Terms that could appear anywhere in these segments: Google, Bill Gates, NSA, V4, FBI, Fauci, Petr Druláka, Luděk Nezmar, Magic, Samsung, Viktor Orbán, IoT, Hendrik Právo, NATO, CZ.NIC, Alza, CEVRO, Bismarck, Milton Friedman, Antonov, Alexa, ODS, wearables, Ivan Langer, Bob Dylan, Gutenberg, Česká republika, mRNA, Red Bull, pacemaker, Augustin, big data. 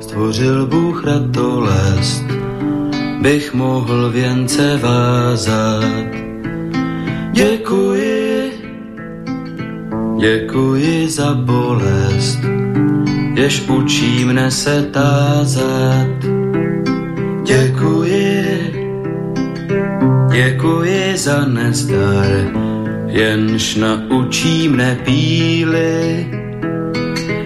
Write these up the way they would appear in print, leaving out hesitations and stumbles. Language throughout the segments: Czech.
Stvořil Bůh ratolest, bych mohl věnce vázat. Děkuji za bolest, jež učí mne se tázat. Děkuji za nezdar, jenž naučí mne píly.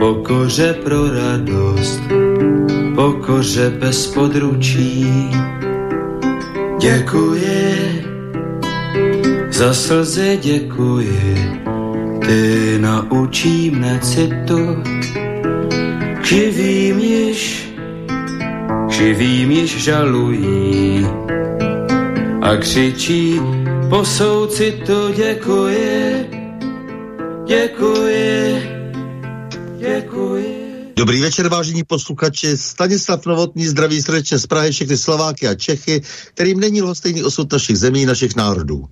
Pokoře pro radost, pokoře bez područí. Děkuji, za slzy děkuji, ty naučí mne citu. Křivým již žalují a křičí, po souci to děkuji. Dobrý večer, vážení posluchači. Stanislav Novotný zdraví srdečně z Prahy, všechny Slováky a Čechy, kterým není lhostejný osud našich zemí, našich národů.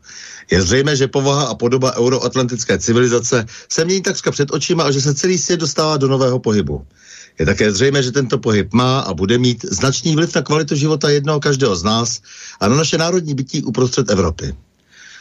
Je zřejmé, že povaha a podoba euroatlantické civilizace se mění takřka před očima a že se celý svět dostává do nového pohybu. Je také zřejmé, že tento pohyb má a bude mít značný vliv na kvalitu života jednoho každého z nás a na naše národní bytí uprostřed Evropy.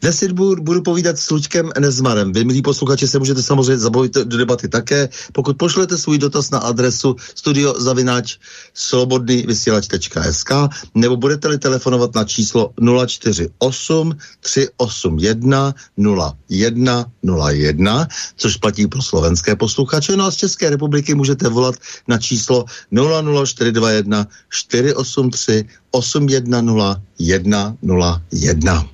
Dnes si budu povídat s Luďkem Nezmarem. Vy, milí posluchači, se můžete samozřejmě zapojit do debaty také, pokud pošlete svůj dotaz na adresu studio@slobodnyvysielac.sk nebo budete-li telefonovat na číslo 048 381 0101, což platí pro slovenské posluchače. No a z České republiky můžete volat na číslo 00421 483 810 101.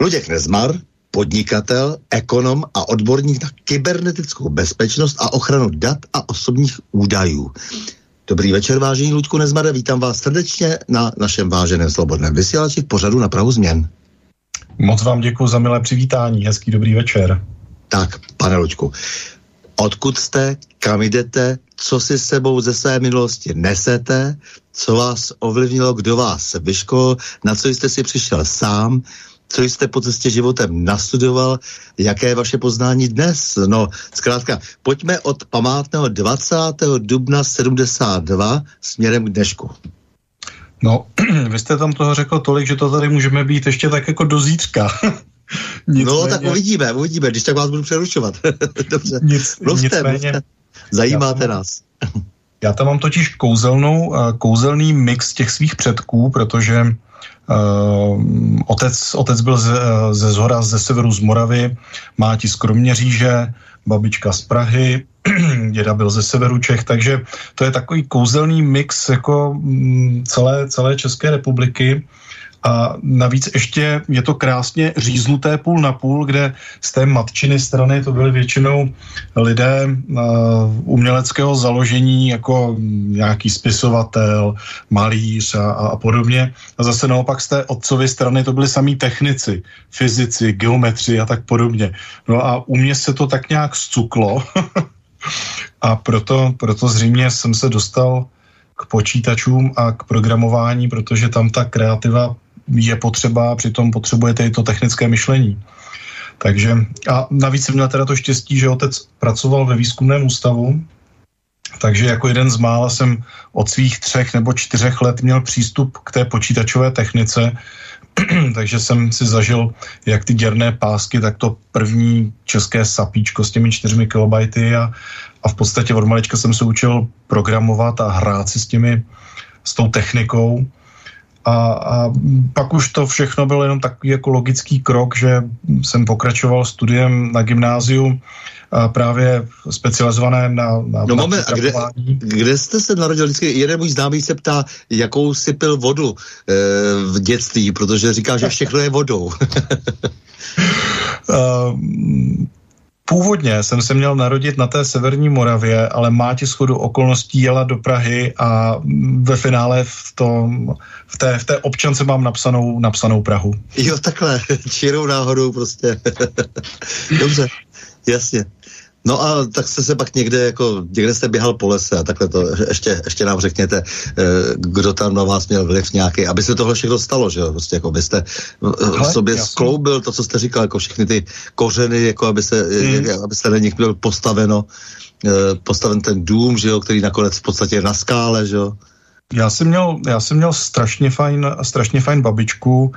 Luděk Nezmar, podnikatel, ekonom a odborník na kybernetickou bezpečnost a ochranu dat a osobních údajů. Dobrý večer, vážení Luďku Nezmare, vítám vás srdečně na našem váženém Slobodném vysílači v pořadu Na prahu změn. Moc vám děkuji za milé přivítání, hezký dobrý večer. Tak, pane Luďku, odkud jste, kam jdete, co si s sebou ze své minulosti nesete, co vás ovlivnilo, kdo vás vyškolil, na co jste si přišel sám, co jste po cestě životem nastudoval, jaké je vaše poznání dnes? No, zkrátka, pojďme od památného 20. dubna 72 směrem k dnešku. No, vy jste tam toho řekl tolik, že to tady můžeme být ještě tak jako do zítřka. No, tak uvidíme, když tak vás budu přerušovat. Dobře, mluvte. Zajímáte nás. Já tam mám totiž kouzelný mix těch svých předků, protože otec byl ze zhora, ze severu, z Moravy, máti z Kroměříže, babička z Prahy, děda byl ze severu Čech, takže to je takový kouzelný mix jako celé České republiky. A navíc ještě je to krásně říznuté půl na půl, kde z té matčiny strany to byly většinou lidé uměleckého založení, jako nějaký spisovatel, malíř a podobně. A zase naopak z té otcovy strany to byli samí technici, fyzici, geometři a tak podobně. No a u mě se to tak nějak zcuklo a proto zřejmě jsem se dostal k počítačům a k programování, protože tam ta kreativa je potřeba, přitom potřebujete i to technické myšlení. Takže a navíc jsem měl teda to štěstí, že otec pracoval ve výzkumném ústavu, takže jako jeden z mála jsem od svých 3 nebo 4 let měl přístup k té počítačové technice, takže jsem si zažil jak ty děrné pásky, tak to první české sapíčko s těmi 4 kilobajty a v podstatě od malička jsem se učil programovat a hrát si s tou technikou. A pak už to všechno byl jenom takový jako logický krok, že jsem pokračoval studiem na gymnáziu a právě specializované na moment, kde jste se narodil? Vždycky jeden můj známý se ptá, jakou si pil vodu v dětství, protože říká, že všechno je vodou. Původně jsem se měl narodit na té severní Moravě, ale máti schodu okolností jela do Prahy a ve finále v té občance mám napsanou Prahu. Jo, takhle, čirou náhodou prostě. Dobře, jasně. No a tak jste se pak někde jste běhal po lese a takhle to ještě nám řekněte, kdo tam na vás měl vliv nějaký, aby se tohle všechno stalo, že jo, prostě jako byste v sobě skloubil to, co jste říkal, jako všechny ty kořeny, jako aby se na nich byl postaven ten dům, že jo, který nakonec v podstatě je na skále, že jo. Já jsem měl strašně fajn babičku,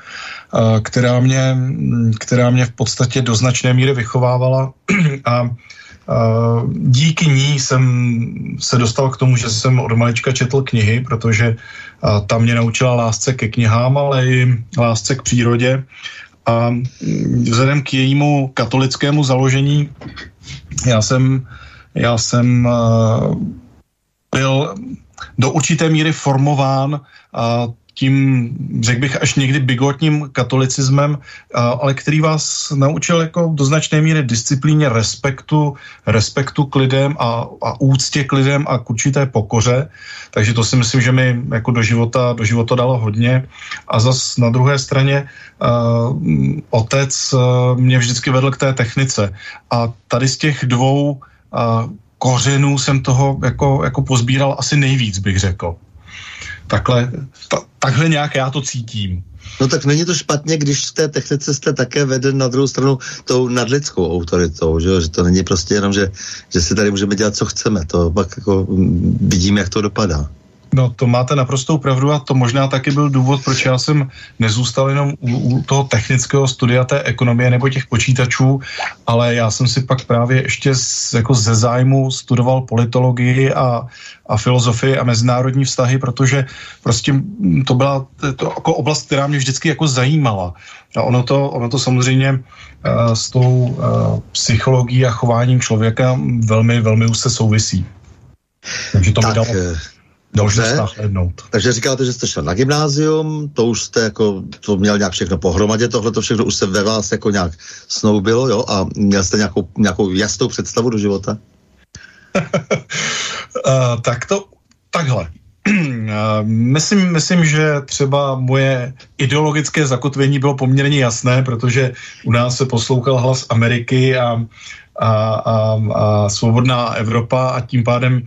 která mě v podstatě do značné míry vychovávala a díky ní jsem se dostal k tomu, že jsem od malička četl knihy, protože ta mě naučila lásce ke knihám, ale i lásce k přírodě. A vzhledem k jejímu katolickému založení já jsem byl do určité míry formován tím, řekl bych, až někdy bigotním katolicismem, ale který vás naučil jako do značné míry disciplíně respektu k lidem a úctě k lidem a k určité pokoře. Takže to si myslím, že mi jako do života dalo hodně. A zas na druhé straně otec mě vždycky vedl k té technice. A tady z těch dvou kořenů jsem toho jako pozbíral asi nejvíc, bych řekl. Takhle nějak já to cítím. No tak není to špatně, když v té technice jste také veden na druhou stranu tou nadlidskou autoritou, že to není prostě jenom, že si tady můžeme dělat, co chceme. To pak jako vidíme, jak to dopadá. No to máte naprostou pravdu a to možná taky byl důvod, proč já jsem nezůstal jenom u toho technického studia té ekonomie nebo těch počítačů, ale já jsem si pak právě ještě ze zájmu studoval politologii a filozofii a mezinárodní vztahy, protože prostě to byla jako oblast, která mě vždycky jako zajímala. A ono to samozřejmě s tou psychologií a chováním člověka velmi, velmi úzce souvisí. Takže to mi dalo... Dobře, takže říkáte, že jste šel na gymnázium, to už jste jako, to měl nějak všechno pohromadě, tohle to všechno už se ve vás jako nějak snoubilo, jo, a měl jste nějakou jasnou představu do života? Takhle. Myslím, že třeba moje ideologické zakotvení bylo poměrně jasné, protože u nás se poslouchal hlas Ameriky a Svobodná Evropa a tím pádem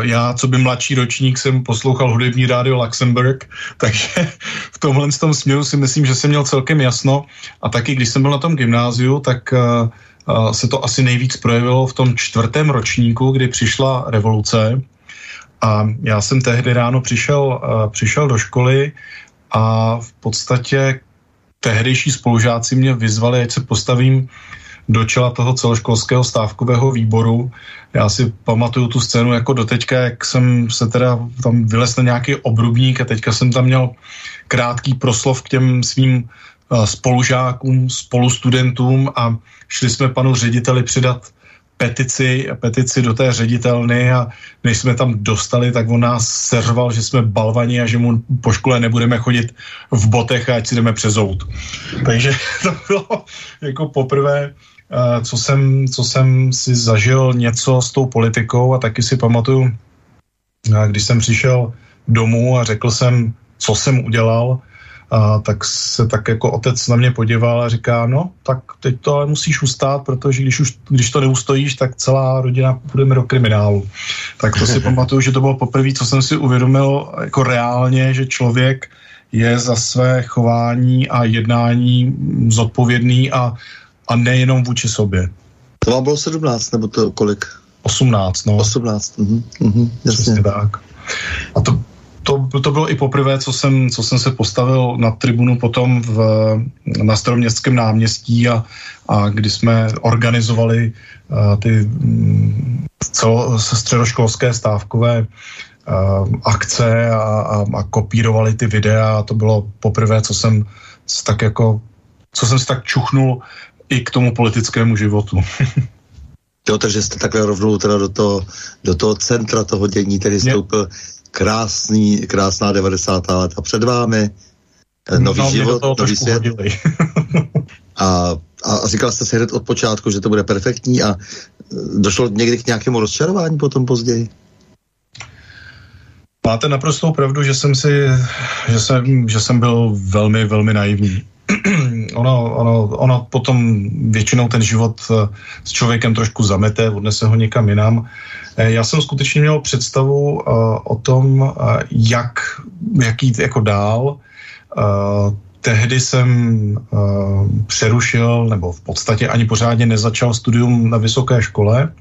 já, co by mladší ročník, jsem poslouchal hudební rádio Luxemburg, takže v tomhle tom směru si myslím, že jsem měl celkem jasno a taky, když jsem byl na tom gymnáziu, tak se to asi nejvíc projevilo v tom 4. ročníku, kdy přišla revoluce a já jsem tehdy ráno přišel do školy a v podstatě tehdejší spolužáci mě vyzvali, ať se postavím do čela toho celoškolského stávkového výboru. Já si pamatuju tu scénu jako doteďka, jak jsem se teda tam vylez na nějaký obrubník a teďka jsem tam měl krátký proslov k těm svým spolužákům, spolustudentům a šli jsme panu řediteli přidat petici do té ředitelny a než jsme tam dostali, tak on nás serval, že jsme balvani a že mu po škole nebudeme chodit v botech a ať si jdeme přezout. Takže to bylo jako poprvé, co jsem si zažil něco s tou politikou a taky si pamatuju, když jsem přišel domů a řekl jsem, co jsem udělal, tak se tak jako otec na mě podíval a říká, no, tak teď to ale musíš ustát, protože když to neustojíš, tak celá rodina půjdeme do kriminálu. Tak to si pamatuju, že to bylo poprvé, co jsem si uvědomil jako reálně, že člověk je za své chování a jednání zodpovědný a nejenom vůči sobě. To vám bylo 17, nebo to kolik? 18, no. 18, jasně. Tak. A to bylo i poprvé, co jsem se postavil na tribunu potom na Staroměstském náměstí a kdy jsme organizovali ty středoškolské stávkové akce a kopírovali ty videa. To bylo poprvé, co jsem si tak čuchnul i k tomu politickému životu. Jo, takže jste takhle rovnou teda do toho centra toho dění, tedy vstoupil krásná 90. léta před vámi, nový život, nový svět. A říkal jste si hned od počátku, že to bude perfektní a došlo někdy k nějakému rozčarování potom později? Máte naprostou pravdu, že jsem byl velmi, velmi naivní. Ono potom většinou ten život s člověkem trošku zamete, odnese ho někam jinam. Já jsem skutečně měl představu o tom, jak jít jako dál. Tehdy jsem přerušil, nebo v podstatě ani pořádně nezačal studium na vysoké škole.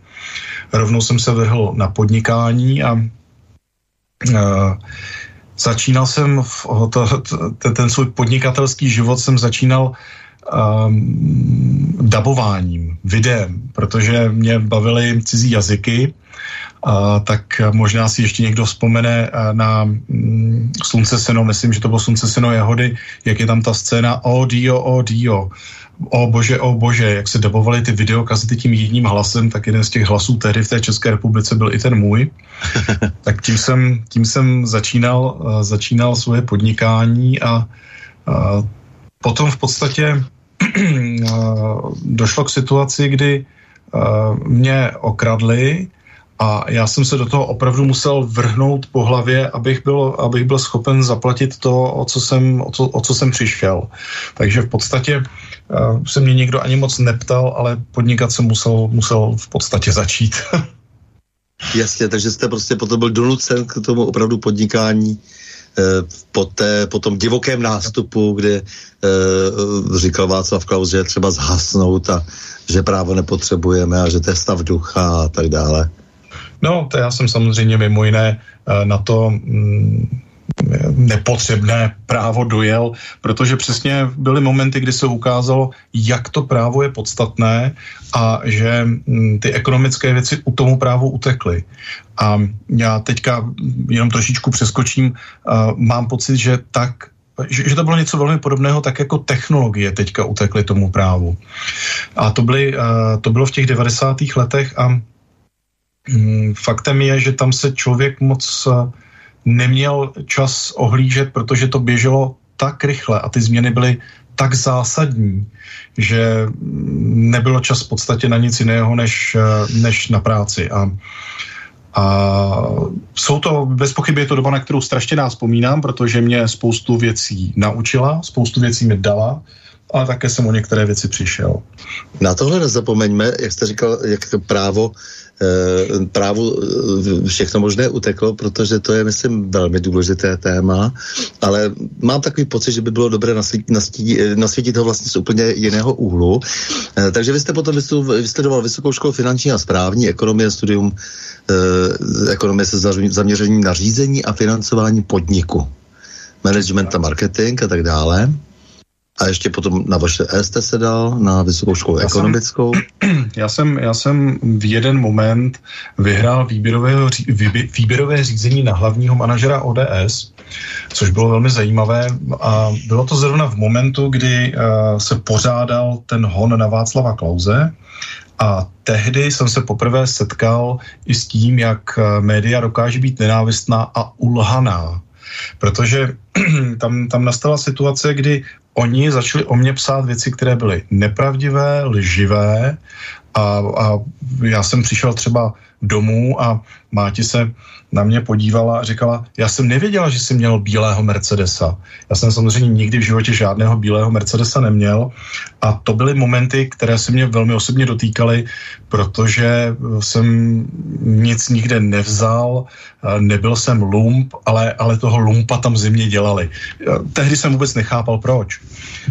Rovnou jsem se vrhl na podnikání a začínal jsem ten svůj podnikatelský život jsem začínal dabováním, videem, protože mě bavily cizí jazyky, tak možná si ještě někdo vzpomene na Slunce, seno, myslím, že to bylo Slunce, seno, jahody, jak je tam ta scéna o dio, o bože, jak se dabovaly ty videokazety tím jedním hlasem, tak jeden z těch hlasů tehdy v té České republice byl i ten můj. Tak tím jsem začínal svoje podnikání a potom v podstatě došlo k situaci, kdy mě okradli a já jsem se do toho opravdu musel vrhnout po hlavě, abych byl schopen zaplatit to, o co jsem přišel. Takže v podstatě se mě nikdo ani moc neptal, ale podnikat jsem musel v podstatě začít. Jasně, takže jste prostě potom byl donucen k tomu opravdu podnikání po tom divokém nástupu, kdy říkal Václav Klaus, že je třeba zhasnout a že právo nepotřebujeme a že to je stav ducha a tak dále. No, to já jsem samozřejmě mimo jiné na to nepotřebné právo dojel, protože přesně byly momenty, kdy se ukázalo, jak to právo je podstatné a že ty ekonomické věci u tomu právu utekly. A já teďka jenom trošičku přeskočím, mám pocit, že že to bylo něco velmi podobného, tak jako technologie teďka utekly tomu právu. A to bylo v těch 90. letech a faktem je, že tam se člověk moc neměl čas ohlížet, protože to běželo tak rychle a ty změny byly tak zásadní, že nebylo čas v podstatě na nic jiného, než na práci. A bezpochyby je to doba, na kterou strašně rád vzpomínám, protože mě spoustu věcí naučila, spoustu věcí mi dala, ale také jsem o některé věci přišel. Na tohle nezapomeňme, jak jste říkal, jak právu všechno možné uteklo, protože to je, myslím, velmi důležité téma, ale mám takový pocit, že by bylo dobré nasvítit ho vlastně z úplně jiného úhlu. Takže vy jste potom vystudoval Vysokou školu finanční a správní, ekonomie, studium ekonomie se zaměřením na řízení a financování podniku, management a marketing a tak dále. A ještě potom na vaše jste se dal, na Vysokou školu ekonomickou. Já jsem v jeden moment vyhrál výběrové řízení na hlavního manažera ODS, což bylo velmi zajímavé. A bylo to zrovna v momentu, kdy se pořádal ten hon na Václava Klause. A tehdy jsem se poprvé setkal i s tím, jak média dokáže být nenávistná a ulhaná. Protože tam nastala situace, kdy oni začali o mě psát věci, které byly nepravdivé, lživé a já jsem přišel třeba domů a Máti se na mě podívala a říkala, já jsem nevěděla, že jsi měl bílého Mercedesa. Já jsem samozřejmě nikdy v životě žádného bílého Mercedesa neměl a to byly momenty, které se mě velmi osobně dotýkaly, protože jsem nic nikde nevzal, nebyl jsem lump, ale toho lumpa tam ze mě dělali. Tehdy jsem vůbec nechápal, proč.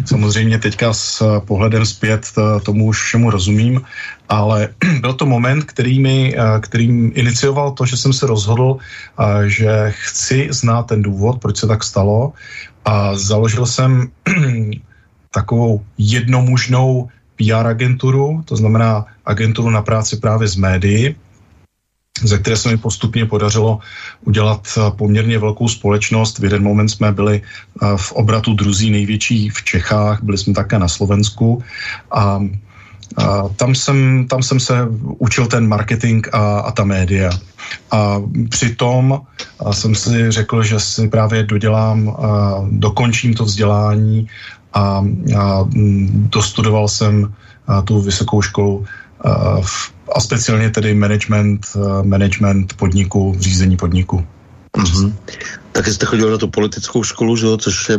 Samozřejmě teďka s pohledem zpět tomu už všemu rozumím, ale byl to moment, kterým inicioval to, že jsem se rozhodl, že chci znát ten důvod, proč se tak stalo a založil jsem takovou jednomužnou PR agenturu, to znamená agenturu na práci právě s médii, ze které se mi postupně podařilo udělat poměrně velkou společnost. V jeden moment jsme byli v obratu druzí největší v Čechách, byli jsme také na Slovensku a tam jsem se učil ten marketing a ta média. A přitom jsem si řekl, že si právě dokončím to vzdělání a dostudoval jsem tu vysokou školu a speciálně tedy management podniku, řízení podniku. Mm-hmm. Takže jste chodil na tu politickou školu, že jo, což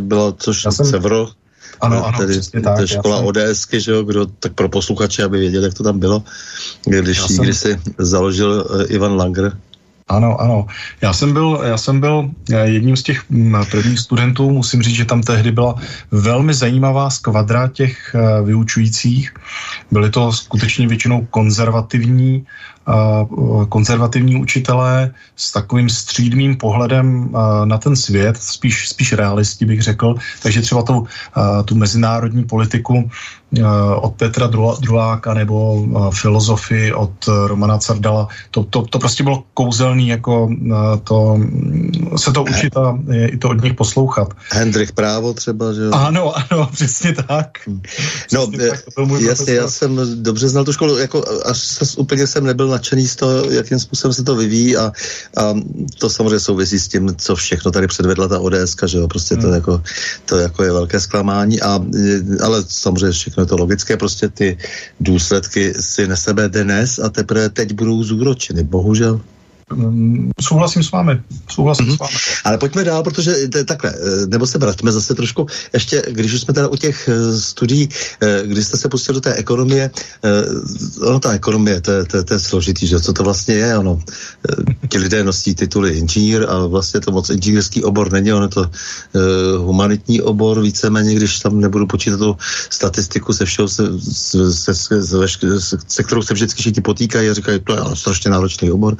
CEVRO. Ano, tady, přesně tak. Ta škola ODSky, že jo, kdo, tak pro posluchače, aby věděli, jak to tam bylo, když si založil Ivan Langer. Ano. Já jsem byl jedním z těch prvních studentů, musím říct, že tam tehdy byla velmi zajímavá skvadra těch vyučujících. Byly to skutečně většinou konzervativní učitelé s takovým střídmým pohledem na ten svět, spíš realisti bych řekl, takže třeba tu mezinárodní politiku od Petra Druláka nebo filozofii od Romana Cerdala, to prostě bylo kouzelný, jako to se to učit a i to od nich poslouchat. Hendrik Právo třeba, že jo? Ano, přesně tak. Jasně, já jsem dobře znal tu školu, jako až úplně jsem nebyl nadšený z toho, jakým způsobem se to vyvíjí a to samozřejmě souvisí s tím, co všechno tady předvedla ta ODSka, že jo, prostě to jako je velké zklamání, ale samozřejmě všechno je to logické, prostě ty důsledky si neseme dnes a teprve teď budou zúročeny, bohužel. Souhlasím s vámi. Ale pojďme dál, protože takhle, nebo se vrátíme zase trošku, ještě když už jsme teda u těch studií, když jste se pustil do té ekonomie, ta ekonomie, to je složitý, že co to vlastně je, ono, ti lidé nosí tituly inženýr a vlastně to moc inženýrský obor není, ono to humanitní obor, víceméně, když tam nebudu počítat tu statistiku ze všeho, se kterou se vždycky všichni potýkají a říkají, to je strašně náročný obor.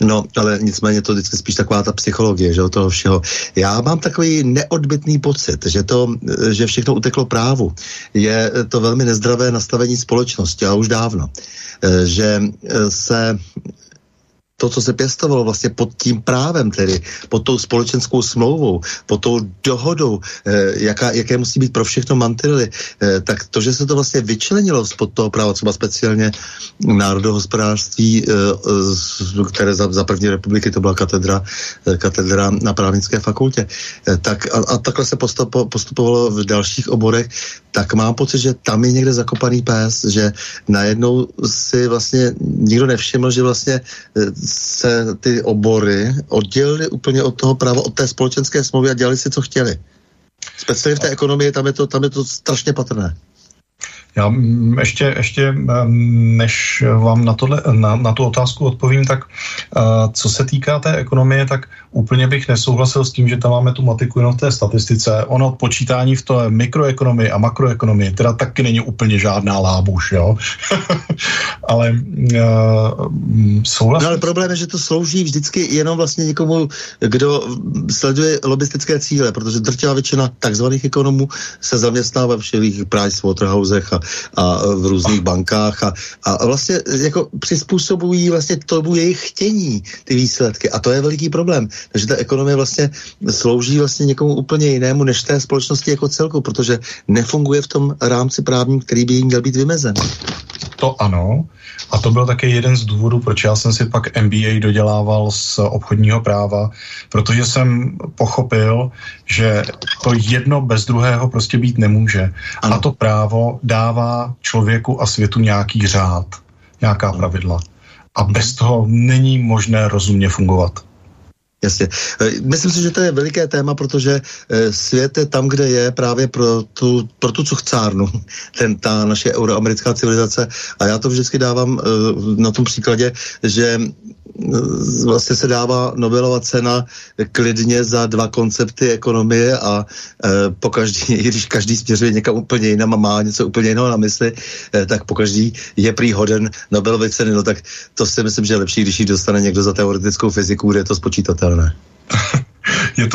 No, ale nicméně to vždycky spíš taková ta psychologie, že, od toho všeho. Já mám takový neodbytný pocit, že všechno uteklo právu. Je to velmi nezdravé nastavení společnosti, a už dávno. Že se to, co se pěstovalo vlastně pod tím právem, tedy pod tou společenskou smlouvou, pod tou dohodou, jaké musí být pro všechno mantinely, tak to, že se to vlastně vyčlenilo spod toho práva, třeba speciálně národohospodářství, které za první republiky to byla katedra na právnické fakultě, tak a takhle se postupovalo v dalších oborech, tak mám pocit, že tam je někde zakopaný pes, že najednou si vlastně nikdo nevšiml, že vlastně se ty obory oddělily úplně od toho práva, od té společenské smlouvy a dělali si, co chtěli. Speciálně v té ekonomii, tam je to strašně patrné. Já ještě než vám na tu otázku odpovím, tak co se týká té ekonomie, tak úplně bych nesouhlasil s tím, že tam máme tu matiku jenom v té statistice. Ono počítání v té mikroekonomii a makroekonomii teda taky není úplně žádná lábuš, jo? Ale souhlasím. No, ale problém je, že to slouží vždycky jenom vlastně někomu, kdo sleduje lobistické cíle, protože drtivá většina takzvaných ekonomů se zaměstná ve všelých Pricewaterhousech a v různých bankách a vlastně jako přizpůsobují vlastně tomu jejich chtění ty výsledky a to je veliký problém. Takže ta ekonomie vlastně slouží vlastně někomu úplně jinému než té společnosti jako celku, protože nefunguje v tom rámci právním, který by jim měl být vymezen. To ano. A to byl také jeden z důvodů, proč já jsem si pak MBA dodělával z obchodního práva, protože jsem pochopil, že to jedno bez druhého prostě být nemůže. Ano. A to právo dává člověku a světu nějaký řád, nějaká pravidla. A bez toho není možné rozumně fungovat. Jasně. Myslím si, že to je veliké téma, protože svět je tam, kde je právě pro tu cuchcárnu, ta naše euroamerická civilizace a já to vždycky dávám na tom příkladě, že vlastně se dává Nobelova cena klidně za dva koncepty ekonomie a pokaždý, když každý směřuje někam úplně jinam a má něco úplně jiného na mysli, tak pokaždý je prý hoden Nobelovy ceny, no tak to si myslím, že je lepší, když ji dostane někdo za teoretickou fyziku, kde je to spočítatelné. Je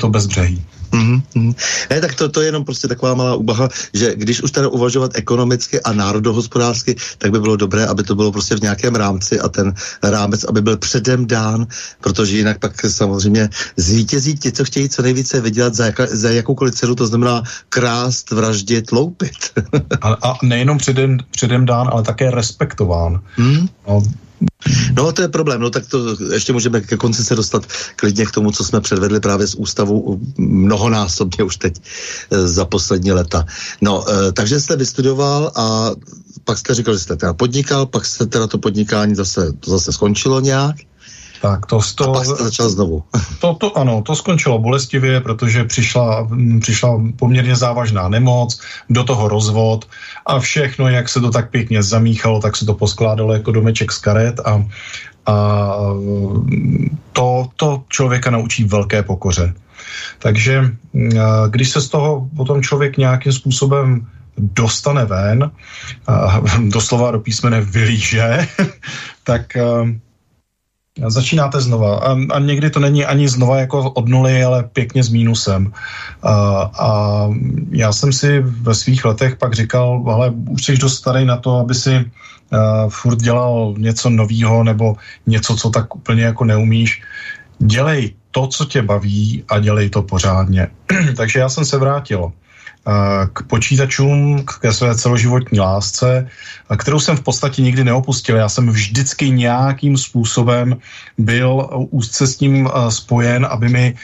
to bezbřehý. Mm-hmm. Ne, tak to je jenom prostě taková malá úbaha, že když už teda uvažovat ekonomicky a národohospodářsky, tak by bylo dobré, aby to bylo prostě v nějakém rámci a ten rámec, aby byl předem dán, protože jinak pak samozřejmě zvítězí ti, co chtějí co nejvíce vydělat za jakoukoliv cenu, to znamená krást, vraždit, loupit. A nejenom předem dán, ale také respektován. Mm-hmm. No, to je problém. No, tak to ještě můžeme ke konci se dostat klidně k tomu, co jsme předvedli právě z ústavu mnohonásobně už teď za poslední leta. No, takže jste vystudoval a pak jste říkal, že jste teda podnikal, pak jste teda to podnikání zase skončilo nějak. Tak to pak jste začal znovu. To skončilo bolestivě, protože přišla poměrně závažná nemoc, do toho rozvod a všechno, jak se to tak pěkně zamíchalo, tak se to poskládalo jako domeček z karet a to člověka naučí velké pokoře. Takže když se z toho potom člověk nějakým způsobem dostane ven, doslova do písmene vylíže, tak začínáte znova a někdy to není ani znova jako od nuly, ale pěkně s mínusem. A já jsem si ve svých letech pak říkal, ale už jsi dost starý na to, aby si furt dělal něco novýho nebo něco, co tak úplně jako neumíš. Dělej to, co tě baví a dělej to pořádně. Takže já jsem se vrátil k počítačům, ke své celoživotní lásce, kterou jsem v podstatě nikdy neopustil. Já jsem vždycky nějakým způsobem byl úzce s ním spojen, aby mi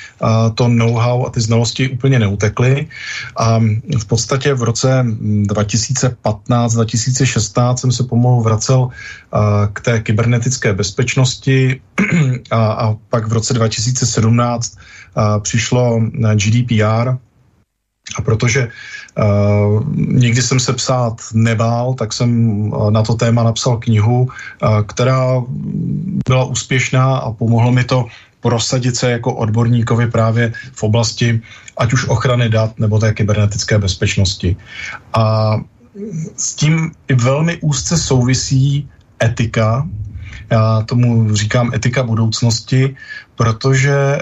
to know-how a ty znalosti úplně neutekly. A v podstatě v roce 2015-2016 jsem se pomalu vracel k té kybernetické bezpečnosti a pak v roce 2017 přišlo GDPR, a protože nikdy jsem se psát nebál, tak jsem na to téma napsal knihu, která byla úspěšná a pomohlo mi to prosadit se jako odborníkovi právě v oblasti ať už ochrany dat nebo té kybernetické bezpečnosti. A s tím i velmi úzce souvisí etika. Já tomu říkám etika budoucnosti, protože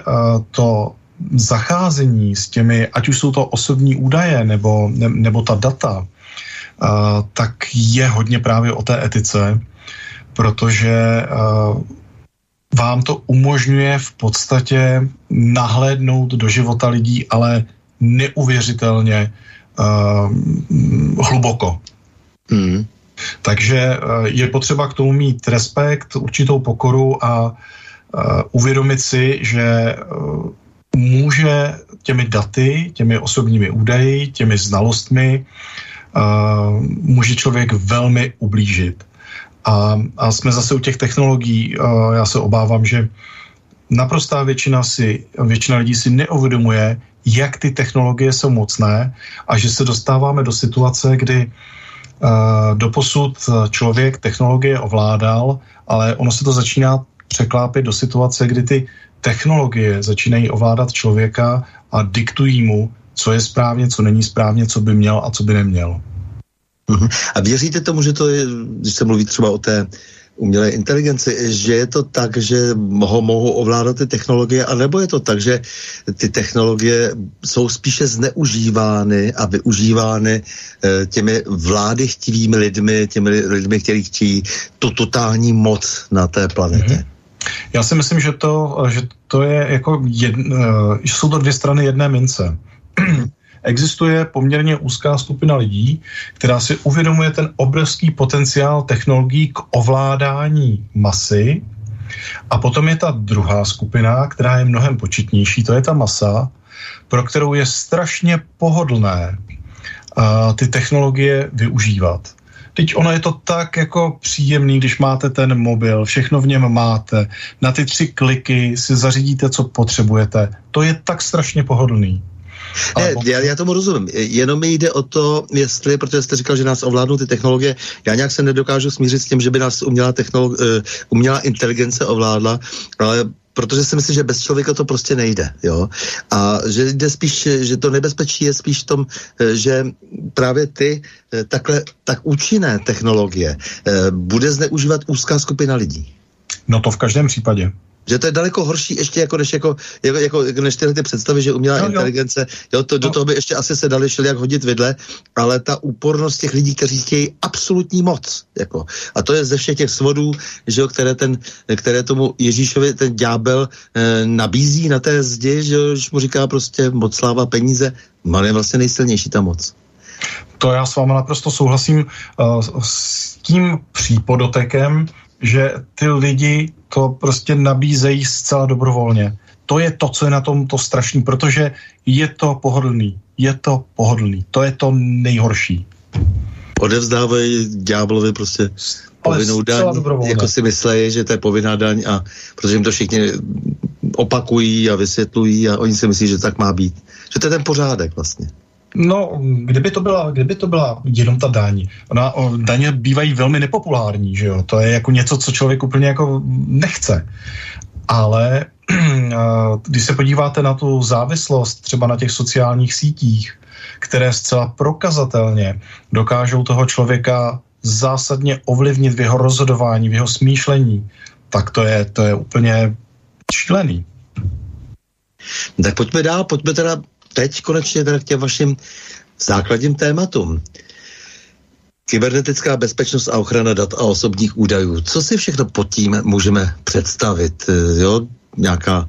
to zacházení s těmi, ať už jsou to osobní údaje nebo ta data, tak je hodně právě o té etice, protože vám to umožňuje v podstatě nahlédnout do života lidí, ale neuvěřitelně hluboko. Takže je potřeba k tomu mít respekt, určitou pokoru a uvědomit si, že může těmi daty, těmi osobními údaji, těmi znalostmi může člověk velmi ublížit. A jsme zase u těch technologií. Já se obávám, že naprostá většina lidí si neuvědomuje, jak ty technologie jsou mocné a že se dostáváme do situace, kdy doposud člověk technologie ovládal, ale ono se to začíná překlápit do situace, kdy ty technologie začínají ovládat člověka a diktují mu, co je správně, co není správně, co by měl a co by neměl. A věříte tomu, že to je, když se mluví třeba o té umělé inteligenci, že je to tak, že ho mohou ovládat ty technologie, anebo je to tak, že ty technologie jsou spíše zneužívány a využívány těmi vládychtivými lidmi, těmi lidmi, kteří chtějí tu totální moc na té planetě? Já si myslím, že to je jako jsou to dvě strany jedné mince. Existuje poměrně úzká skupina lidí, která si uvědomuje ten obrovský potenciál technologií k ovládání masy, a potom je ta druhá skupina, která je mnohem početnější, to je ta masa, pro kterou je strašně pohodlné ty technologie využívat. Teď ono je to tak jako příjemný, když máte ten mobil, všechno v něm máte, na ty 3 kliky si zařídíte, co potřebujete. To je tak strašně pohodlný. Ne, já tomu rozumím, jenom mi jde o to, jestli, protože jste říkal, že nás ovládnou ty technologie, já nějak se nedokážu smířit s tím, že by nás umělá inteligence ovládla, ale protože si myslím, že bez člověka to prostě nejde, jo. A že jde spíš, že to nebezpečí je spíš v tom, že právě ty tak účinné technologie bude zneužívat úzká skupina lidí. No to v každém případě. Že to je daleko horší ještě jako než, než tyhle ty představy, že umělá inteligence, jo, to, do toho by ještě asi se dali šli jak hodit vidle, ale ta úpornost těch lidí, kteří chtějí absolutní moc, jako. A to je ze všech těch svodů, že jo, které tomu Ježíšovi ten ďábel nabízí na té zdi, že jo, mu říká prostě moc, sláva, peníze, ale je vlastně nejsilnější ta moc. To já s vámi naprosto souhlasím s tím přípodotekem, že ty lidi to prostě nabízejí zcela dobrovolně. To je to, co je na tom to strašný, protože je to pohodlný. To je to nejhorší. Odevzdávají ďáblovi prostě povinnou daň, jako si myslejí, že to je povinná daň, a protože jim to všichni opakují a vysvětlují a oni si myslí, že tak má být. Že to je ten pořádek vlastně. No, kdyby to byla jenom ta daň. Daně bývají velmi nepopulární, že jo? To je jako něco, co člověk úplně jako nechce. Ale když se podíváte na tu závislost třeba na těch sociálních sítích, které zcela prokazatelně dokážou toho člověka zásadně ovlivnit v jeho rozhodování, v jeho smýšlení, tak to je úplně šílený. Tak pojďme dál, pojďme teda teď konečně k těm vašim základním tématům. Kybernetická bezpečnost a ochrana dat a osobních údajů. Co si všechno pod tím můžeme představit? Jo? Nějaká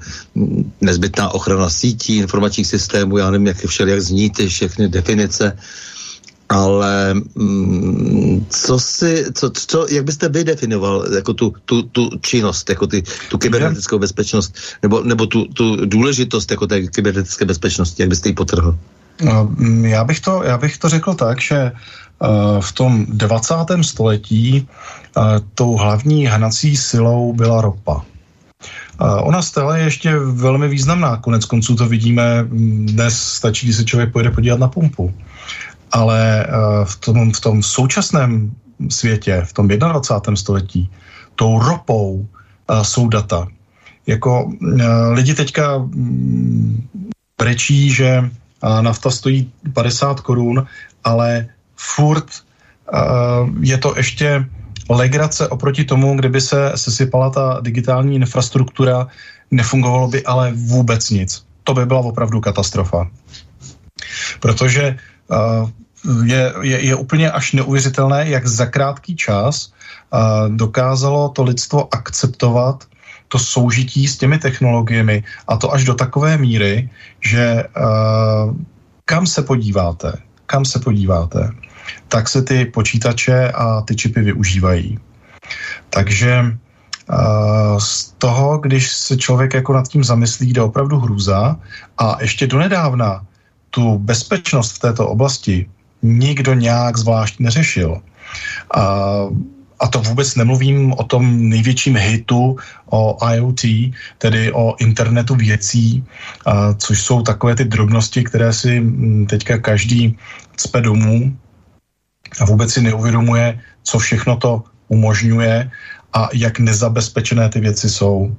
nezbytná ochrana sítí, informačních systémů, já nevím, jak je všelijak zní ty všechny definice, ale jak byste vy definoval jako tu činnost, jako tu kybernetickou bezpečnost, nebo tu důležitost jako té kybernetické bezpečnosti, jak byste ji potrhl? Já bych to řekl tak, že v tom 20. století tou hlavní hnací silou byla ropa. Ona stále je ještě velmi významná, konec konců to vidíme, dnes stačí, když se člověk pojede podívat na pumpu. Ale v tom současném světě, v tom 21. století, tou ropou jsou data. Jako lidi teďka brečí, že nafta stojí 50 korun, ale furt je to ještě legrace oproti tomu, kdyby se sesypala ta digitální infrastruktura, nefungovalo by ale vůbec nic. To by byla opravdu katastrofa. Protože je úplně až neuvěřitelné, jak za krátký čas dokázalo to lidstvo akceptovat to soužití s těmi technologiemi, a to až do takové míry, že kam se podíváte, tak se ty počítače a ty čipy využívají. Takže z toho, když se člověk jako nad tím zamyslí, jde opravdu hrůza, a ještě donedávna tu bezpečnost v této oblasti nikdo nějak zvlášť neřešil. A to vůbec nemluvím o tom největším hitu, o IoT, tedy o internetu věcí, což jsou takové ty drobnosti, které si teďka každý cpe domů a vůbec si neuvědomuje, co všechno to umožňuje a jak nezabezpečené ty věci jsou.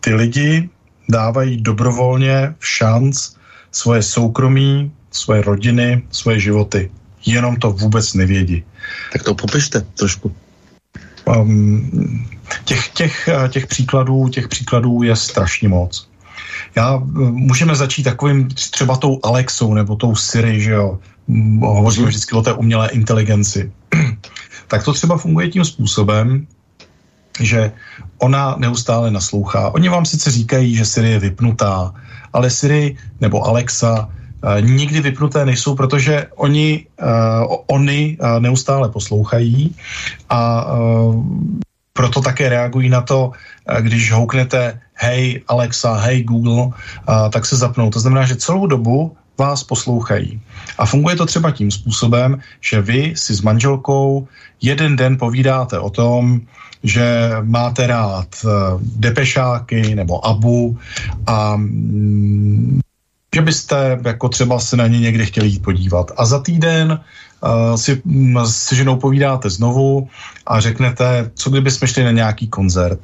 Ty lidi dávají dobrovolně šanc svoje soukromí, svoje rodiny, svoje životy. Jenom to vůbec nevědí. Tak to popište trošku. Těch příkladů je strašně moc. Můžeme začít takovým třeba tou Alexou nebo tou Siri, že jo. Hovoříme vždycky o té umělé inteligenci. Tak to třeba funguje tím způsobem, že ona neustále naslouchá. Oni vám sice říkají, že Siri je vypnutá, ale Siri nebo Alexa nikdy vypnuté nejsou, protože oni neustále poslouchají, a proto také reagují na to, když houknete hej Alexa, hej Google, tak se zapnou. To znamená, že celou dobu vás poslouchají. A funguje to třeba tím způsobem, že vy si s manželkou jeden den povídáte o tom, že máte rád depešáky nebo Abu, a že byste jako třeba se na ně někde chtěli jít podívat. A za týden si ženou povídáte znovu a řeknete, co kdyby jsme šli na nějaký koncert.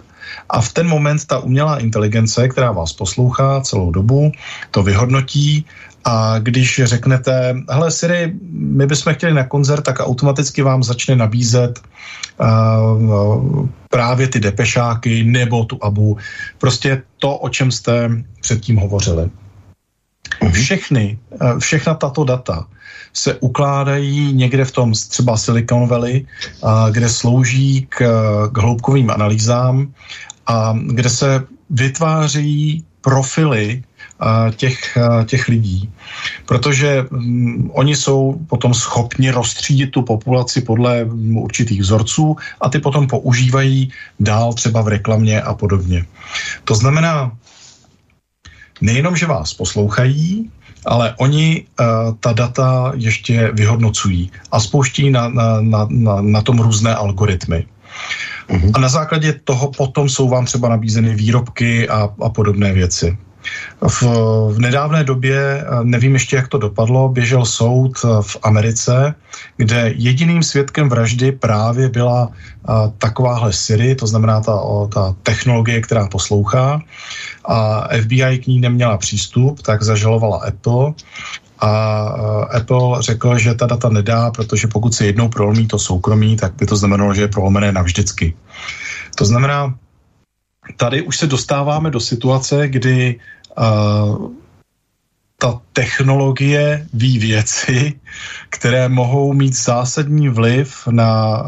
A v ten moment ta umělá inteligence, která vás poslouchá celou dobu, to vyhodnotí. A když řeknete, hele Siri, my bychom chtěli na koncert, tak automaticky vám začne nabízet právě ty depešáky nebo tu abu. Prostě to, o čem jste předtím hovořili. Všechna tato data se ukládají někde v tom třeba Silicon Valley, kde slouží k hloubkovým analýzám a kde se vytváří profily těch lidí. Protože oni jsou potom schopni rozstřídit tu populaci podle určitých vzorců a ty potom používají dál třeba v reklamě a podobně. To znamená, nejenom, že vás poslouchají, ale oni ta data ještě vyhodnocují a spouští na tom různé algoritmy. A na základě toho potom jsou vám třeba nabízeny výrobky a podobné věci. V nedávné době, nevím ještě, jak to dopadlo, běžel soud v Americe, kde jediným svědkem vraždy právě byla takováhle Siri, to znamená ta technologie, která poslouchá, a FBI k ní neměla přístup, tak zažalovala Apple a Apple řekl, že ta data nedá, protože pokud se jednou prolomí to soukromí, tak by to znamenalo, že je prolomené navždycky. To znamená, tady už se dostáváme do situace, kdy ta technologie ví věci, které mohou mít zásadní vliv na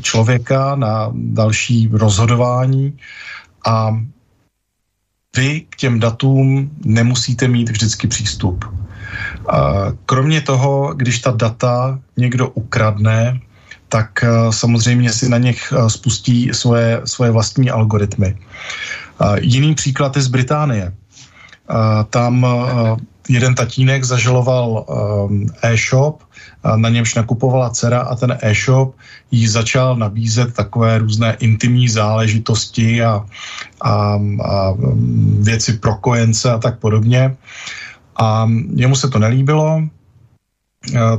člověka, na další rozhodování a vy k těm datům nemusíte mít vždycky přístup. Kromě toho, když ta data někdo ukradne, tak samozřejmě si na nich spustí svoje vlastní algoritmy. Jiný příklad je z Británie. Tam jeden tatínek zažaloval e-shop, na němž nakupovala dcera a ten e-shop jí začal nabízet takové různé intimní záležitosti a věci pro kojence a tak podobně. A jemu se to nelíbilo.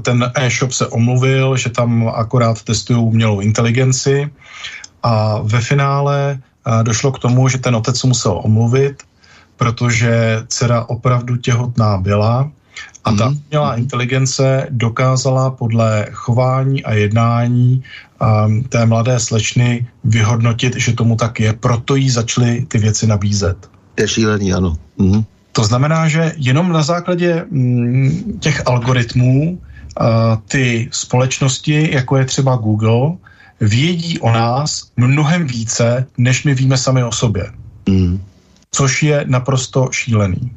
Ten e-shop se omluvil, že tam akorát testují umělou inteligenci a ve finále došlo k tomu, že ten otec musel omluvit, protože dcera opravdu těhotná byla a ta umělá inteligence dokázala podle chování a jednání té mladé slečny vyhodnotit, že tomu tak je, proto jí začaly ty věci nabízet. Je šílený, ano. Mhm. To znamená, že jenom na základě těch algoritmů ty společnosti, jako je třeba Google, vědí o nás mnohem více, než my víme sami o sobě. Což je naprosto šílený.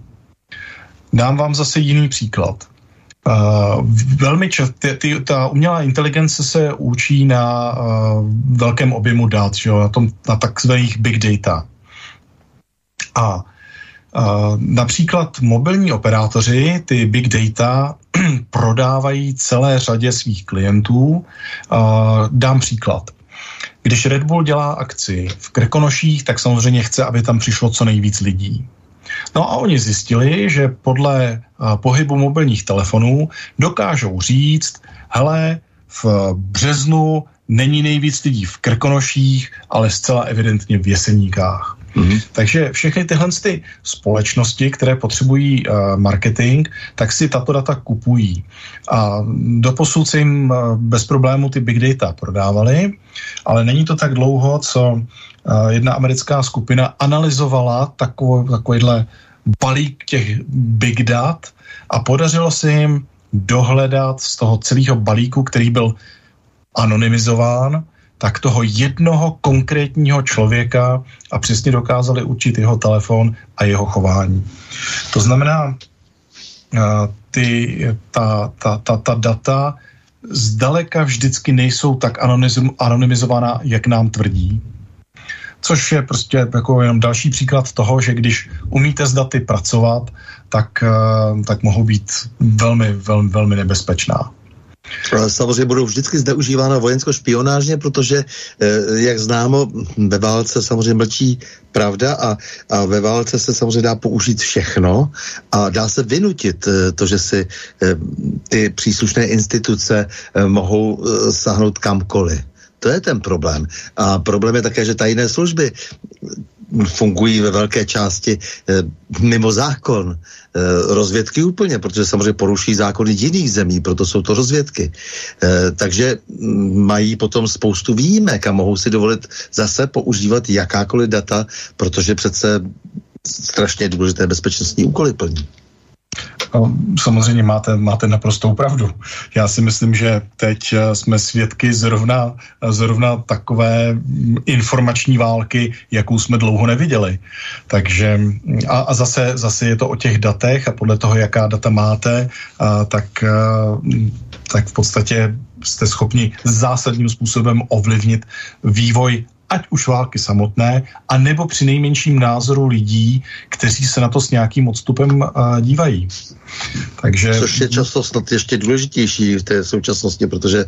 Dám vám zase jiný příklad. Velmi ta umělá inteligence se učí na velkém objemu dat, že jo? Na takzvaných big data. A například mobilní operátoři ty big data prodávají celé řadě svých klientů. Dám příklad. Když Red Bull dělá akci v Krkonoších, tak samozřejmě chce, aby tam přišlo co nejvíc lidí. No a oni zjistili, že podle pohybu mobilních telefonů dokážou říct, hele, v březnu není nejvíc lidí v Krkonoších, ale zcela evidentně v Jeseníkách. Takže všechny tyhle ty společnosti, které potřebují marketing, tak si tato data kupují. A doposud se jim bez problému ty big data prodávaly, ale není to tak dlouho, co jedna americká skupina analyzovala takovýhle balík těch big dat a podařilo se jim dohledat z toho celého balíku, který byl anonymizován, tak toho jednoho konkrétního člověka a přesně dokázali určit jeho telefon a jeho chování. To znamená, ta data zdaleka vždycky nejsou tak anonymizovaná, jak nám tvrdí. Což je prostě jako jenom další příklad toho, že když umíte s daty pracovat, tak mohou být velmi, velmi, velmi nebezpečná. Samozřejmě budou vždycky zneužívána vojensko-špionážně, protože, jak známo, ve válce samozřejmě mlčí pravda a ve válce se samozřejmě dá použít všechno a dá se vynutit to, že si ty příslušné instituce mohou sáhnout kamkoliv. To je ten problém. A problém je také, že tajné služby fungují ve velké části mimo zákon. Rozvědky úplně, protože samozřejmě poruší zákony jiných zemí, proto jsou to rozvědky. Takže mají potom spoustu výjimek a mohou si dovolit zase používat jakákoliv data, protože přece strašně důležité bezpečnostní úkoly plní. Samozřejmě máte naprostou pravdu. Já si myslím, že teď jsme svědky zrovna takové informační války, jakou jsme dlouho neviděli. Takže a zase je to o těch datech a podle toho, jaká data máte, tak v podstatě jste schopni zásadním způsobem ovlivnit vývoj ať už války samotné, anebo při nejmenším názoru lidí, kteří se na to s nějakým odstupem dívají. Takže... Což je často snad ještě důležitější v té současnosti, protože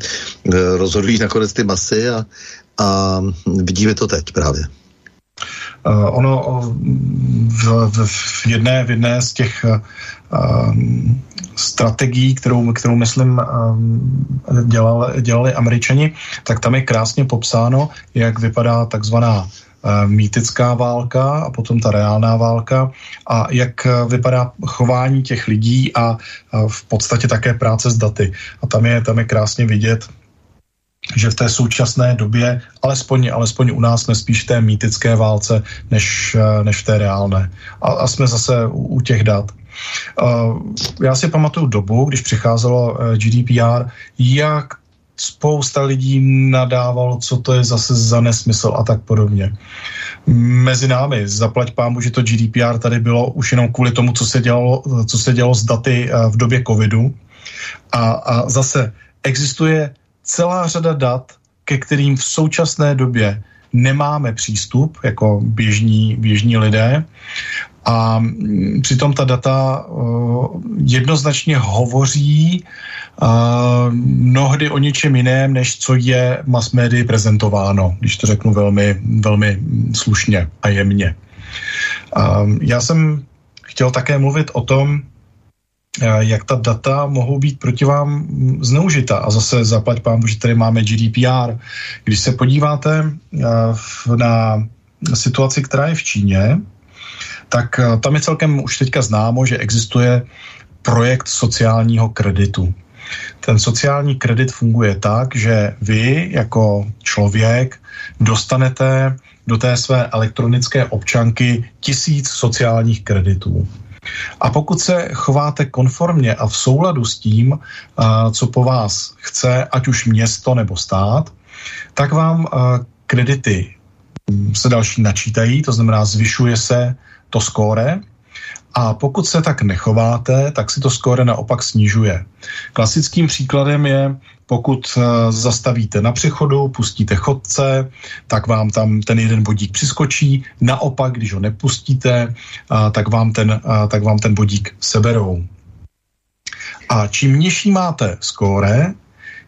rozhodují nakonec ty masy a vidíme to teď právě. Ono v jedné z těch strategií, kterou myslím dělali Američani, tak tam je krásně popsáno, jak vypadá takzvaná mýtická válka a potom ta reálná válka a jak vypadá chování těch lidí a v podstatě také práce s daty. A tam je krásně vidět, že v té současné době, alespoň u nás, jsme spíš v té mýtické válce, než v té reálné. A jsme zase u těch dat. Já si pamatuju dobu, když přicházelo GDPR, jak spousta lidí nadávalo, co to je zase za nesmysl a tak podobně. Mezi námi, zaplať pámu, že to GDPR tady bylo už jenom kvůli tomu, co se dělalo s daty v době covidu. A zase existuje celá řada dat, ke kterým v současné době nemáme přístup jako běžní lidé a přitom ta data jednoznačně hovoří mnohdy o něčem jiném, než co je mass médii prezentováno, když to řeknu velmi, velmi slušně a jemně. Já jsem chtěl také mluvit o tom, jak ta data mohou být proti vám zneužita. A zase zaplať pánbůh, že tady máme GDPR. Když se podíváte na situaci, která je v Číně, tak tam je celkem už teďka známo, že existuje projekt sociálního kreditu. Ten sociální kredit funguje tak, že vy jako člověk dostanete do té své elektronické občanky 1000 sociálních kreditů. A pokud se chováte konformně a v souladu s tím, co po vás chce, ať už město nebo stát, tak vám kredity se další načítají, to znamená zvyšuje se to skóre. A pokud se tak nechováte, tak si to skóre naopak snižuje. Klasickým příkladem je, pokud zastavíte na přechodu, pustíte chodce, tak vám tam ten jeden bodík přiskočí, naopak, když ho nepustíte, tak vám ten bodík seberou. A čím nižší máte skóre,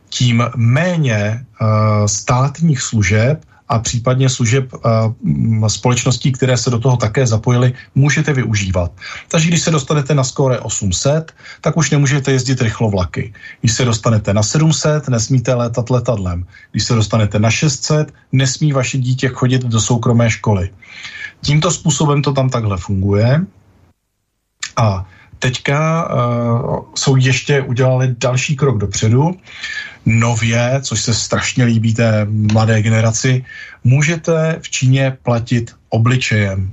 tím méně státních služeb a případně služeb společností, které se do toho také zapojily, můžete využívat. Takže když se dostanete na skóre 800, tak už nemůžete jezdit rychlovlaky. Když se dostanete na 700, nesmíte létat letadlem. Když se dostanete na 600, nesmí vaše dítě chodit do soukromé školy. Tímto způsobem to tam takhle funguje. A teďka udělali další krok dopředu. Nově, což se strašně líbí té mladé generaci, můžete v Číně platit obličejem.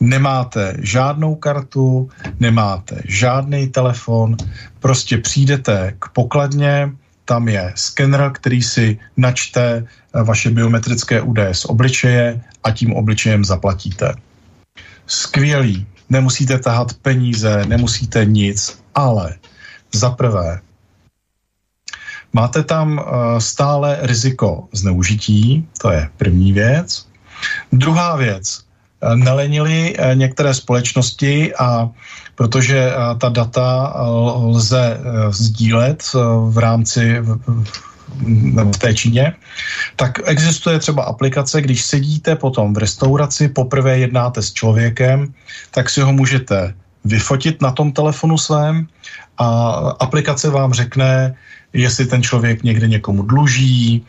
Nemáte žádnou kartu, nemáte žádný telefon, prostě přijdete k pokladně, tam je skener, který si načte vaše biometrické údaje z obličeje a tím obličejem zaplatíte. Skvělý. Nemusíte tahat peníze, nemusíte nic, ale za prvé máte tam stále riziko zneužití, to je první věc. Druhá věc, nelenily některé společnosti, a protože ta data lze sdílet v rámci v té Číně, tak existuje třeba aplikace, když sedíte potom v restauraci, poprvé jednáte s člověkem, tak si ho můžete vyfotit na tom telefonu svém a aplikace vám řekne, jestli ten člověk někde někomu dluží,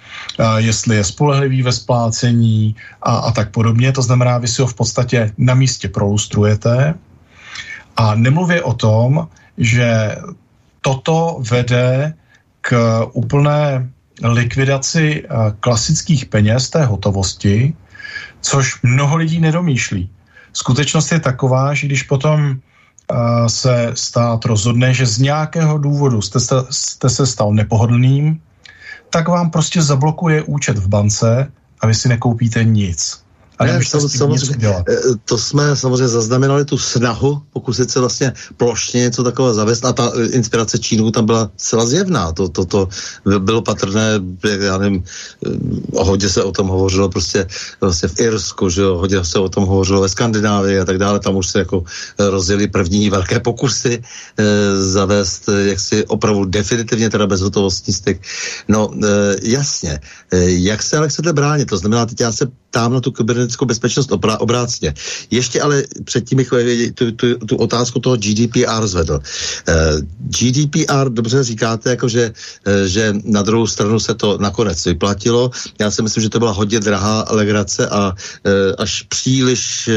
jestli je spolehlivý ve splácení a tak podobně. To znamená, vy si ho v podstatě na místě prolustrujete, a nemluvě o tom, že toto vede k úplné likvidaci klasických peněz, té hotovosti, což mnoho lidí nedomýšlí. Skutečnost je taková, že když potom se stát rozhodne, že z nějakého důvodu jste se stal nepohodlným, tak vám prostě zablokuje účet v bance a vy si nekoupíte nic. A ne, to jsme samozřejmě zaznamenali tu snahu pokusit se vlastně plošně něco takového zavést, a ta inspirace Čínu tam byla zcela zjevná. To bylo patrné, já nevím, hodně se o tom hovořilo prostě vlastně v Irsku, že jo, hodně se o tom hovořilo ve Skandinávii a tak dále, tam už se jako rozjeli první velké pokusy zavést jaksi opravdu definitivně teda bezhotovostní styk. No jasně, jak se ale chcete bránit, to znamená, teď já se ptám na tu kybernetickou bezpečnost obrácně. Ještě ale předtím bych tu otázku toho GDPR zvedl. GDPR, dobře říkáte, jakože, že na druhou stranu se to nakonec vyplatilo. Já si myslím, že to byla hodně drahá legrace a až příliš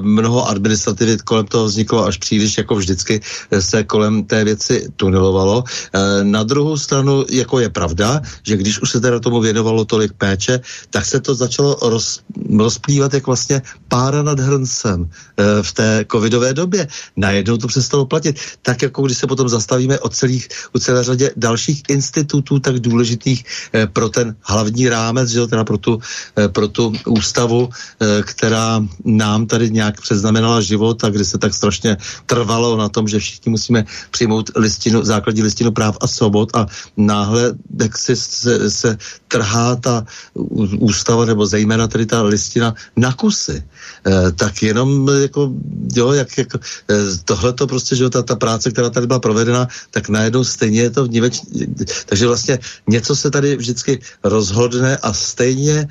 mnoho administrativy kolem toho vzniklo, až příliš, jako vždycky, se kolem té věci tunelovalo. Na druhou stranu, jako je pravda, že když už se teda tomu věnovalo tolik péče, tak se to začalo rozplývat jak vlastně pára nad hrncem v té covidové době. Najednou to přestalo platit. Tak jako když se potom zastavíme o celé řadě dalších institutů tak důležitých pro ten hlavní rámec, že jo, teda pro tu ústavu, která nám tady nějak předznamenala život a kdy se tak strašně trvalo na tom, že všichni musíme přijmout základní listinu práv a svobod, a náhle jak se trhá ta ústava, nebo zejména tady ta listina na kusy. Tak jenom jako, jo, jako tohleto prostě, že ta práce, která tady byla provedena, tak najednou stejně je to vníveč. Takže vlastně něco se tady vždycky rozhodne a stejně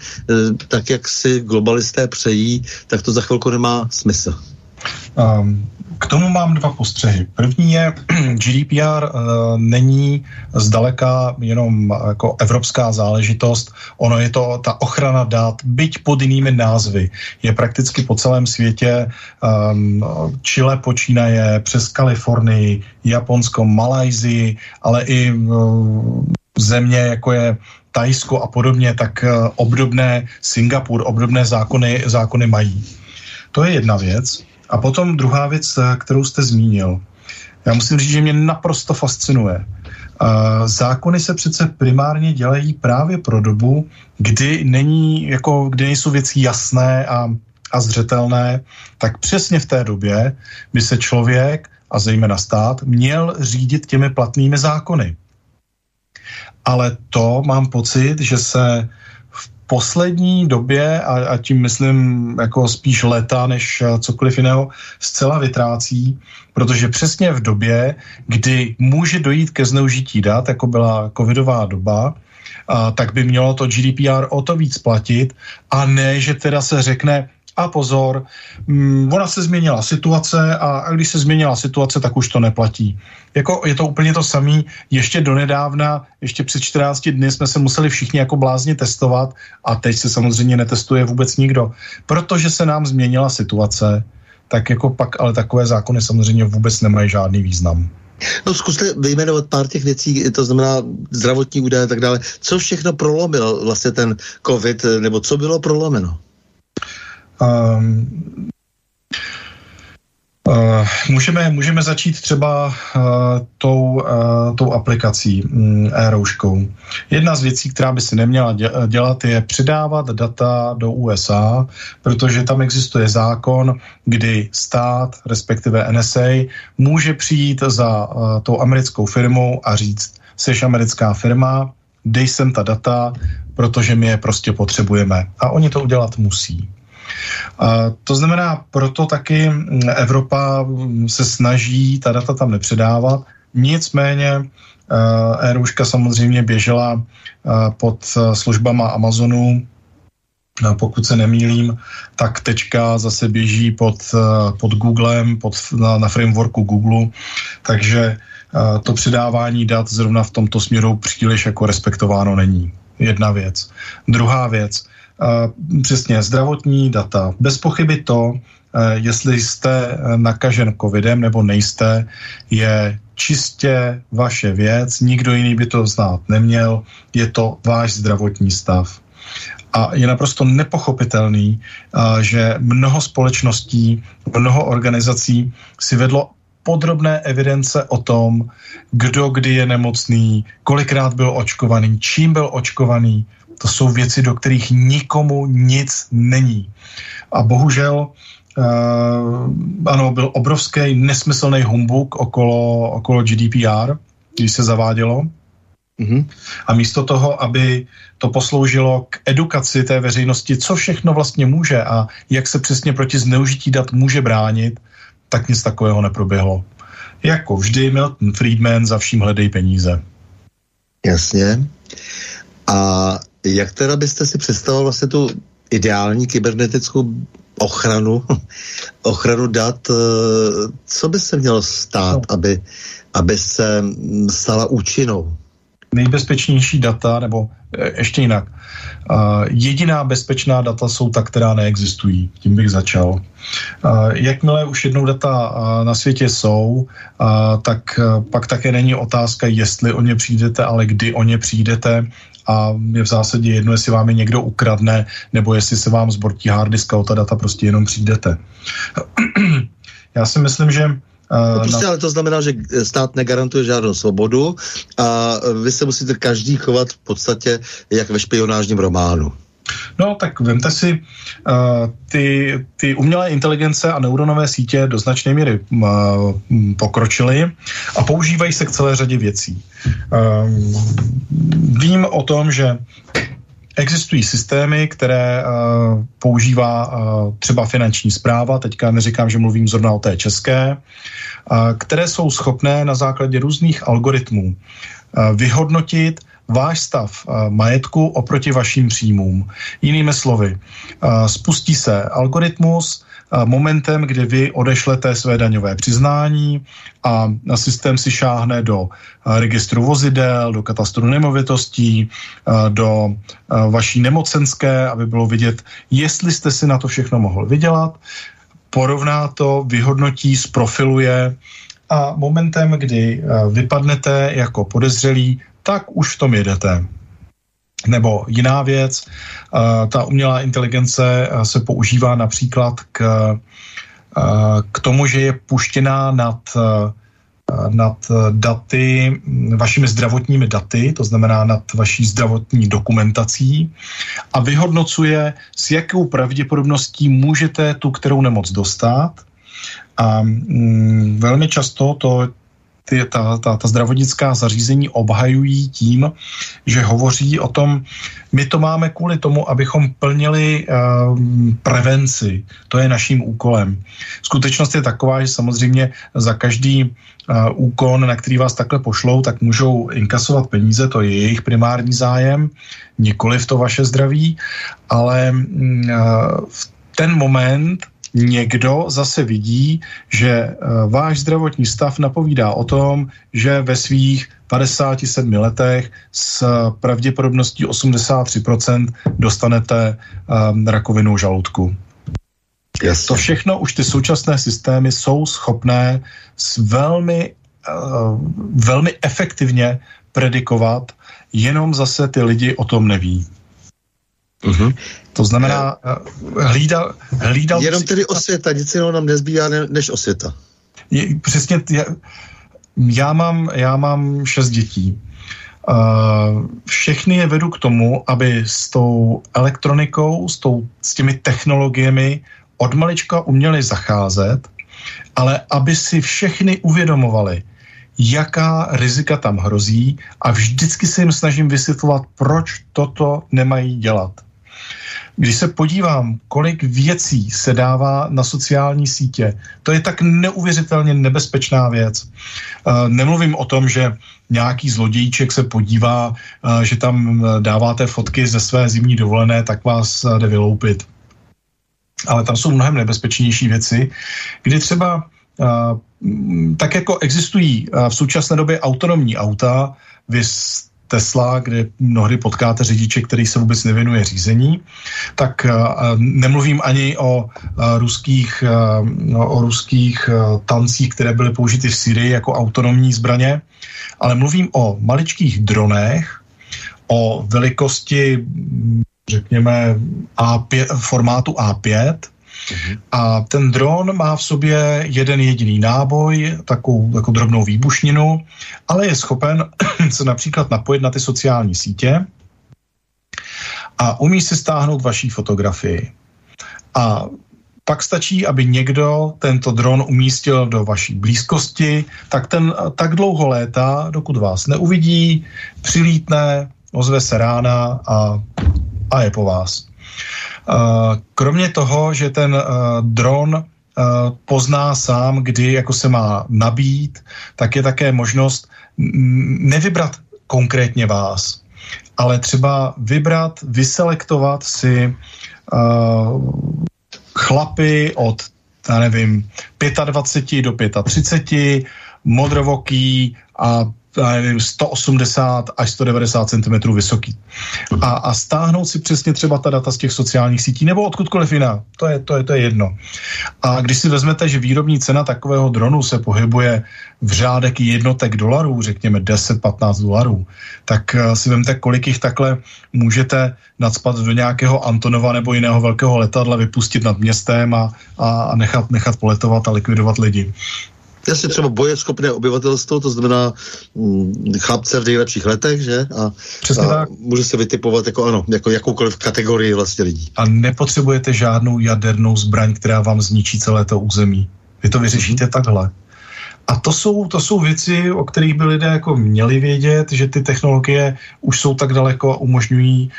tak, jak si globalisté přejí, tak to za chvilku nemá smysl. K tomu mám dva postřehy. První je, GDPR není zdaleka jenom jako evropská záležitost. Ono je to, ta ochrana dat, byť pod jinými názvy, je prakticky po celém světě. Chile počínaje přes Kalifornii, Japonsko, Malajzii, ale i země, jako je Tajsko a podobně, tak obdobné Singapur, obdobné zákony mají. To je jedna věc. A potom druhá věc, kterou jste zmínil. Já musím říct, že mě naprosto fascinuje. Zákony se přece primárně dělají právě pro dobu, kdy nejsou věci jasné a zřetelné, tak přesně v té době by se člověk, a zejména stát, měl řídit těmi platnými zákony. Ale to mám pocit, že se poslední době, a tím myslím jako spíš léta než cokoliv jiného, zcela vytrácí, protože přesně v době, kdy může dojít ke zneužití dat, jako byla covidová doba, tak by mělo to GDPR o to víc platit, a ne, že teda se řekne, a pozor, ona se změnila situace a když se změnila situace, tak už to neplatí. Jako je to úplně to samé, ještě donedávna, ještě před 14 dny jsme se museli všichni jako blázně testovat, a teď se samozřejmě netestuje vůbec nikdo. Protože se nám změnila situace, tak jako pak, ale takové zákony samozřejmě vůbec nemají žádný význam. No zkuste vyjmenovat pár těch věcí, to znamená zdravotní údaje a tak dále. Co všechno prolomil vlastně ten covid, nebo co bylo prolomeno? Můžeme začít třeba tou aplikací e-rouškou. Jedna z věcí, která by se neměla dělat, je předávat data do USA, protože tam existuje zákon, kdy stát, respektive NSA, může přijít za tou americkou firmou a říct, seš americká firma, dej sem ta data, protože my je prostě potřebujeme. A oni to udělat musí. To znamená, proto taky Evropa se snaží ta data tam nepředávat. Nicméně e-rouška samozřejmě běžela pod službama Amazonu, pokud se nemýlím, tak tečka zase běží pod Googlem, na frameworku Google, takže to předávání dat zrovna v tomto směru příliš jako respektováno není. Jedna věc. Druhá věc, přesně zdravotní data. Bez pochyby to, jestli jste nakažen covidem nebo nejste, je čistě vaše věc, nikdo jiný by to znát neměl, je to váš zdravotní stav. A je naprosto nepochopitelný, že mnoho společností, mnoho organizací si vedlo podrobné evidence o tom, kdo kdy je nemocný, kolikrát byl očkovaný, čím byl očkovaný. To jsou věci, do kterých nikomu nic není. A bohužel, ano, byl obrovský nesmyslný humbuk okolo GDPR, když se zavádělo. Mm-hmm. A místo toho, aby to posloužilo k edukaci té veřejnosti, co všechno vlastně může a jak se přesně proti zneužití dat může bránit, tak nic takového neproběhlo. Jako vždy Milton Friedman, za vším hledej peníze. Jasně. A jak teda byste si představoval vlastně tu ideální kybernetickou ochranu dat? Co by se mělo stát, aby se stala účinnou? Nejbezpečnější data, nebo ještě jinak, jediná bezpečná data jsou ta, která neexistují. Tím bych začal. Jakmile už jednou data na světě jsou, tak pak také není otázka, jestli o ně přijdete, ale kdy o ně přijdete a je v zásadě jedno, jestli vám je někdo ukradne, nebo jestli se vám zbortí harddiska, o ta data prostě jenom přijdete. Já si myslím, že prostě, ale to znamená, že stát negarantuje žádnou svobodu a vy se musíte každý chovat v podstatě jak ve špionážním románu. No tak vemte si, ty umělé inteligence a neuronové sítě do značné míry pokročily a používají se k celé řadě věcí. Vím o tom, že existují systémy, které používá třeba finanční správa, teďka neříkám, že mluvím zrovna o té české, které jsou schopné na základě různých algoritmů vyhodnotit váš stav majetku oproti vašim příjmům. Jinými slovy, spustí se algoritmus momentem, kdy vy odešlete své daňové přiznání a systém si šáhne do registru vozidel, do katastru nemovitostí, do vaší nemocenské, aby bylo vidět, jestli jste si na to všechno mohl vydělat, porovná to, vyhodnotí, zprofiluje a momentem, kdy vypadnete jako podezřelí, tak už v tom jedete. Nebo jiná věc, ta umělá inteligence se používá například k tomu, že je puštěná nad daty, vašimi zdravotními daty, to znamená nad vaší zdravotní dokumentací a vyhodnocuje, s jakou pravděpodobností můžete tu, kterou nemoc dostat. A velmi často ta zdravotnická zařízení obhajují tím, že hovoří o tom, my to máme kvůli tomu, abychom plnili prevenci. To je naším úkolem. Skutečnost je taková, že samozřejmě za každý úkon, na který vás takhle pošlou, tak můžou inkasovat peníze, to je jejich primární zájem, nikoliv to vaše zdraví, ale v ten moment někdo zase vidí, že váš zdravotní stav napovídá o tom, že ve svých 57 letech s pravděpodobností 83% dostanete rakovinu žaludku. Jasně. To všechno už ty současné systémy jsou schopné velmi efektivně predikovat, jenom zase ty lidi o tom neví. Uhum. To znamená, hlídal... Jenom tedy osvěta, nic jiného nám nezbývá než osvěta. Přesně, já mám 6 dětí. Všechny je vedu k tomu, aby s tou elektronikou, s těmi technologiemi od malička uměli zacházet, ale aby si všechny uvědomovali, jaká rizika tam hrozí a vždycky se jim snažím vysvětlovat, proč toto nemají dělat. Když se podívám, kolik věcí se dává na sociální sítě, to je tak neuvěřitelně nebezpečná věc. Nemluvím o tom, že nějaký zlodějíček se podívá, že tam dáváte fotky ze své zimní dovolené, tak vás jde vyloupit. Ale tam jsou mnohem nebezpečnější věci, kdy třeba tak jako existují v současné době autonomní auta, viz Tesla, kde mnohdy potkáte řidiče, který se vůbec nevěnuje řízení, tak nemluvím ani o ruských tancích, které byly použity v Syrii jako autonomní zbraně, ale mluvím o maličkých dronech, o velikosti, řekněme, formátu A5, a ten dron má v sobě jeden jediný náboj, takovou drobnou výbušninu, ale je schopen se například napojit na ty sociální sítě a umí si stáhnout vaší fotografii. A pak stačí, aby někdo tento dron umístil do vaší blízkosti, tak ten tak dlouho létá, dokud vás neuvidí, přilítne, ozve se rána a je po vás. Kromě toho, že ten dron pozná sám, kdy jako se má nabít, tak je také možnost nevybrat konkrétně vás, ale třeba vyselektovat si chlapy od, já nevím, 25 do 35, modrovoký a 180 až 190 cm vysoký. A stáhnout si přesně třeba ta data z těch sociálních sítí nebo odkudkoliv jiná. To je jedno. A když si vezmete, že výrobní cena takového dronu se pohybuje v řádech jednotek dolarů, řekněme 10-15 dolarů, tak si vemte, kolik jich takhle můžete nacpat do nějakého Antonova nebo jiného velkého letadla, vypustit nad městem a nechat poletovat a likvidovat lidi. Jasně, třeba bojeschopné obyvatelstvo, to znamená chápce v nejlepších letech, že? A může se vytipovat jako jakoukoliv kategorii vlastně lidí. A nepotřebujete žádnou jadernou zbraň, která vám zničí celé to území. Vy to vyřešíte takhle. A to jsou věci, o kterých by lidé jako měli vědět, že ty technologie už jsou tak daleko a umožňují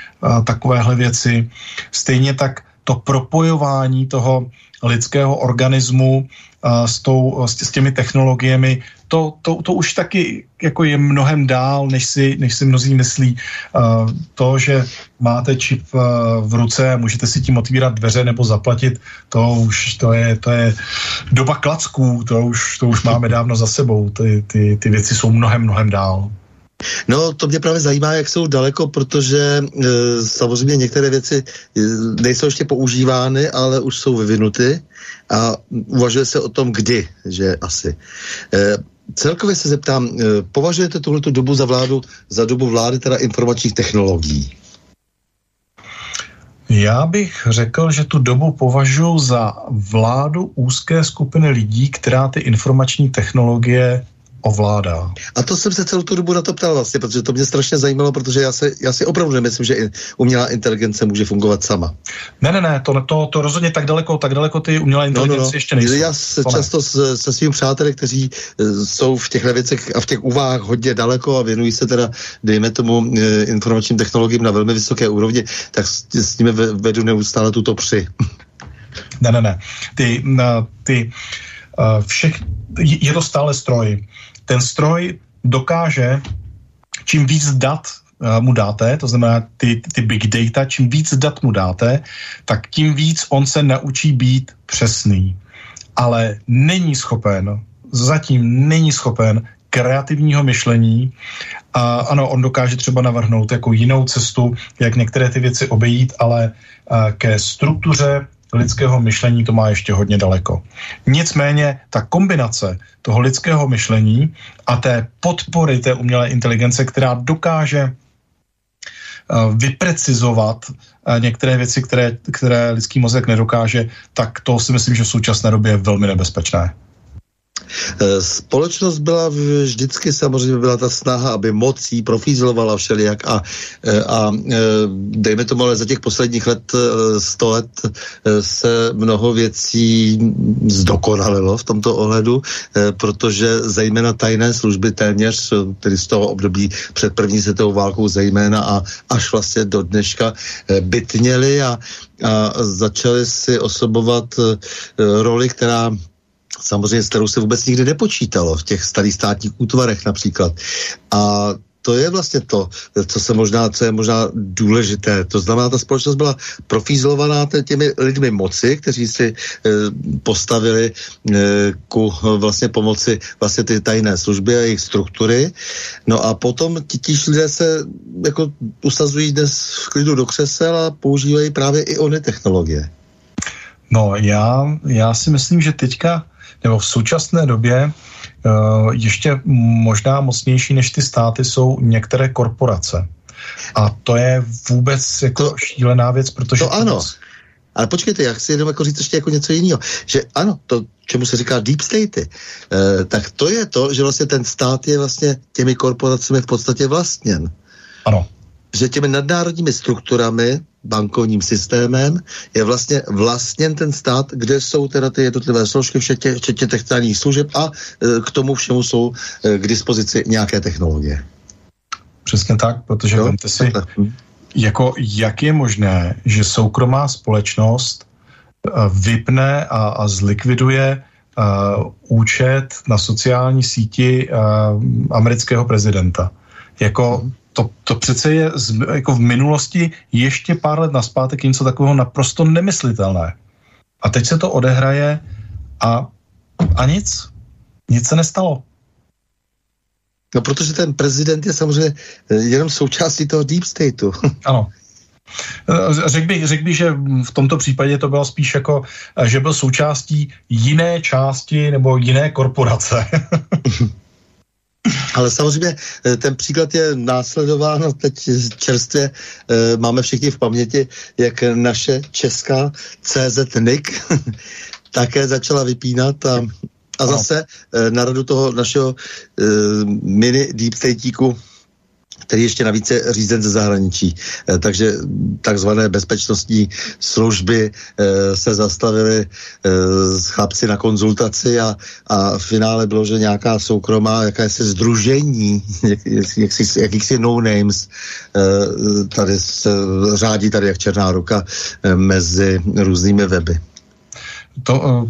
takovéhle věci. Stejně tak to propojování toho lidského organismu s těmi technologiemi, to už taky jako je mnohem dál, než si mnozí myslí. To, že máte čip v ruce a můžete si tím otvírat dveře nebo zaplatit, to je doba klacků, to už máme dávno za sebou. Ty věci jsou mnohem, mnohem dál. No, to mě právě zajímá, jak jsou daleko, protože samozřejmě některé věci nejsou ještě používány, ale už jsou vyvinuty a uvažuje se o tom, kdy, že asi. Celkově se zeptám, považujete tuhletu dobu za dobu vlády teda informačních technologií? Já bych řekl, že tu dobu považuji za vládu úzké skupiny lidí, která ty informační technologie ovládá. A to jsem se celou tu dobu na to ptal vlastně, protože to mě strašně zajímalo, protože já si opravdu nemyslím, že umělá inteligence může fungovat sama. Ne, to rozhodně tak daleko ty umělá inteligence ještě nejsou. Já se často se svým přáteli, kteří jsou v těchto věcech a v těch úvahách hodně daleko a věnují se teda, dejme tomu, informačním technologiím na velmi vysoké úrovni, tak s nimi vedu neustále tuto při. Ne. Je to stále stroj. Ten stroj dokáže, čím víc dat mu dáte, to znamená ty big data, čím víc dat mu dáte, tak tím víc on se naučí být přesný. Ale zatím není schopen kreativního myšlení. A ano, on dokáže třeba navrhnout jako jinou cestu, jak některé ty věci obejít, ale ke struktuře lidského myšlení to má ještě hodně daleko. Nicméně ta kombinace toho lidského myšlení a té podpory té umělé inteligence, která dokáže vyprecizovat některé věci, které lidský mozek nedokáže, tak to si myslím, že v současné době je velmi nebezpečné. Společnost byla vždycky, samozřejmě byla ta snaha, aby moc jí profízlovala všelijak a dejme tomu, ale za těch posledních let, 100 let se mnoho věcí zdokonalilo v tomto ohledu, protože zejména tajné služby téměř, tedy z toho období před první světovou válkou zejména a až vlastně do dneška bytněly a začaly si osobovat roli, která samozřejmě, s kterou se vůbec nikdy nepočítalo v těch starých státních útvarech například. A to je vlastně to, co je možná důležité. To znamená, ta společnost byla profízlovaná těmi lidmi moci, kteří si postavili ku vlastně pomoci vlastně ty tajné služby a jejich struktury. No a potom titíž lidé se jako usazují dnes v klidu do křesel a používají právě i ony technologie. No já si myslím, že teďka nebo v současné době ještě možná mocnější než ty státy jsou některé korporace. A to je vůbec jako šílená věc, protože... To ano, ale počkejte, já chci jenom jako říct ještě jako něco jiného, že ano, to, čemu se říká deep state, tak to je to, že vlastně ten stát je vlastně těmi korporacemi v podstatě vlastněn. Ano. Že těmi nadnárodními strukturami, bankovním systémem, je vlastně vlastněn ten stát, kde jsou teda ty jednotlivé složky, včetně těch tajných služeb a k tomu všemu jsou k dispozici nějaké technologie. Přesně tak, protože vemte si, jako jak je možné, že soukromá společnost vypne a zlikviduje účet na sociální síti amerického prezidenta. Jako To přece je jako v minulosti ještě pár let nazpátek něco takového naprosto nemyslitelné. A teď se to odehraje a nic. Nic se nestalo. No, protože ten prezident je samozřejmě jenom součástí toho deep stateu. Ano. Řekl bych, že v tomto případě to bylo spíš jako, že byl součástí jiné části nebo jiné korporace. Ale samozřejmě ten příklad je následován a teď čerstvě máme všichni v paměti, jak naše česká CZ.NIC také začala vypínat a zase na radu toho našeho mini deep stateíku, který ještě navíc je řízen ze zahraničí. Takže takzvané bezpečnostní služby se zastavili chlapci na konzultaci a v finále bylo, že nějaká soukromá, jakési sdružení, jakýchsi no names, tady se řádí tady jak černá ruka mezi různými weby. To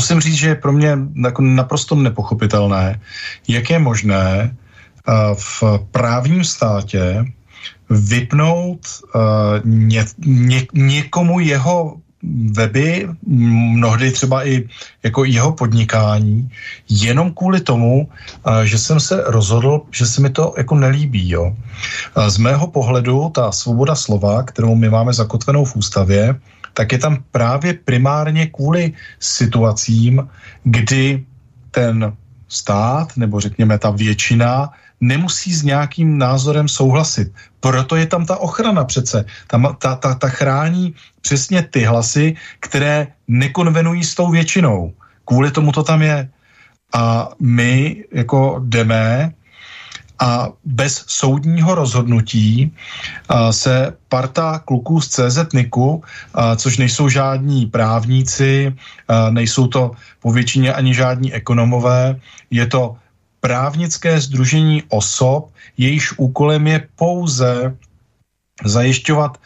musím říct, že je pro mě naprosto nepochopitelné, jak je možné v právním státě vypnout někomu jeho weby, mnohdy třeba i jako jeho podnikání, jenom kvůli tomu, že jsem se rozhodl, že se mi to jako nelíbí. Jo. Z mého pohledu ta svoboda slova, kterou my máme zakotvenou v ústavě, tak je tam právě primárně kvůli situacím, kdy ten stát, nebo řekněme ta většina, nemusí s nějakým názorem souhlasit. Proto je tam ta ochrana přece. Ta chrání přesně ty hlasy, které nekonvenují s tou většinou. Kvůli tomu to tam je. A my jako jdeme a bez soudního rozhodnutí se parta kluků z CZ.NICu, což nejsou žádní právníci, nejsou to povětšině ani žádní ekonomové, je to právnické sdružení osob, jejichž úkolem je pouze zajišťovat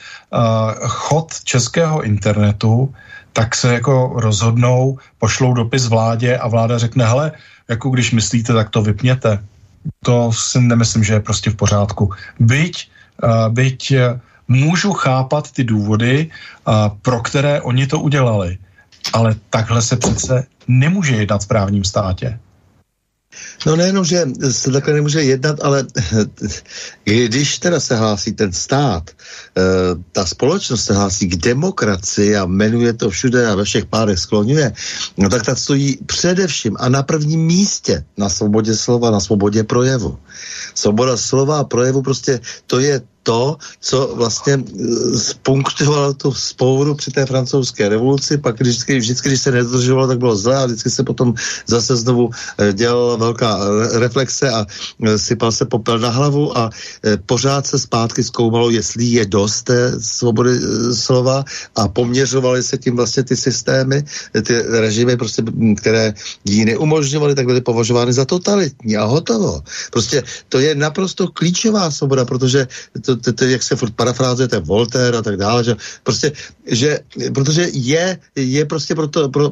chod českého internetu, tak se jako rozhodnou, pošlou dopis vládě a vláda řekne, hele, jako když myslíte, tak to vypněte. To si nemyslím, že je prostě v pořádku. Byť můžu chápat ty důvody, pro které oni to udělali, ale takhle se přece nemůže jednat v právním státě. No nejenom, že se takhle nemůže jednat, ale když teda se hlásí ten stát, ta společnost se hlásí k demokracii a jmenuje to všude a ve všech pádech skloňuje, no tak ta stojí především a na prvním místě na svobodě slova, na svobodě projevu. Svoboda slova a projevu prostě to je to, co vlastně spunktovalo tu spouru při té francouzské revoluci, pak vždycky, když se nedodržovalo, tak bylo zlé a vždycky se potom zase znovu dělala velká reflexe a sypal se popel na hlavu a pořád se zpátky zkoumalo, jestli je dost té svobody slova a poměřovaly se tím vlastně ty systémy, ty režimy, prostě, které ji neumožňovaly, tak byly považovány za totalitní a hotovo. Prostě to je naprosto klíčová svoboda, protože to, jak se furt parafrázujete, Voltaire a tak dále, že prostě, že protože je prostě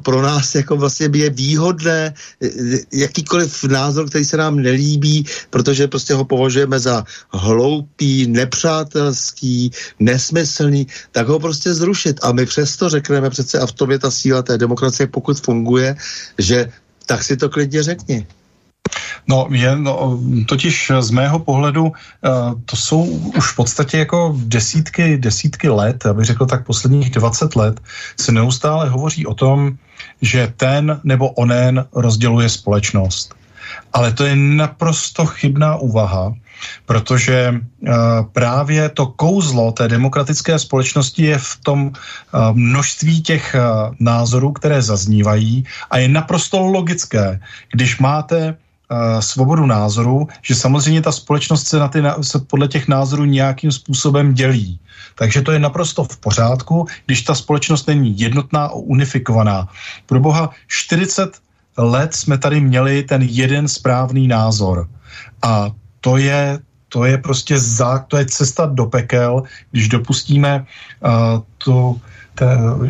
pro nás jako vlastně je výhodné jakýkoliv názor, který se nám nelíbí, protože prostě ho považujeme za hloupý, nepřátelský, nesmyslný, tak ho prostě zrušit. A my přesto řekneme přece, a v tom je ta síla té demokracie, pokud funguje, že tak si to klidně řekni. No, totiž z mého pohledu to jsou už v podstatě jako desítky let, abych řekl tak posledních 20 let, se neustále hovoří o tom, že ten nebo onen rozděluje společnost. Ale to je naprosto chybná úvaha, protože právě to kouzlo té demokratické společnosti je v tom množství těch názorů, které zaznívají a je naprosto logické, když máte svobodu názoru, že samozřejmě ta společnost se podle těch názorů nějakým způsobem dělí. Takže to je naprosto v pořádku, když ta společnost není jednotná a unifikovaná. Pro boha, 40 let jsme tady měli ten jeden správný názor. A to je prostě to je cesta do pekel, když dopustíme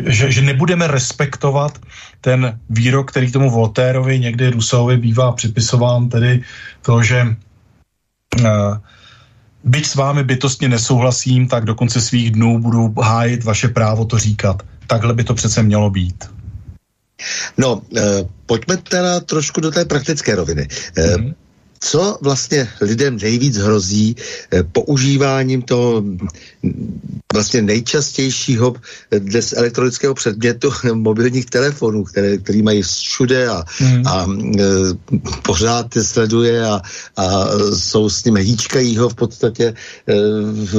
že nebudeme respektovat ten výrok, který tomu Voltairovi, někdy Rousseauovi bývá připisován, tedy to, že byť s vámi bytostně nesouhlasím, tak do konce svých dnů budu hájit vaše právo to říkat. Takhle by to přece mělo být. No, pojďme teda trošku do té praktické roviny. Co vlastně lidem nejvíc hrozí používáním toho vlastně nejčastějšího dnes elektronického předmětu mobilních telefonů, který mají všude a pořád je sleduje a jsou s ním, hýčkají ho v podstatě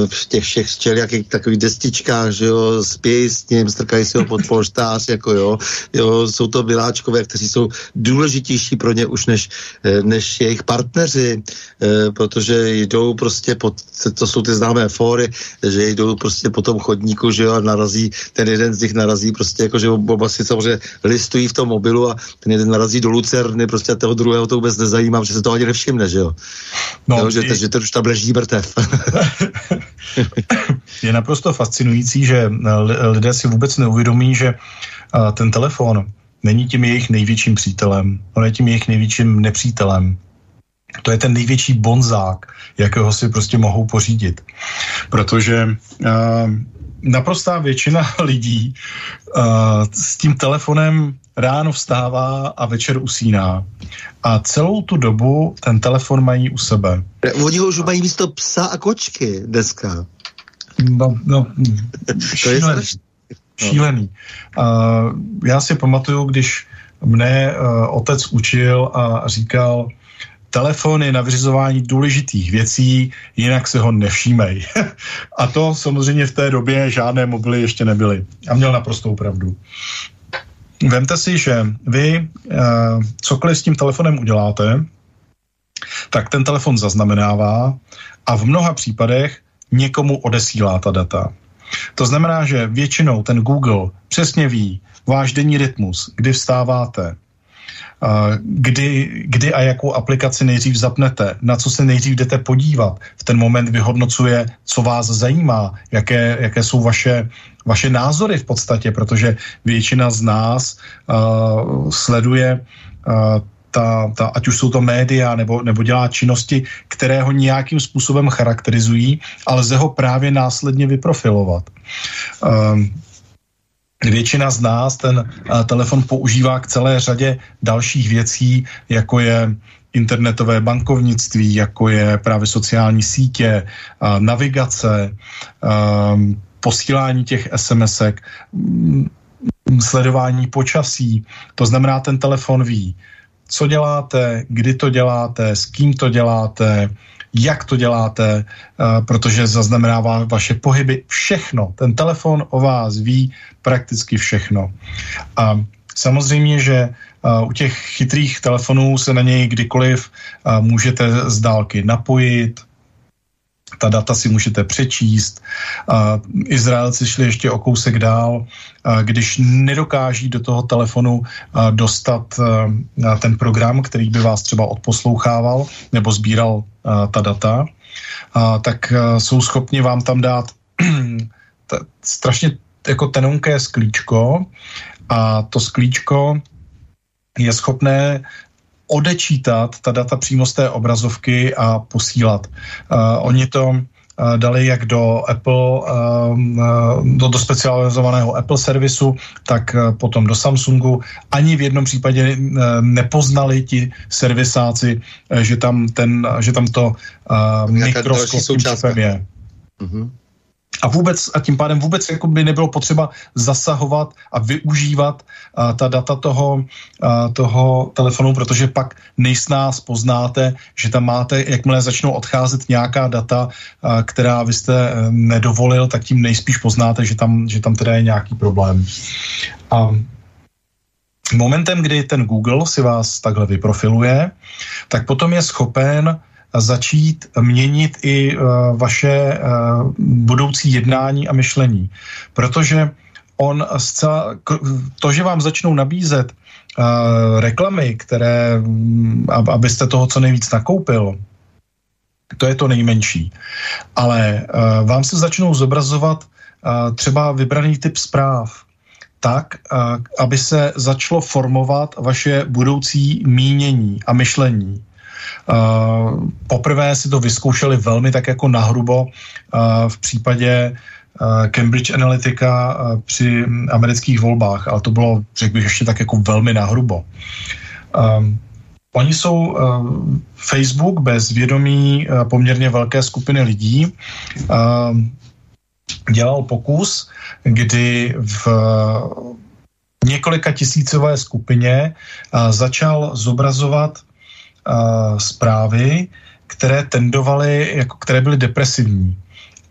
v těch všech všelijakých takových destičkách, že jo, spějí s ním, strkají si ho pod polštář, jako jo, jsou to miláčkové, kteří jsou důležitější pro ně už než jejich partneři, protože jdou prostě to jsou ty známé fóry, že jdou prostě po tom chodníku, že jo, a narazí, ten jeden z nich narazí prostě, jako že oba si samozřejmě listují v tom mobilu a ten jeden narazí do Lucerny, prostě a toho druhého to vůbec nezajímá, že se to ani nevšimne, že jo. No, jo, že to už tam leží mrtev. Je naprosto fascinující, že lidé si vůbec neuvědomí, že ten telefon není tím jejich největším přítelem, on je tím jejich největším nepřítelem. To je ten největší bonzák, jakého si prostě mohou pořídit. Protože naprostá většina lidí s tím telefonem ráno vstává a večer usíná. A celou tu dobu ten telefon mají u sebe. Oni ho už mají místo psa a kočky dneska. No, šílený. Já si pamatuju, když mne otec učil a říkal: telefon je na vyřizování důležitých věcí, jinak se ho nevšímej. A to samozřejmě v té době žádné mobily ještě nebyly. A měl naprostou pravdu. Vemte si, že vy cokoliv s tím telefonem uděláte, tak ten telefon zaznamenává a v mnoha případech někomu odesílá ta data. To znamená, že většinou ten Google přesně ví váš denní rytmus, kdy vstáváte, kdy a jakou aplikaci nejdřív zapnete, na co se nejdřív jdete podívat. V ten moment vyhodnocuje, co vás zajímá, jaké jsou vaše názory v podstatě, protože většina z nás sleduje ať už jsou to média, nebo dělá činnosti, které ho nějakým způsobem charakterizují, ale lze ho právě následně vyprofilovat. Většina z nás ten telefon používá k celé řadě dalších věcí, jako je internetové bankovnictví, jako je právě sociální sítě, navigace, posílání těch SMS-ek, sledování počasí. To znamená, ten telefon ví, co děláte, kdy to děláte, s kým to děláte, jak to děláte, protože zaznamenává vaše pohyby, všechno. Ten telefon o vás ví prakticky všechno. A samozřejmě, že u těch chytrých telefonů se na něj kdykoliv můžete z dálky napojit, ta data si můžete přečíst. Izraelci šli ještě o kousek dál, když nedokáží do toho telefonu dostat ten program, který by vás třeba odposlouchával nebo sbíral ta data, tak jsou schopni vám tam dát strašně jako tenonké sklíčko a to sklíčko je schopné odečítat ta data přímo z té obrazovky a posílat. Oni to dali jak do Apple, do specializovaného Apple servisu, tak potom do Samsungu. Ani v jednom případě nepoznali ti servisáci, že tam, že tam to mikroskop je. Mhm. A tím pádem vůbec jako by nebylo potřeba zasahovat a využívat ta data toho telefonu, protože pak nejsnáz poznáte, že tam máte, jakmile začnou odcházet nějaká data, která vy jste nedovolil, tak tím nejspíš poznáte, že tam teda je nějaký problém. A momentem, kdy ten Google si vás takhle vyprofiluje, tak potom je schopen začít měnit i vaše budoucí jednání a myšlení. Protože on to, že vám začnou nabízet reklamy, které, abyste toho co nejvíc nakoupil, to je to nejmenší. Ale vám se začnou zobrazovat třeba vybraný typ zpráv, tak, aby se začalo formovat vaše budoucí mínění a myšlení. Poprvé si to vyzkoušeli velmi tak jako nahrubo v případě Cambridge Analytica při amerických volbách, ale to bylo, řekl bych, ještě tak jako velmi nahrubo. Oni jsou Facebook bez vědomí poměrně velké skupiny lidí, dělal pokus, kdy v několika tisícové skupině začal zobrazovat zprávy, které tendovaly, jako které byly depresivní.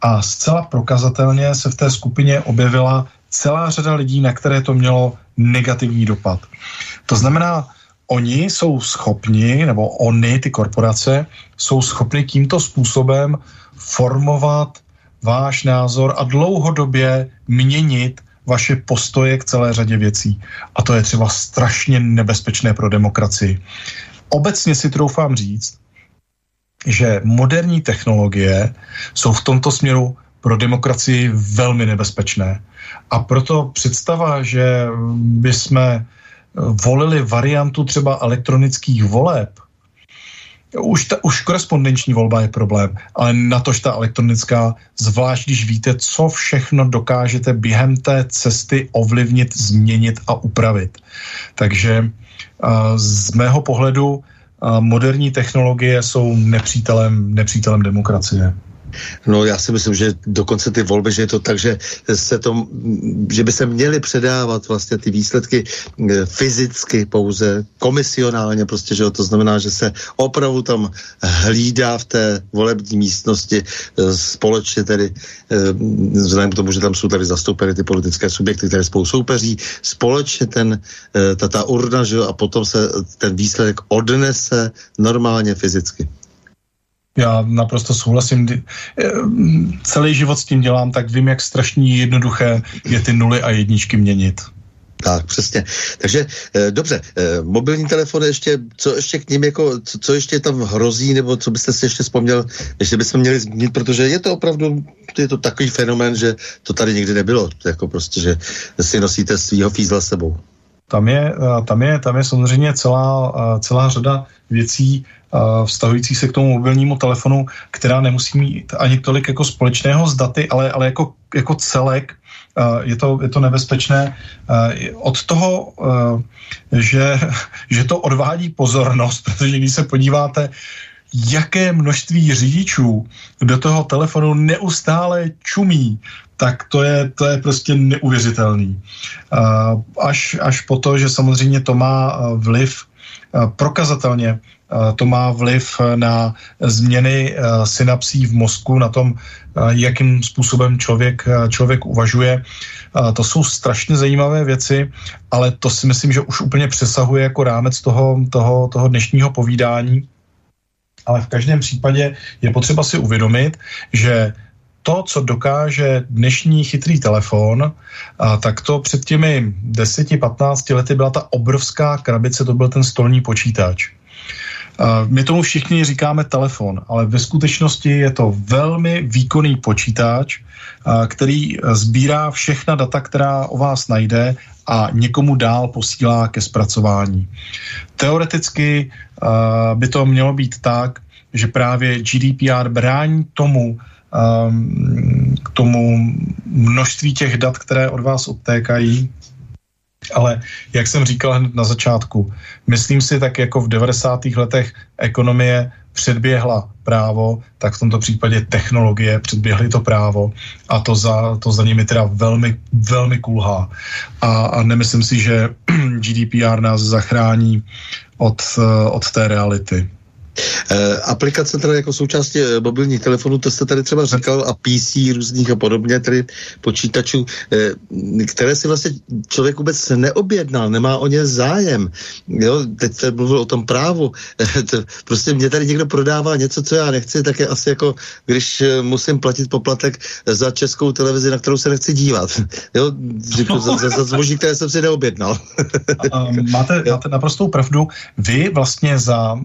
A zcela prokazatelně se v té skupině objevila celá řada lidí, na které to mělo negativní dopad. To znamená, oni jsou schopni, nebo oni, ty korporace, jsou schopni tímto způsobem formovat váš názor a dlouhodobě měnit vaše postoje k celé řadě věcí. A to je třeba strašně nebezpečné pro demokracii. Obecně si troufám říct, že moderní technologie jsou v tomto směru pro demokracii velmi nebezpečné. A proto představa, že bychom volili variantu třeba elektronických voleb, už korespondenční volba je problém, ale natož ta elektronická, zvlášť když víte, co všechno dokážete během té cesty ovlivnit, změnit a upravit. Takže z mého pohledu moderní technologie jsou nepřítelem demokracie. No já si myslím, že dokonce ty volby, že je to tak, že by se měly předávat vlastně ty výsledky fyzicky pouze, komisionálně prostě, že to znamená, že se opravdu tam hlídá v té volební místnosti společně tedy, vzhledem k tomu, že tam jsou tady zastoupeny ty politické subjekty, které spolu soupeří, společně ta urna, že a potom se ten výsledek odnese normálně fyzicky. Já naprosto souhlasím. Celý život s tím dělám, tak vím, jak strašně jednoduché je ty nuly a jedničky měnit. Tak, přesně. Takže dobře, mobilní telefony ještě, co ještě k ním, jako, co ještě tam hrozí, nebo co byste si ještě vzpomněl, ještě bychom měli zmínit, protože je to opravdu, je to takový fenomén, že to tady nikdy nebylo, jako prostě, že si nosíte svýho fízla s sebou. Tam je samozřejmě celá řada věcí vztahující se k tomu mobilnímu telefonu, která nemusí mít ani tolik jako společného s daty, ale jako celek je to nebezpečné. Od toho, že to odvádí pozornost, protože když se podíváte, jaké množství řidičů do toho telefonu neustále čumí, tak to je prostě neuvěřitelný. Až po to, že samozřejmě to má vliv prokazatelně to má vliv na změny synapsí v mozku, na tom, jakým způsobem člověk uvažuje. To jsou strašně zajímavé věci, ale to si myslím, že už úplně přesahuje jako rámec toho dnešního povídání. Ale v každém případě je potřeba si uvědomit, že to, co dokáže dnešní chytrý telefon, tak to před těmi 10-15 lety byla ta obrovská krabice, to byl ten stolní počítač. My tomu všichni říkáme telefon, ale ve skutečnosti je to velmi výkonný počítač, který sbírá všechna data, která o vás najde a někomu dál posílá ke zpracování. Teoreticky by to mělo být tak, že právě GDPR brání k tomu množství těch dat, které od vás odtékají. Ale jak jsem říkal hned na začátku, myslím si, tak jako v 90. letech ekonomie předběhla právo, tak v tomto případě technologie předběhly to právo a to za nimi teda velmi, velmi kulhá. A nemyslím si, že GDPR nás zachrání od té reality. Aplikace teda jako součástí mobilních telefonů, to jste tady třeba říkal, a PC různých a podobně, tedy počítačů, které si vlastně člověk vůbec neobjednal, nemá o ně zájem. Jo, teď jsem mluvil o tom právu. Prostě mě tady někdo prodává něco, co já nechci, tak je asi jako, když musím platit poplatek za Českou televizi, na kterou se nechci dívat. Jo, za zboží, které jsem si neobjednal. Máte naprostou pravdu. Vy vlastně za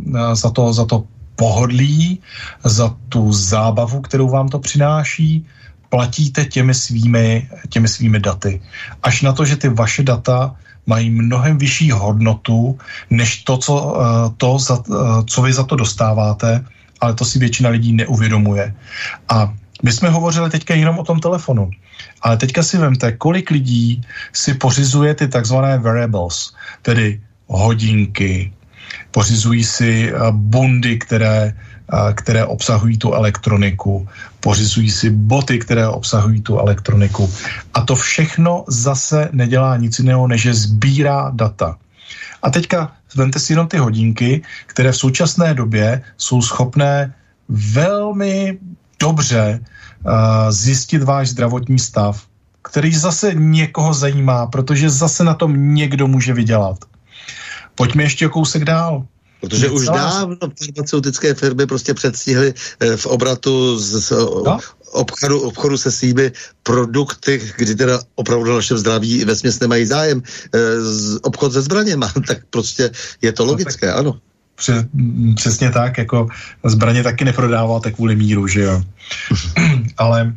to pohodlí, za tu zábavu, kterou vám to přináší, platíte těmi svými daty. Až na to, že ty vaše data mají mnohem vyšší hodnotu, než to, co vy za to dostáváte, ale to si většina lidí neuvědomuje. A my jsme hovořili teďka jenom o tom telefonu, ale teďka si vemte, kolik lidí si pořizuje ty takzvané wearables, tedy hodinky, pořizují si bundy, které obsahují tu elektroniku, pořizují si boty, které obsahují tu elektroniku. A to všechno zase nedělá nic jiného, než že sbírá data. A teďka vemte si jenom ty hodinky, které v současné době jsou schopné velmi dobře zjistit váš zdravotní stav, který zase někoho zajímá, protože zase na tom někdo může vydělat. Pojďme ještě kousek dál. Protože už dávno farmaceutické firmy prostě předstihly v obratu obchodu se svými produkty, kdy teda opravdu naše zdraví vesměs nemají zájem. Obchod se zbraněma, tak prostě je to logické, no, ano. Přesně tak, jako zbraně taky neprodáváte kvůli míru, že jo. Ale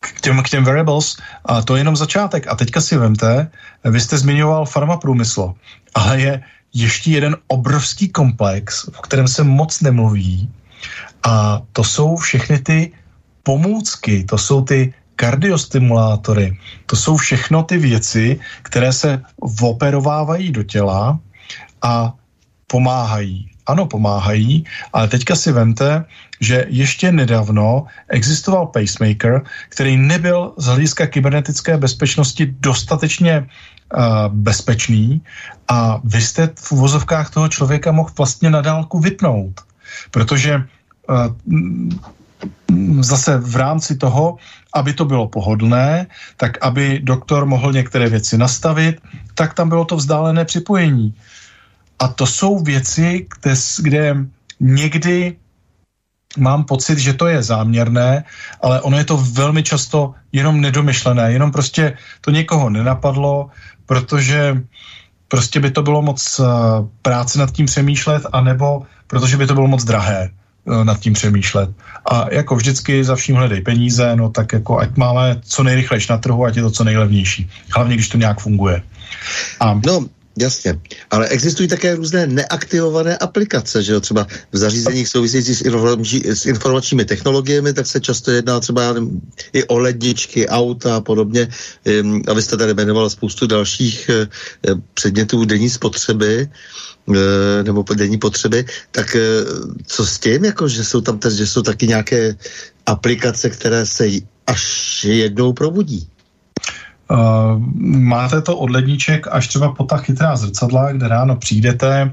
k těm wearables, a to je jenom začátek. A teďka si vemte, vy jste zmiňoval farmaprůmysl, ale je ještě jeden obrovský komplex, o kterém se moc nemluví, a to jsou všechny ty pomůcky, to jsou ty kardiostimulátory, to jsou všechno ty věci, které se operovávají do těla a pomáhají. Ano, pomáhají, ale teďka si vemte, že ještě nedávno existoval pacemaker, který nebyl z hlediska kybernetické bezpečnosti dostatečně bezpečný, a vy jste v uvozovkách toho člověka mohl vlastně na dálku vypnout, protože zase v rámci toho, aby to bylo pohodlné, tak aby doktor mohl některé věci nastavit, tak tam bylo to vzdálené připojení. A to jsou věci, kde někdy mám pocit, že to je záměrné, ale ono je to velmi často jenom nedomyšlené, jenom prostě to někoho nenapadlo, protože prostě by to bylo moc práce nad tím přemýšlet, anebo protože by to bylo moc drahé nad tím přemýšlet. A jako vždycky za vším hledej peníze, no tak jako ať máme co nejrychlejší na trhu, ať je to co nejlevnější. Hlavně, když to nějak funguje. Jasně, ale existují také různé neaktivované aplikace, že jo, třeba v zařízeních souvisejících s informačními technologiemi, tak se často jedná třeba i o ledničky, auta a podobně, a vy jste tady jmenoval spoustu dalších předmětů denní spotřeby, nebo denní potřeby, tak co s tím, jako, že jsou tam že jsou taky nějaké aplikace, které se až jednou probudí? Máte to od ledniček až třeba po ta chytrá zrcadla, kde ráno přijdete,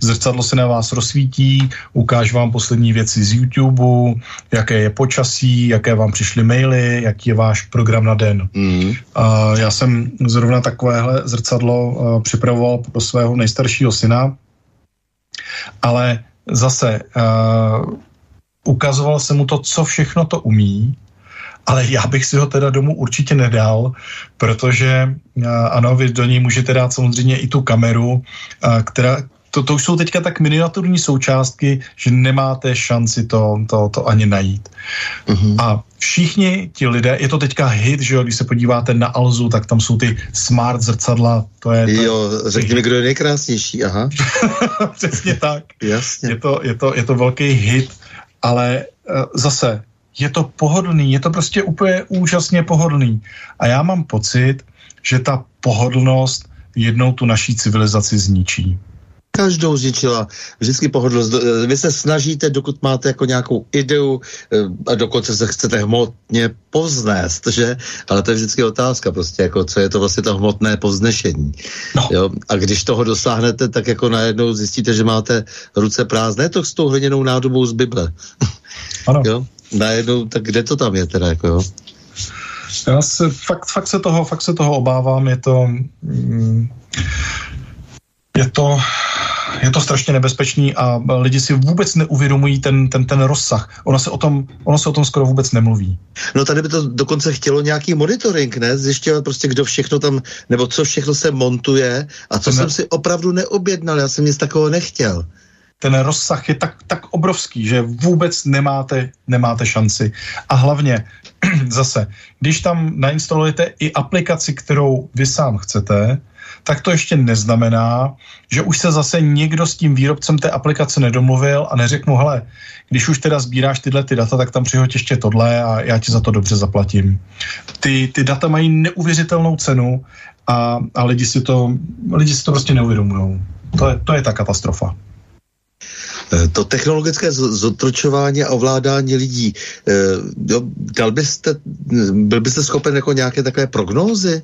zrcadlo se na vás rozsvítí, ukáže vám poslední věci z YouTube, jaké je počasí, jaké vám přišly maily, jaký je váš program na den. Já jsem zrovna takovéhle zrcadlo připravoval pro svého nejstaršího syna, ale zase ukazoval jsem mu to, co všechno to umí, ale já bych si ho teda domů určitě nedal, protože ano, vy do něj můžete dát samozřejmě i tu kameru, která, to už jsou teďka tak miniaturní součástky, že nemáte šanci to ani najít. Mm-hmm. A všichni ti lidé, je to teďka hit, že jo, když se podíváte na Alzu, tak tam jsou ty smart zrcadla, Jo, řekni mi, kdo je nejkrásnější, aha. Přesně tak. Jasně. Je to velký hit, ale zase je to pohodlný, je to prostě úplně úžasně pohodlný. A já mám pocit, že ta pohodlnost jednou tu naší civilizaci zničí. Každou zničila. Vždycky pohodlnost. Vy se snažíte, dokud máte jako nějakou ideu a dokonce se chcete hmotně poznést, že? Ale to je vždycky otázka prostě, jako co je to vlastně to hmotné poznešení. No. Jo? A když toho dosáhnete, tak jako najednou zjistíte, že máte ruce prázdné, to s tou hliněnou nádobou z Bible. Ano. Jo? Najednou, tak kde to tam je teda, jako jo? Já se fakt se toho obávám, je to strašně nebezpečný a lidi si vůbec neuvědomují ten rozsah. Ono se o tom skoro vůbec nemluví. No tady by to dokonce chtělo nějaký monitoring, ne? Zjišťovat prostě, kdo všechno tam, nebo co všechno se montuje a co jsem si opravdu neobjednal, já jsem nic takového nechtěl. Ten rozsah je tak obrovský, že vůbec nemáte šanci. A hlavně zase, když tam nainstalujete i aplikaci, kterou vy sám chcete, tak to ještě neznamená, že už se zase někdo s tím výrobcem té aplikace nedomluvil a neřeknu, hele, když už teda sbíráš tyhle ty data, tak tam přihoď ještě tohle a já ti za to dobře zaplatím. Ty data mají neuvěřitelnou cenu a lidi si to prostě neuvědomují. To je ta katastrofa. To technologické zotročování a ovládání lidí, byl byste schopen jako nějaké takové prognózy?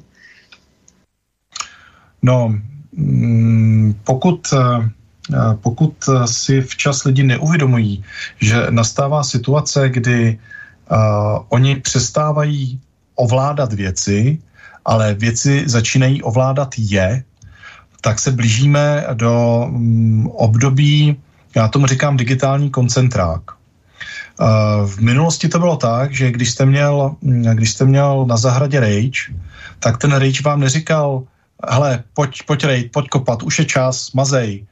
No, pokud si včas lidi neuvědomují, že nastává situace, kdy oni přestávají ovládat věci, ale věci začínají ovládat je, tak se blížíme do období, já tomu říkám digitální koncentrák. V minulosti to bylo tak, že když jste měl na zahradě rejč, tak ten rejč vám neříkal, hele, pojď rejt, pojď kopat, už je čas, mazej.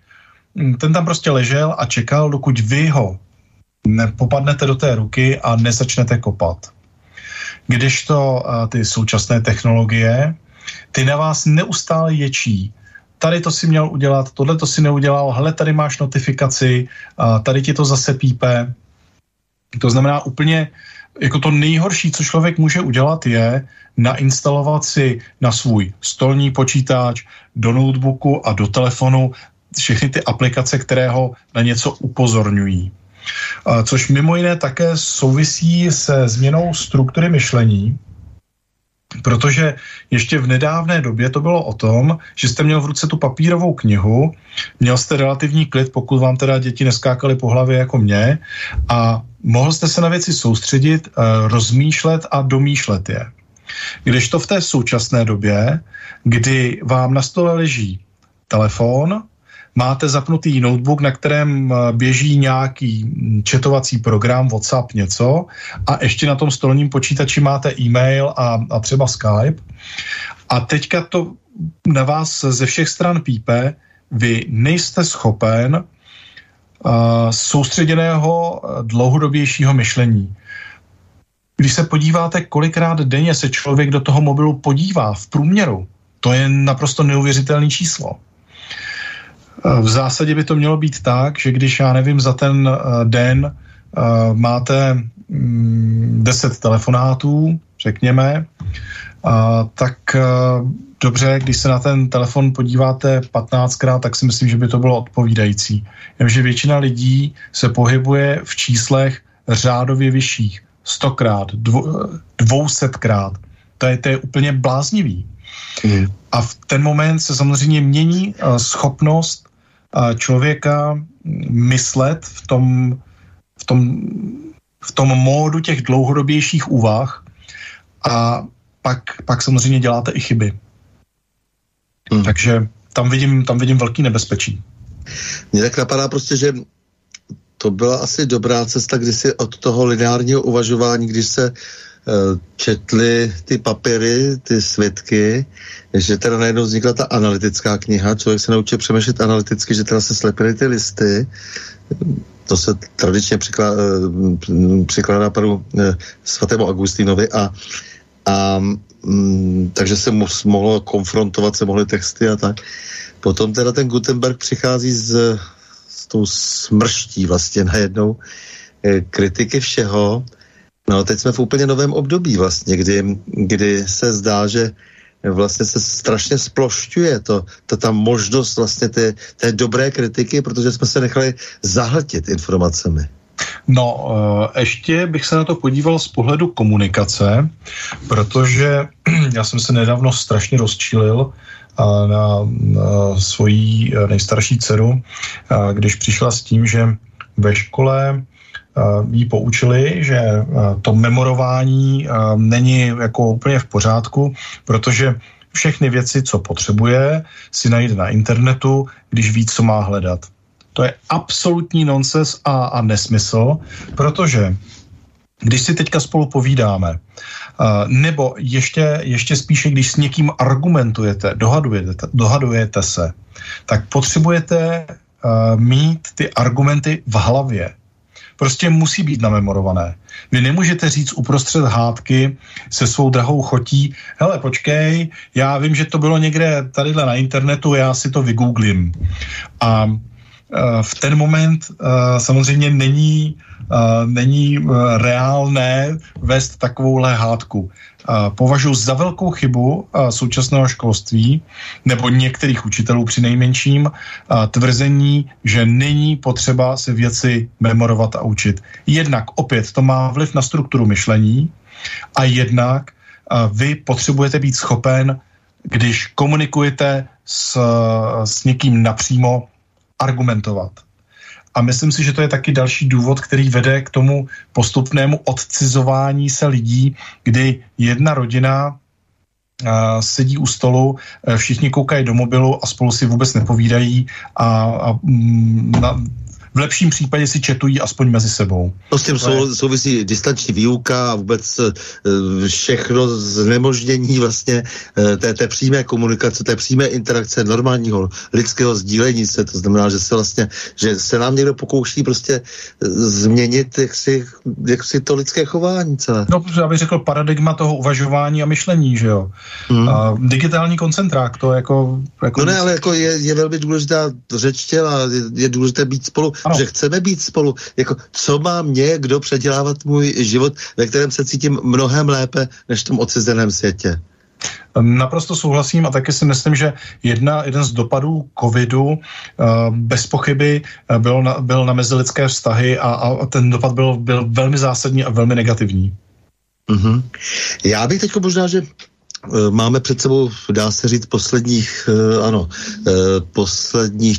Ten tam prostě ležel a čekal, dokud vy ho nepopadnete do té ruky a nezačnete kopat. Kdežto ty současné technologie, ty na vás neustále ječí. Tady to si měl udělat, tohle to si neudělal, hele, tady máš notifikaci, a tady ti to zase pípe. To znamená úplně, jako to nejhorší, co člověk může udělat, je nainstalovat si na svůj stolní počítač, do notebooku a do telefonu všechny ty aplikace, které ho na něco upozorňují. Což mimo jiné také souvisí se změnou struktury myšlení, protože ještě v nedávné době to bylo o tom, že jste měl v ruce tu papírovou knihu, měl jste relativní klid, pokud vám teda děti neskákaly po hlavě jako mě, a mohl jste se na věci soustředit, rozmýšlet a domýšlet je. Kdežto v té současné době, kdy vám na stole leží telefon, máte zapnutý notebook, na kterém běží nějaký četovací program, WhatsApp, něco, a ještě na tom stolním počítači máte e-mail a třeba Skype. A teďka to na vás ze všech stran pípe, vy nejste schopen soustředěného dlouhodobějšího myšlení. Když se podíváte, kolikrát denně se člověk do toho mobilu podívá v průměru, to je naprosto neuvěřitelné číslo. V zásadě by to mělo být tak, že když, já nevím, za ten den máte 10 telefonátů, řekněme, tak dobře, když se na ten telefon podíváte 15krát, tak si myslím, že by to bylo odpovídající. Vím, že většina lidí se pohybuje v číslech řádově vyšších. 100krát, 200krát. to je úplně bláznivý. Mm. A v ten moment se samozřejmě mění schopnost člověka myslet v tom módu těch dlouhodobějších úvah a pak samozřejmě děláte i chyby. Mm. Takže tam vidím velký nebezpečí. Mně tak napadá prostě, že to byla asi dobrá cesta kdysi od toho lineárního uvažování, když se četli ty papíry, ty svědky, že teda najednou vznikla ta analytická kniha, člověk se naučil přemýšlet analyticky, že teda se slepily ty listy, to se tradičně přikládá panu svatému Augustinovi a takže se mohlo konfrontovat, se mohly texty a tak. Potom teda ten Gutenberg přichází s tou smrští vlastně najednou kritiky všeho. No teď jsme v úplně novém období vlastně, kdy se zdá, že vlastně se strašně splošťuje ta možnost vlastně té dobré kritiky, protože jsme se nechali zahltit informacemi. No, ještě bych se na to podíval z pohledu komunikace, protože já jsem se nedávno strašně rozčilil na svoji nejstarší dceru, když přišla s tím, že ve škole jí poučili, že to memorování není jako úplně v pořádku, protože všechny věci, co potřebuje, si najde na internetu, když ví, co má hledat. To je absolutní nonsens a nesmysl, protože když si teďka spolu povídáme, nebo ještě spíše, když s někým argumentujete, dohadujete se, tak potřebujete mít ty argumenty v hlavě. Prostě musí být namemorované. Vy nemůžete říct uprostřed hádky se svou drahou chotí, hele, počkej, já vím, že to bylo někde tadyhle na internetu, já si to vygooglím. A v ten moment samozřejmě není reálné vést takovouhle hádku. Považuji za velkou chybu současného školství nebo některých učitelů přinejmenším tvrzení, že není potřeba si věci memorovat a učit. Jednak opět to má vliv na strukturu myšlení a jednak vy potřebujete být schopen, když komunikujete s někým napřímo, argumentovat. A myslím si, že to je taky další důvod, který vede k tomu postupnému odcizování se lidí, kdy jedna rodina sedí u stolu, všichni koukají do mobilu a spolu si vůbec nepovídají a v lepším případě si četují aspoň mezi sebou. No s tím souvisí distanční výuka a vůbec všechno znemožnění vlastně té přímé komunikace, té přímé interakce normálního lidského sdílení se. To znamená, že se nám někdo pokouší prostě změnit jak si to lidské chování celé. No, já bych řekl paradigma toho uvažování a myšlení, že jo. Hmm. A digitální koncentrák, to jako... No ne, ale jako je velmi důležitá řeč těla, je důležité být spolu. Ano. Že chceme být spolu, jako co má mě, kdo předělávat můj život, ve kterém se cítím mnohem lépe, než v tom odcizeném světě. Naprosto souhlasím a taky si myslím, že jeden z dopadů covidu bez pochyby byl na mezilidské vztahy a ten dopad byl velmi zásadní a velmi negativní. Mm-hmm. Já bych teď možná, že máme před sebou, dá se říct, posledních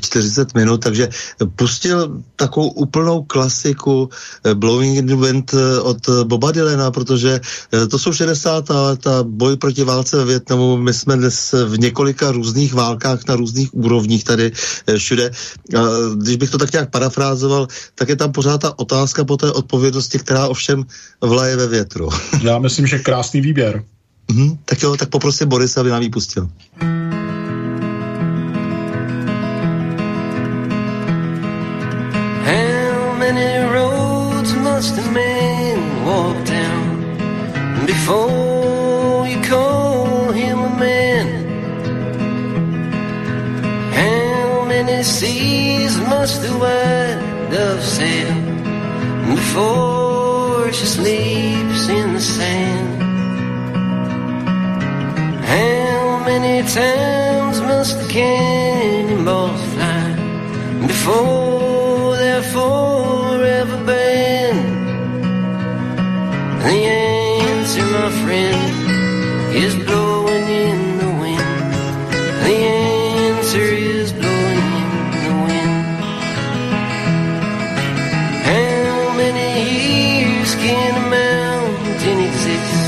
40 minut, takže pustil takovou úplnou klasiku Blowing in the Wind od Boba Dylana, protože to jsou 60. leta, boj proti válce ve Vietnamu, my jsme dnes v několika různých válkách na různých úrovních tady všude. Když bych to tak nějak parafrázoval, tak je tam pořád ta otázka po té odpovědnosti, která ovšem vlaje ve větru. Já myslím, že krásný výběr. Mm-hmm. Tak jo, tak poprosím Borisa, aby nám ji pustil. How many roads must a man walk down before you call him a man? How many seas must the white dove sail before she sleeps in the sand? How many times must the cannonballs fly before they're forever banned? The answer, my friend, is blowing in the wind. The answer is blowing in the wind. How many years can a mountain exist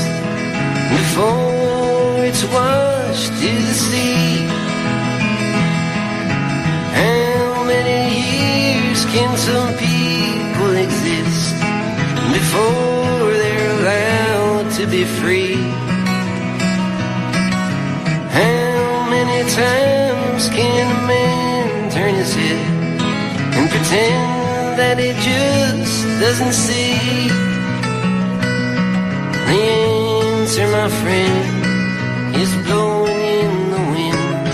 before it's washed to the sea? How many years can some people exist before they're allowed to be free? Times can a man turn his head and pretend that he just doesn't see? The answer, my friend, is blowing in the wind.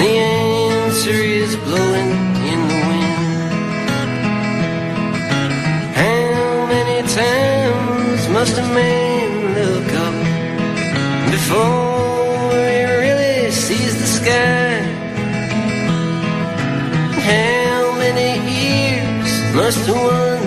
The answer is blowing in the wind. How many times must a man look up before sees the sky? How many ears must one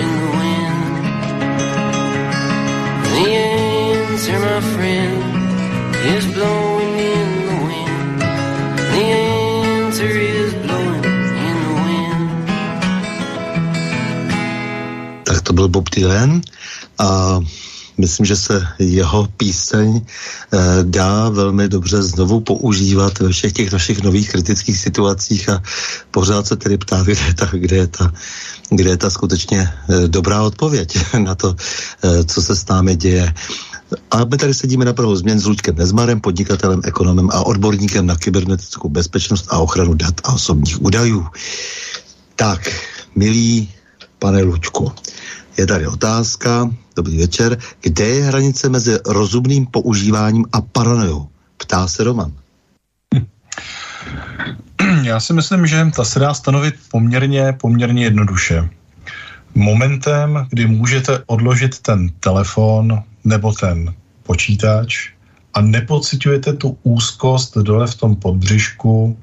in the wind. The answer, my friend, is blowing in the wind. The answer is blowing in the wind. Tak to byl Bob Dylan a myslím, že se jeho píseň dá velmi dobře znovu používat ve všech těch našich nových kritických situacích a pořád se tedy ptá, kde je ta skutečně dobrá odpověď na to, co se s námi děje. A my tady sedíme na prahu změn s Luďkem Nezmarem, podnikatelem, ekonomem a odborníkem na kybernetickou bezpečnost a ochranu dat a osobních údajů. Tak, milý pane Luďku, je tady otázka, dobrý večer, kde je hranice mezi rozumným používáním a paranojou? Ptá se Roman. Já si myslím, že ta se dá stanovit poměrně jednoduše. Momentem, kdy můžete odložit ten telefon nebo ten počítač a nepociťujete tu úzkost dole v tom podbřišku,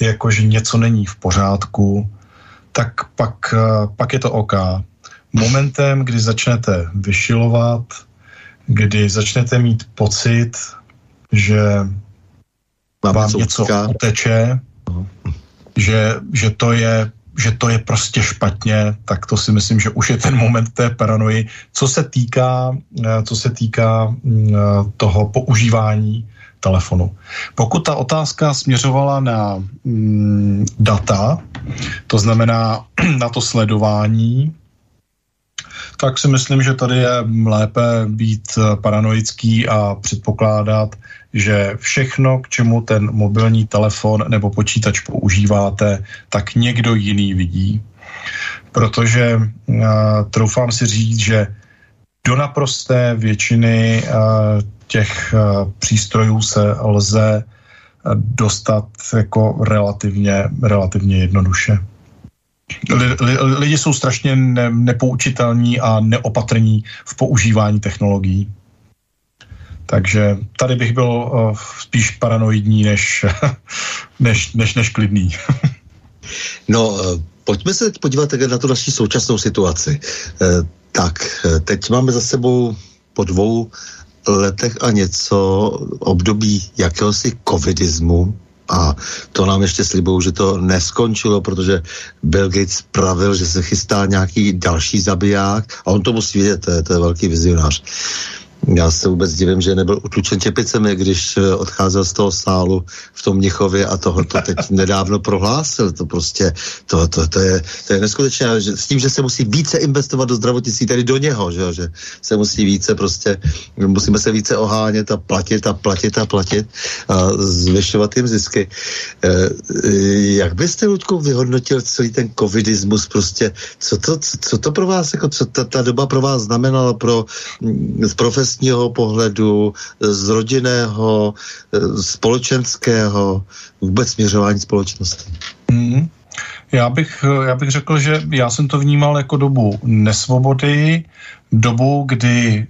jakože něco není v pořádku, tak pak je to OK. Momentem, kdy začnete vyšilovat, kdy začnete mít pocit, že vám něco uteče, že to je prostě špatně, tak to si myslím, že už je ten moment té paranoji. Co se týká toho používání telefonu. Pokud ta otázka směřovala na data, to znamená na to sledování, tak si myslím, že tady je lépe být paranoický a předpokládat, že všechno, k čemu ten mobilní telefon nebo počítač používáte, tak někdo jiný vidí. Protože troufám si říct, že do naprosté většiny těch přístrojů se lze dostat jako relativně jednoduše. Lidi jsou strašně nepoučitelní a neopatrní v používání technologií. Takže tady bych byl spíš paranoidní než klidný. No, pojďme se teď podívat také na tu naši současnou situaci. Tak, teď máme za sebou po 2 letech a něco období jakéhosi covidismu. A to nám ještě slibuju, že to neskončilo, protože Bill Gates pravil, že se chystá nějaký další zabiják a on to musí vědět, to je velký vizionář. Já se vůbec divím, že nebyl utlučen čepicemi, když odcházel z toho sálu v tom Mnichově a tohoto teď nedávno prohlásil. To prostě, to je neskutečné. Že, s tím, že se musí více investovat do zdravotnictví, tedy do něho, že se musí více prostě, musíme se více ohánět a platit a zvyšovat jim zisky. Jak byste, Luďku, vyhodnotil celý ten covidismus prostě? Co to pro vás, jako co ta doba pro vás znamenala pro profesi vlastního pohledu, z rodinného, společenského, vůbec směřování společnosti. Mm. Já bych řekl, že já jsem to vnímal jako dobu nesvobody, dobu, kdy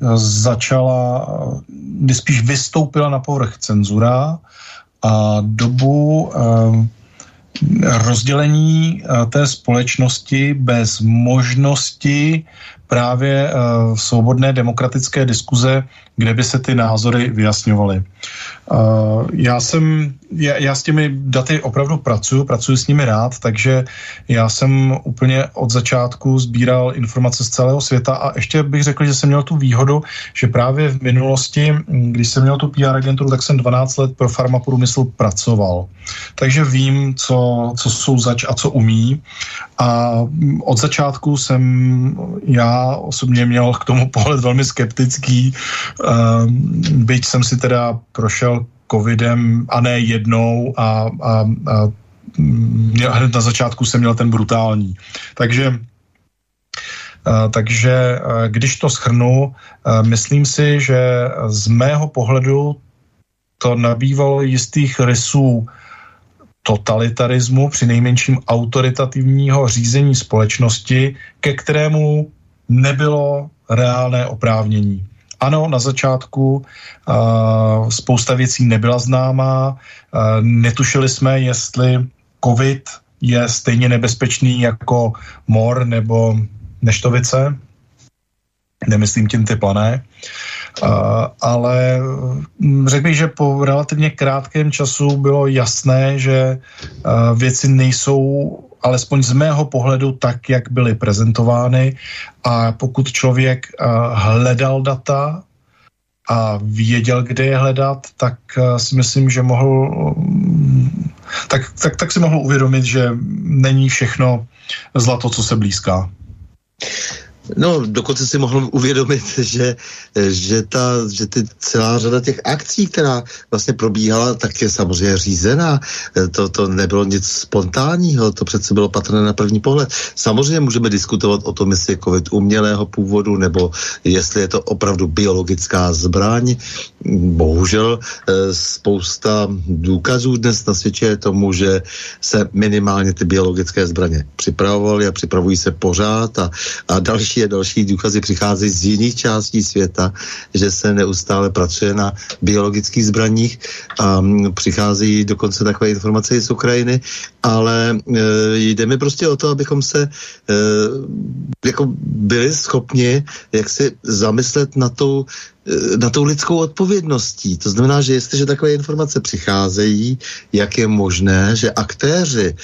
spíš vystoupila na povrch cenzura a dobu rozdělení té společnosti bez možnosti právě svobodné demokratické diskuze, kde by se ty názory vyjasňovaly. Já s těmi daty opravdu pracuji s nimi rád, takže já jsem úplně od začátku sbíral informace z celého světa a ještě bych řekl, že jsem měl tu výhodu, že právě v minulosti, když jsem měl tu PR agenturu, tak jsem 12 let pro farmaprůmysl pracoval. Takže vím, co jsou zač a co umí a od začátku jsem já osobně měl k tomu pohled velmi skeptický, byť jsem si teda prošel covidem a ne jednou a hned na začátku jsem měl ten brutální. Takže když to shrnu, myslím si, že z mého pohledu to nabývalo jistých rysů totalitarismu, přinejmenším autoritativního řízení společnosti, ke kterému nebylo reálné oprávnění. Ano, na začátku spousta věcí nebyla známá, netušili jsme, jestli covid je stejně nebezpečný jako mor nebo neštovice, nemyslím tím ty plané, ale řekl bych, že po relativně krátkém času bylo jasné, že věci nejsou alespoň z mého pohledu tak, jak byly prezentovány. A pokud člověk hledal data a věděl, kde je hledat, tak si myslím, že mohl uvědomit, že není všechno zlato, co se blýská. No, dokonce si mohl uvědomit, že celá řada těch akcí, která vlastně probíhala, tak je samozřejmě řízená. To nebylo nic spontánního, to přece bylo patrné na první pohled. Samozřejmě můžeme diskutovat o tom, jestli je covid umělého původu, nebo jestli je to opravdu biologická zbraň. Bohužel spousta důkazů dnes nasvědčuje tomu, že se minimálně ty biologické zbraně připravovaly a připravují se pořád a další důkazy přicházejí z jiných částí světa, že se neustále pracuje na biologických zbraních a přicházejí dokonce takové informace i z Ukrajiny, ale jde mi prostě o to, abychom se jako byli schopni jak si zamyslet na tou lidskou odpovědností. To znamená, že jestliže takové informace přicházejí, jak je možné, že aktéři,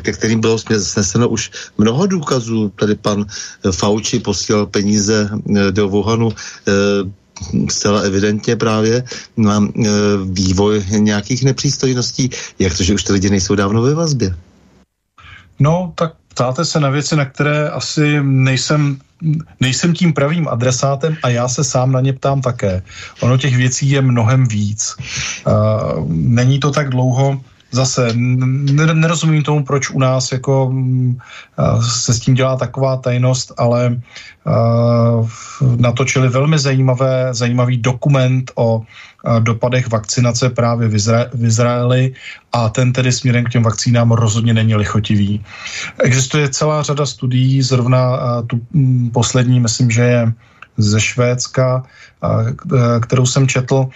ke kterým bylo sneseno už mnoho důkazů, tady pan Fauci posílal peníze do Wuhanu, zcela evidentně právě na vývoj nějakých nepřístojností, jak to, že už ty lidi nejsou dávno ve vazbě. No, tak ptáte se na věci, na které asi nejsem tím pravým adresátem a já se sám na ně ptám také. Ono těch věcí je mnohem víc. Není to tak dlouho, zase nerozumím tomu, proč u nás jako se s tím dělá taková tajnost, ale natočili velmi zajímavý dokument o dopadech vakcinace právě v Izraeli a ten tedy směrem k těm vakcínám rozhodně není lichotivý. Existuje celá řada studií, zrovna tu poslední, myslím, že je ze Švédska, kterou jsem četl.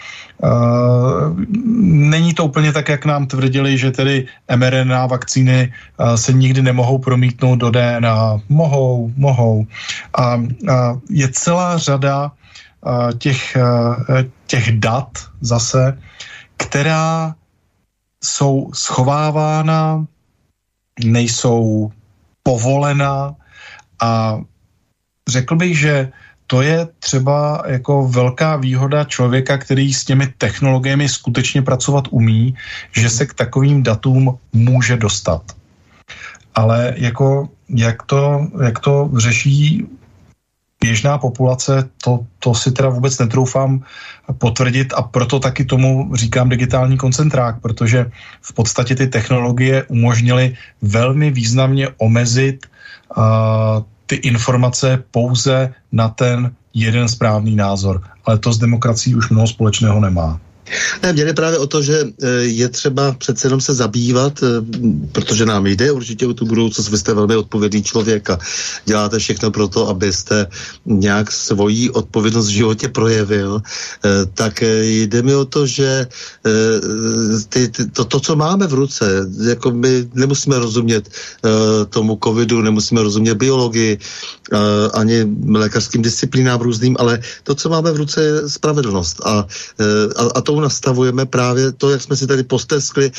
Není to úplně tak, jak nám tvrdili, že tedy mRNA vakcíny se nikdy nemohou promítnout do DNA. Mohou. A je celá řada těch dat zase, která jsou schovávána, nejsou povolena a řekl bych, že to je třeba jako velká výhoda člověka, který s těmi technologiemi skutečně pracovat umí, že se k takovým datům může dostat. Ale jako jak to řeší běžná populace, to si teda vůbec netroufám potvrdit a proto taky tomu říkám digitální koncentrák, protože v podstatě ty technologie umožnily velmi významně omezit ty informace pouze na ten jeden správný názor, ale to s demokracií už mnoho společného nemá. Ne, mě jde právě o to, že je třeba přece jenom se zabývat, protože nám jde určitě o tu budoucnost, vy jste velmi odpovědný člověk a děláte všechno pro to, abyste nějak svoji odpovědnost v životě projevil, tak jde mi o to, že to, co máme v ruce, jako my nemusíme rozumět tomu covidu, nemusíme rozumět biologii, ani lékařským disciplínám různým, ale to, co máme v ruce, je spravedlnost a tou nastavujeme právě to, jak jsme si tady posteskli,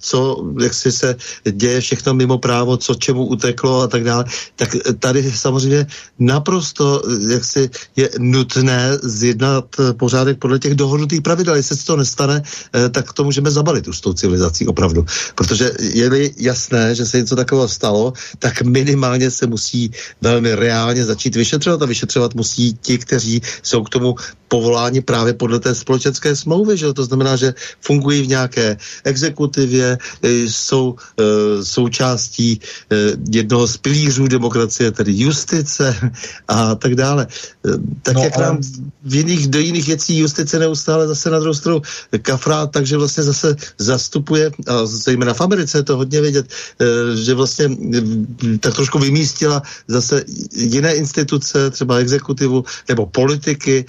co, jak si se děje všechno mimo právo, co čemu uteklo a tak dále, tak tady samozřejmě naprosto, jak si je nutné zjednat pořádek podle těch dohodnutých pravidel. Jestli se to nestane, tak to můžeme zabalit už s tou civilizací opravdu. Protože je-li jasné, že se něco takového stalo, tak minimálně se musí velmi reálně začít vyšetřovat a vyšetřovat musí ti, kteří jsou k tomu povoláni právě podle té společenské smlouvy, že to znamená, že fungují v nějaké exekutivě, jsou součástí jednoho z pilířů demokracie, tedy justice a tak dále. Tak no, jak ale... nám do jiných věcí justice neustále zase na druhou stranu kafrá, takže vlastně zase zastupuje, a zejména v Americe je to hodně vidět, že vlastně tak trošku vymístila zase jiné instituce, třeba exekutivu nebo politiky,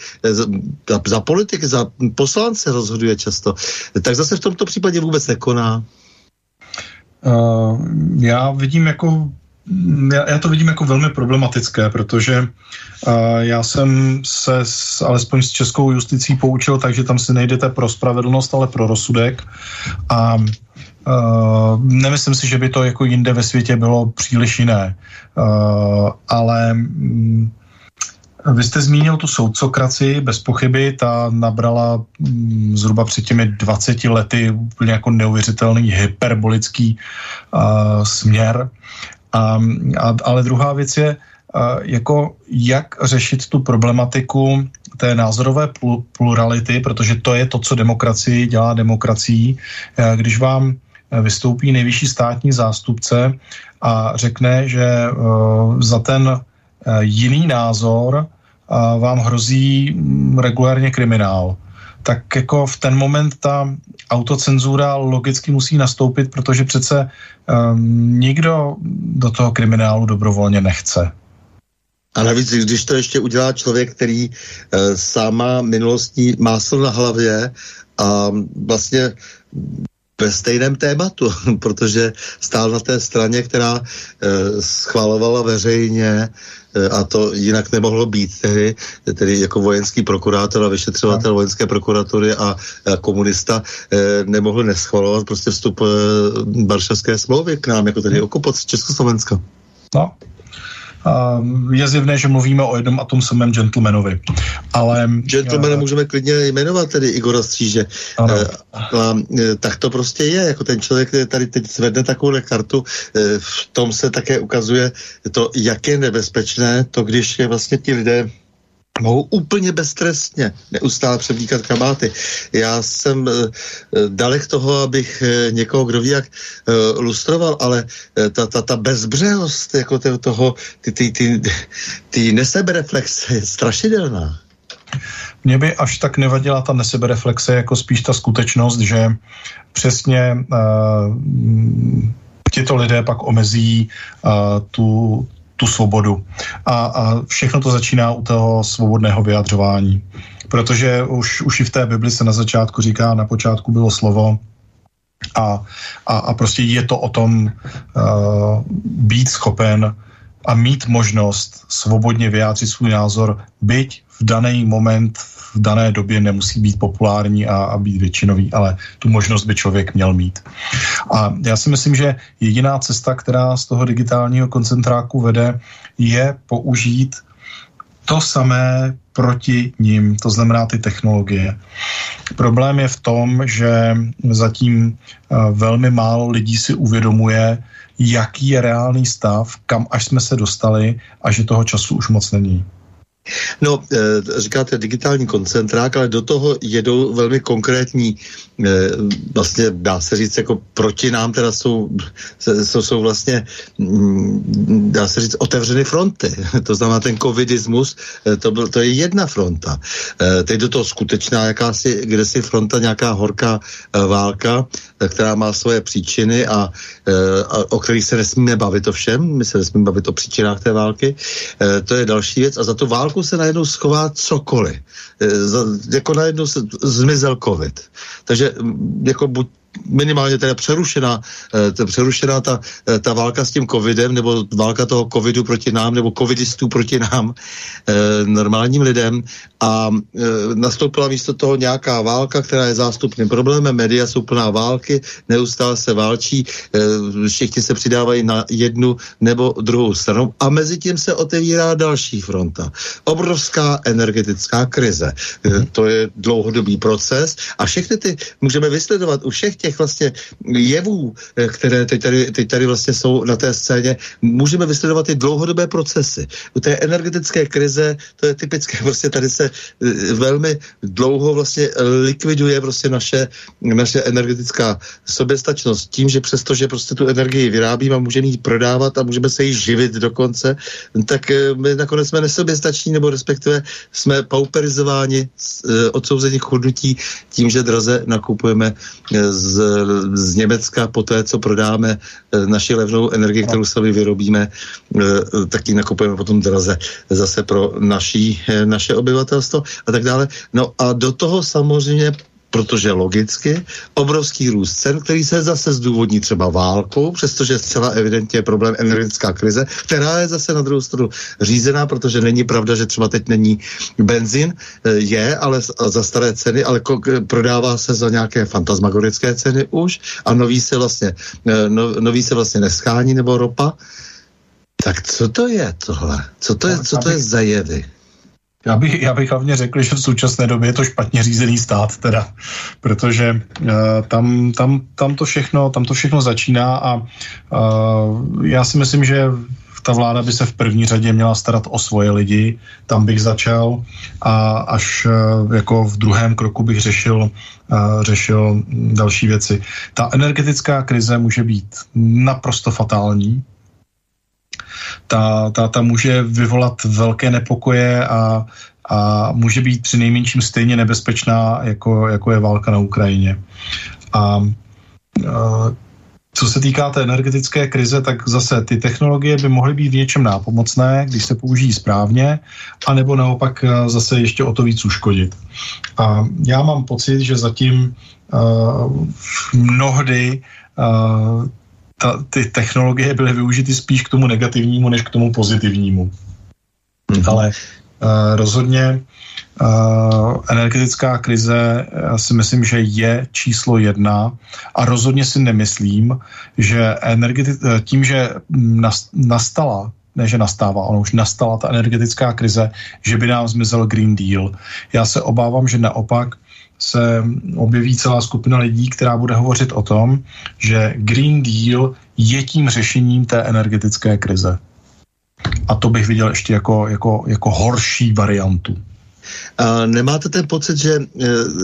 za politiky, za poslance rozhoduje často, tak zase v tomto případě vůbec nekoná. Já to vidím jako velmi problematické, protože já jsem se alespoň s českou justicí poučil, takže tam si nejdete pro spravedlnost, ale pro rozsudek a nemyslím si, že by to jako jinde ve světě bylo příliš jiné. Vy jste zmínil tu soudcokracii, bez pochyby, ta nabrala zhruba před těmi 20 lety úplně jako neuvěřitelný hyperbolický směr. Ale druhá věc je, jako jak řešit tu problematiku té názorové plurality, protože to je to, co demokracii dělá demokracií. Když vám vystoupí nejvyšší státní zástupce a řekne, že za ten jiný názor vám hrozí regulárně kriminál. Tak jako v ten moment ta autocenzura logicky musí nastoupit, protože přece nikdo do toho kriminálu dobrovolně nechce. A navíc, když to ještě udělá člověk, který sám má minulostní máslo na hlavě a vlastně ve stejném tématu, protože stál na té straně, která schvalovala veřejně, a to jinak nemohlo být tedy jako vojenský prokurátor a vyšetřovatel vojenské prokuratury a komunista nemohl neschvalovat prostě vstup Varšavské smlouvy k nám, jako tedy okupace Československa. No, je zjevné, že mluvíme o jednom a tom samém gentlemanovi. Gentlemana můžeme klidně jmenovat, tedy Igora Stříže. Tak to prostě je, jako ten člověk tady teď zvedne takovou kartu, v tom se také ukazuje to, jak je nebezpečné to, když je vlastně ti lidé mohou úplně beztrestně neustále převlíkat kabáty. Já jsem dalek toho, abych někoho, kdo ví jak, lustroval, ale ta bezbřehost jako toho, ty nesebereflexe je strašidelná. Mně by až tak nevadila ta nesebereflexe, jako spíš ta skutečnost, že přesně tito lidé pak omezí tu svobodu. A všechno to začíná u toho svobodného vyjadřování. Protože už i v té Bibli se na začátku říká, na počátku bylo slovo a prostě je to o tom být schopen a mít možnost svobodně vyjádřit svůj názor, byť v daný moment, v dané době nemusí být populární a být většinový, ale tu možnost by člověk měl mít. A já si myslím, že jediná cesta, která z toho digitálního koncentráku vede, je použít to samé proti nim, to znamená ty technologie. Problém je v tom, že zatím velmi málo lidí si uvědomuje, jaký je reálný stav, kam až jsme se dostali a že toho času už moc není. No, říkáte digitální koncentrák, ale do toho jedou velmi konkrétní, vlastně dá se říct, jako proti nám teda jsou vlastně, dá se říct, otevřeny fronty. To znamená ten covidismus, to je jedna fronta. Teď do toho skutečná jakási, kdesi fronta, nějaká horká válka, která má svoje příčiny a o kterých se nesmíme bavit o všem, my se nesmíme bavit o příčinách té války. To je další věc a za tu válku se najednou schová cokoliv. Jako najednou se zmizel covid. Takže jako buď minimálně teda přerušená ta válka s tím covidem, nebo válka toho covidu proti nám, nebo covidistů proti nám, normálním lidem. A nastoupila místo toho nějaká válka, která je zástupným problémem, média jsou plná války, neustále se válčí, všichni se přidávají na jednu nebo druhou stranu a mezi tím se otevírá další fronta. Obrovská energetická krize. To je dlouhodobý proces a všechny ty můžeme vysledovat u všech těch vlastně jevů, které teď tady vlastně jsou na té scéně, můžeme vysledovat ty dlouhodobé procesy. U té energetické krize, to je typické, prostě tady se velmi dlouho vlastně likviduje prostě naše energetická soběstačnost tím, že přestože prostě tu energii vyrábíme a můžeme ji prodávat a můžeme se ji živit dokonce, tak my nakonec jsme nesoběstační, nebo respektive jsme pauperizováni, odsouzení k chudnutí tím, že draze nakupujeme z Německa po té, co prodáme naši levnou energii, kterou sami vyrobíme, taky nakupujeme potom draze zase pro naše obyvatelstvo a tak dále. No a do toho samozřejmě, protože logicky, obrovský růst cen, který se zase zdůvodní třeba válkou, přestože zcela evidentně je problém energetická krize, která je zase na druhou stranu řízená, protože není pravda, že třeba teď není benzín, je, ale za staré ceny, ale prodává se za nějaké fantasmagorické ceny už a nový se vlastně neschání, nebo ropa. Tak co to je tohle? Co to je za jevy? Já bych hlavně řekl, že v současné době je to špatně řízený stát teda, protože tam to všechno začíná a já si myslím, že ta vláda by se v první řadě měla starat o svoje lidi, tam bych začal a až jako v druhém kroku bych řešil další věci. Ta energetická krize může být naprosto fatální. Ta může vyvolat velké nepokoje a může být přinejmenším stejně nebezpečná, jako je válka na Ukrajině. A co se týká té energetické krize, tak zase ty technologie by mohly být v něčem nápomocné, když se použijí správně, anebo naopak zase ještě o to víc uškodit. A já mám pocit, že zatím mnohdy ty technologie byly využity spíš k tomu negativnímu, než k tomu pozitivnímu. Ale rozhodně energetická krize, já si myslím, že je číslo 1 a rozhodně si nemyslím, že tím, že nastala, ne že nastává, ono už nastala ta energetická krize, že by nám zmizel Green Deal. Já se obávám, že naopak se objeví celá skupina lidí, která bude hovořit o tom, že Green Deal je tím řešením té energetické krize. A to bych viděl ještě jako horší variantu. A nemáte ten pocit, že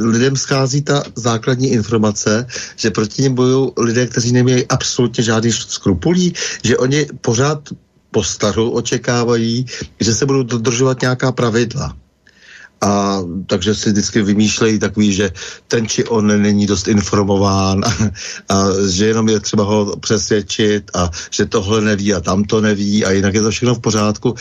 lidem schází ta základní informace, že proti nim bojují lidé, kteří nemají absolutně žádný skrupulí, že oni pořád po staru očekávají, že se budou dodržovat nějaká pravidla? A takže si vždycky vymýšlejí takový, že ten či on není dost informován a že jenom je třeba ho přesvědčit a že tohle neví a tam to neví a jinak je to všechno v pořádku.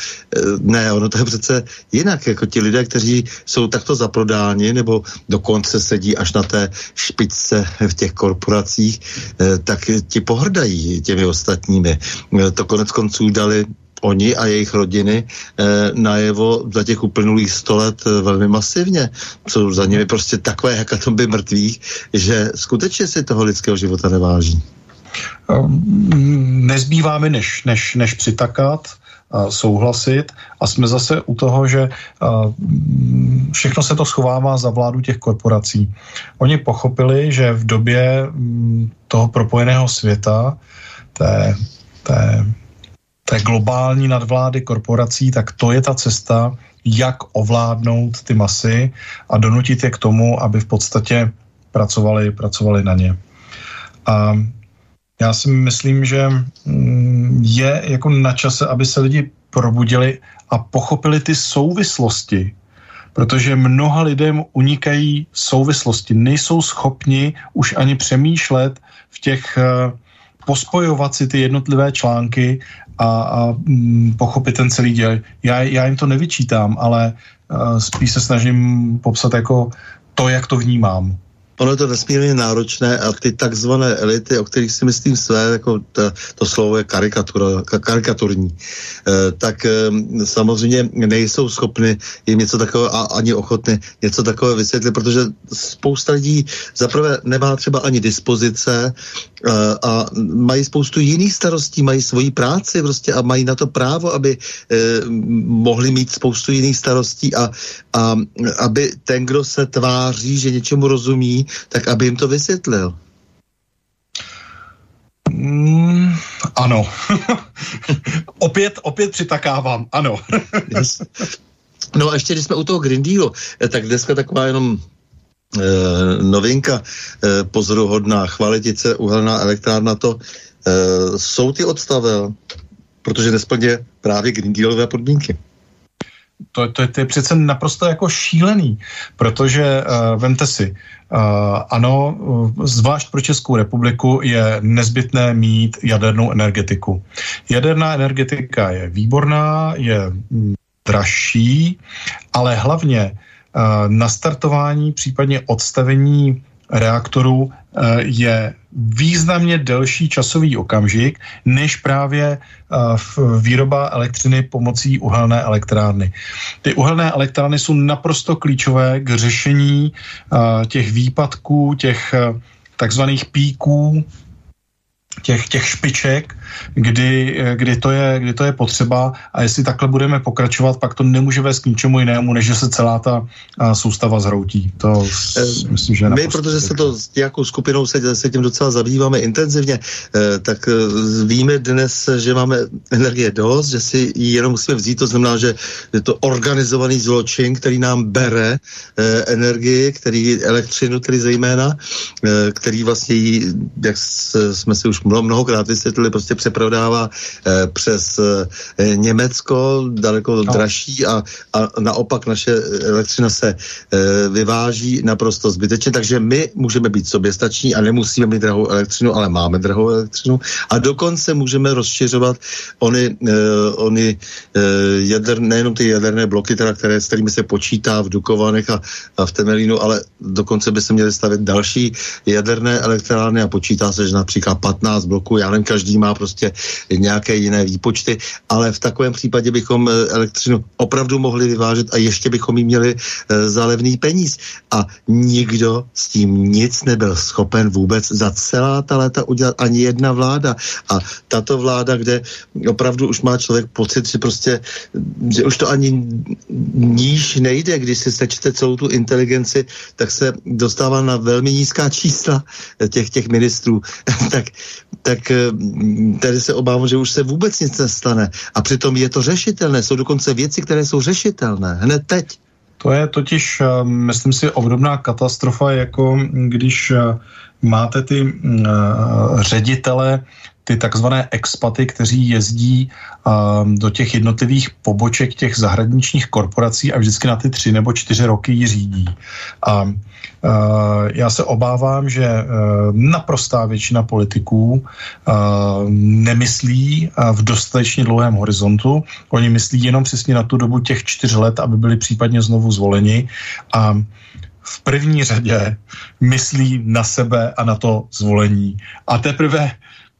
Ne, ono to je přece jinak, jako ti lidé, kteří jsou takto zaprodáni nebo dokonce sedí až na té špičce v těch korporacích, tak ti pohrdají těmi ostatními. To konec konců dali oni a jejich rodiny najevo za těch uplynulých 100 let velmi masivně. Jsou za nimi prostě takové hekatomby mrtvých, že skutečně si toho lidského života neváží. Nezbývá mi než přitakat, souhlasit a jsme zase u toho, že všechno se to schovává za vládu těch korporací. Oni pochopili, že v době toho propojeného světa, té globální nadvlády korporací, tak to je ta cesta, jak ovládnout ty masy a donutit je k tomu, aby v podstatě pracovali na ně. A já si myslím, že je jako na čase, aby se lidi probudili a pochopili ty souvislosti, protože mnoha lidem unikají souvislosti, nejsou schopni už ani přemýšlet v těch, pospojovat si ty jednotlivé články a pochopit ten celý děl. Já jim to nevyčítám, ale spíš se snažím popsat jako to, jak to vnímám. Ono je to nesmírně náročné a ty takzvané elity, o kterých si myslím své, jako to slovo je karikaturní, tak samozřejmě nejsou schopny jim něco takového a ani ochotny něco takového vysvětlit, protože spousta lidí zaprvé nemá třeba ani dispozice a mají spoustu jiných starostí, mají svoji práci prostě a mají na to právo, aby mohli mít spoustu jiných starostí a aby ten, kdo se tváří, že něčemu rozumí, tak aby jim to vysvětlil. Ano. opět přitakávám, ano. Yes. No a ještě, když jsme u toho Green Dealu, tak dneska taková jenom novinka pozoruhodná, Chvaletice, uhelná elektrárna, to soud ji odstavil, protože nesplně právě Green Dealové podmínky. To je přece naprosto jako šílený, protože vemte si, ano, zvlášť pro Českou republiku je nezbytné mít jadernou energetiku. Jaderná energetika je výborná, je dražší, ale hlavně nastartování, případně odstavení reaktorů je významně delší časový okamžik, než právě výroba elektřiny pomocí uhelné elektrárny. Ty uhelné elektrárny jsou naprosto klíčové k řešení těch výpadků, těch takzvaných píků, těch špiček, kdy to je potřeba, a jestli takhle budeme pokračovat, pak to nemůže vést k ničemu jinému, než že se celá ta soustava zhroutí. To myslím, že my, protože se to s nějakou skupinou se tím docela zabýváme intenzivně, tak víme dnes, že máme energie dost, že si ji jenom musíme vzít, to znamená, že je to organizovaný zločin, který nám bere energii, elektřinu, tedy zejména, který vlastně, jak jsme si už mnohokrát vysvětlili, prostě přeprodává přes Německo, daleko dražší, a naopak naše elektřina se vyváží naprosto zbytečně, takže my můžeme být soběstační a nemusíme mít drahou elektřinu, ale máme drahou elektřinu a dokonce můžeme rozšiřovat nejenom ty jaderné bloky, teda, s kterými se počítá v Dukovanech a v Temelínu, ale dokonce by se měly stavět další jaderné elektrárny a počítá se, že například 15 bloků, já nevím, každý má prostě nějaké jiné výpočty, ale v takovém případě bychom elektřinu opravdu mohli vyvážet a ještě bychom ji měli za levný peníz. A nikdo s tím nic nebyl schopen vůbec za celá ta léta udělat, ani jedna vláda. A tato vláda, kde opravdu už má člověk pocit, že prostě, že už to ani níž nejde, když si sečte celou tu inteligenci, tak se dostává na velmi nízká čísla těch ministrů. Tak tady se obávám, že už se vůbec nic nestane. A přitom je to řešitelné. Jsou dokonce věci, které jsou řešitelné. Hned teď. To je totiž, myslím si, obdobná katastrofa, jako když máte ty ředitele, ty takzvané expaty, kteří jezdí do těch jednotlivých poboček těch zahraničních korporací a vždycky na ty 3 nebo 4 roky ji řídí. A já se obávám, že naprostá většina politiků nemyslí v dostatečně dlouhém horizontu. Oni myslí jenom přesně na tu dobu těch 4 let, aby byli případně znovu zvoleni, a v první řadě myslí na sebe a na to zvolení. A teprve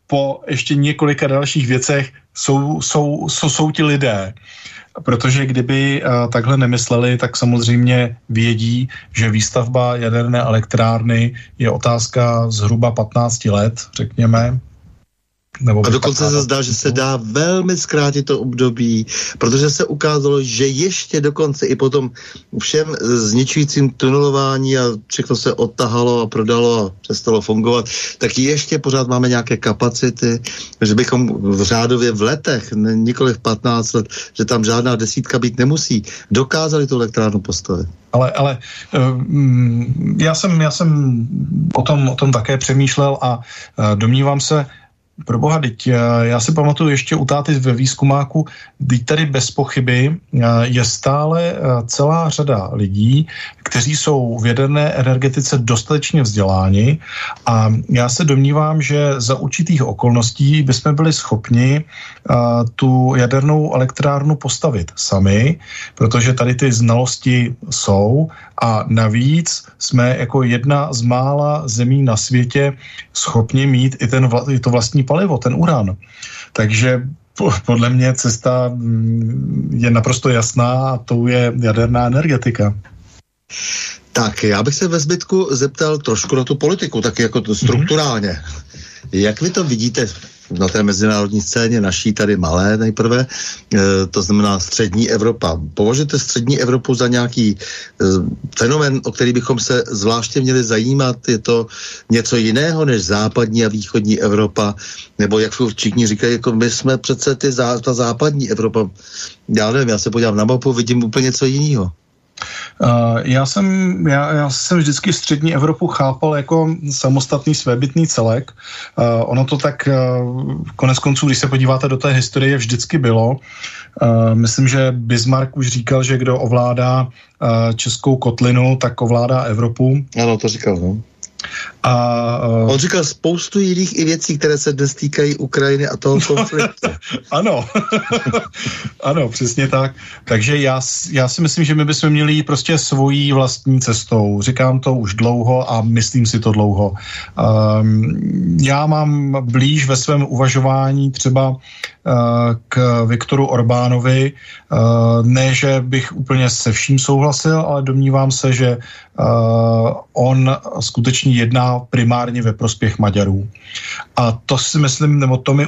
po ještě několika dalších věcech jsou ti lidé. Protože kdyby takhle nemysleli, tak samozřejmě vědí, že výstavba jaderné elektrárny je otázka zhruba 15 let, řekněme. A dokonce se zdá, že se dá velmi zkrátit to období, protože se ukázalo, že ještě dokonce i potom všem zničujícím tunelování a všechno se odtahalo a prodalo a přestalo fungovat, tak ještě pořád máme nějaké kapacity, že bychom v řádově v letech, nikoli v 15 let, že tam žádná desítka být nemusí, dokázali tu elektrárnu postavit. Ale já jsem o tom také přemýšlel a domnívám se, pro boha, teď já si pamatuju ještě u táty ve výzkumáku, teď tady bez pochyby je stále celá řada lidí, kteří jsou v jaderné energetice dostatečně vzděláni a já se domnívám, že za určitých okolností bychom byli schopni tu jadernou elektrárnu postavit sami, protože tady ty znalosti jsou a navíc jsme jako jedna z mála zemí na světě schopni mít i to vlastní palivo, ten uran. Takže podle mě cesta je naprosto jasná a tou je jaderná energetika. Tak, já bych se ve zbytku zeptal trošku na tu politiku, tak jako to strukturálně. Jak vy to vidíte na té mezinárodní scéně, naší tady malé nejprve, to znamená střední Evropa. Považujete střední Evropu za nějaký fenomen, o který bychom se zvláště měli zajímat? Je to něco jiného než západní a východní Evropa? Nebo jak všichni říkají, jako my jsme přece ta západní Evropa. Já nevím, já se podívám na mapu, vidím úplně něco jiného. Já jsem vždycky střední Evropu chápal jako samostatný svébytný celek. Ono to tak koneckonců, když se podíváte do té historie, vždycky bylo. Myslím, že Bismarck už říkal, že kdo ovládá českou kotlinu, tak ovládá Evropu. Ano, to říkal, no. On říkal spoustu jiných i věcí, které se dnes týkají Ukrajiny a toho konfliktu. Ano, ano, přesně tak. Takže já si myslím, že my bychom měli jít prostě svojí vlastní cestou. Říkám to už dlouho a myslím si to dlouho. Já mám blíž ve svém uvažování třeba k Viktoru Orbánovi. Ne, že bych úplně se vším souhlasil, ale domnívám se, že on skutečně jedná primárně ve prospěch Maďarů. A to si myslím, nebo to mi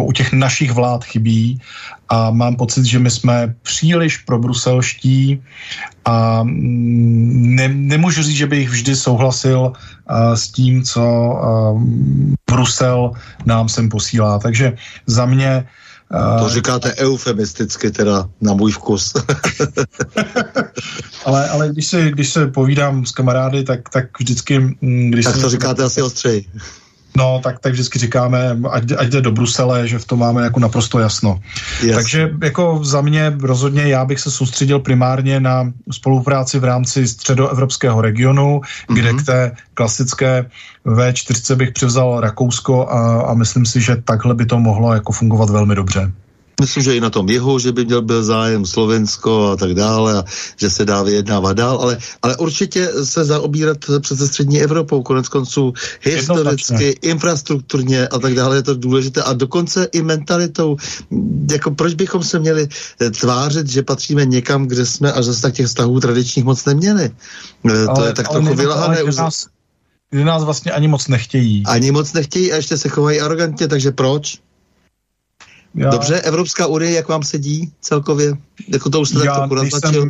u těch našich vlád chybí a mám pocit, že my jsme příliš probruselští a nemůžu říct, že bych vždy souhlasil s tím, co Brusel nám sem posílá. Takže za mě to říkáte eufemisticky, teda na můj vkus. ale když se povídám s kamarády, tak vždycky... Tak to říkáte asi ostřeji. No, tak vždycky říkáme, ať jde do Brusele, že v tom máme jako naprosto jasno. Yes. Takže jako za mě rozhodně já bych se soustředil primárně na spolupráci v rámci středoevropského regionu, kde k té klasické V4 bych převzal Rakousko a myslím si, že takhle by to mohlo jako fungovat velmi dobře. Myslím, že i na tom jihu, že by byl zájem Slovensko a tak dále, a že se dá vyjednávat dál, ale určitě se zaobírat přece střední Evropou, koneckonců historicky, infrastrukturně a tak dále je to důležité a dokonce i mentalitou. Jako proč bychom se měli tvářit, že patříme někam, kde jsme a zase tak těch vztahů tradičních moc neměli. To je tak trochu vylahané už. Kdy nás vlastně ani moc nechtějí. Ani moc nechtějí a ještě se chovají arrogantně, takže proč? Dobře, Evropská unie, jak vám sedí celkově? Jako to už jste tak akorát začal?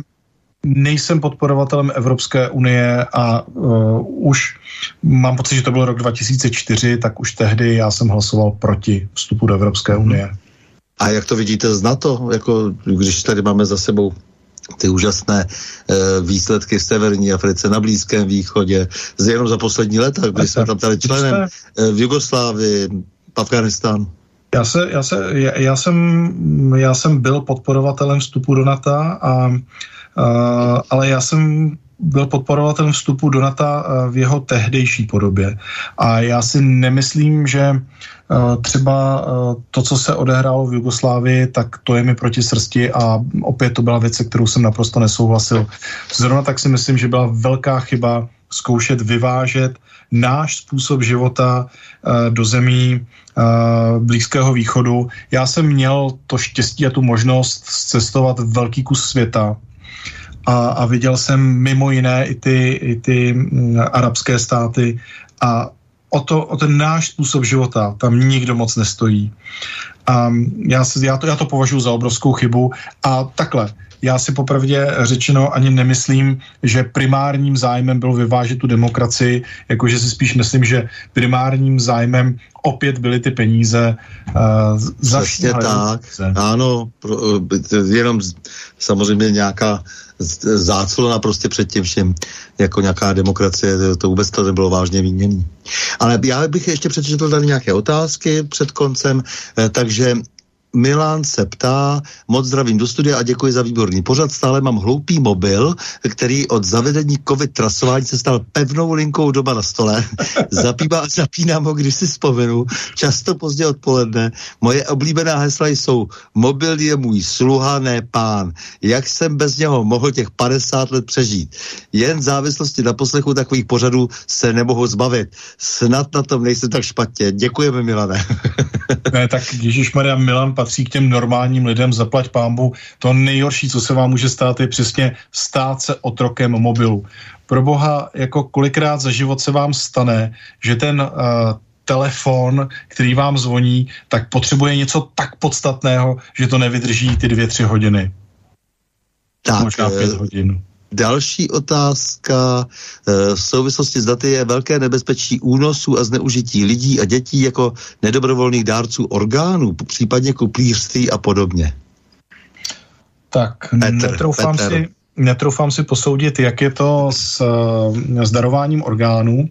Nejsem podporovatelem Evropské unie a už mám pocit, že to byl rok 2004, tak už tehdy já jsem hlasoval proti vstupu do Evropské unie. A jak to vidíte z NATO? Jako, když tady máme za sebou ty úžasné výsledky v Severní Africe, na Blízkém východě, jenom za poslední léta, když jsme tam tady členem v Jugoslávii, v Afghánistánu. Já jsem byl podporovatelem vstupu do NATO, ale já jsem byl podporovatelem vstupu do NATO v jeho tehdejší podobě. A já si nemyslím, že třeba to, co se odehrálo v Jugoslávii, tak to je mi proti srsti a opět to byla věc, se kterou jsem naprosto nesouhlasil. Zrovna tak si myslím, že byla velká chyba zkoušet vyvážet náš způsob života do zemí Blízkého východu. Já jsem měl to štěstí a tu možnost cestovat velký kus světa a viděl jsem mimo jiné i ty arabské státy a o ten náš způsob života tam nikdo moc nestojí. A já to považuji za obrovskou chybu. A takhle, já si popravdě řečeno ani nemyslím, že primárním zájmem bylo vyvážet tu demokracii, jakože si spíš myslím, že primárním zájmem opět byly ty peníze. Přesně tak, ano, jenom samozřejmě nějaká záclona prostě před tím všem, jako nějaká demokracie, to vůbec to nebylo vážně míněné. Ale já bych ještě přečetl tady nějaké otázky před koncem, takže Milan se ptá, moc zdravím do studia a děkuji za výborný pořad. Stále mám hloupý mobil, který od zavedení covid trasování se stal pevnou linkou doma na stole. Zapínám ho, když si vzpomenu, často pozdě odpoledne. Moje oblíbená hesla jsou: mobil je můj sluha, ne pán. Jak jsem bez něho mohl těch 50 let přežít? Jen závislosti na poslechu takových pořadů se nemohu zbavit. Snad na tom nejsem tak špatně. Děkujeme, Milane. Ne, tak ježišmarja, Milan patří k těm normálním lidem, zaplať pánbu. To nejhorší, co se vám může stát, je přesně stát se otrokem mobilu. Pro boha, jako kolikrát za život se vám stane, že ten telefon, který vám zvoní, tak potřebuje něco tak podstatného, že to nevydrží ty 2-3 hodiny. Tak, možná 5 hodin. Další otázka. V souvislosti s daty je velké nebezpečí únosů a zneužití lidí a dětí jako nedobrovolných dárců orgánů, případně kuplířství a podobně. Tak, netroufám si posoudit, jak je to s darováním orgánů,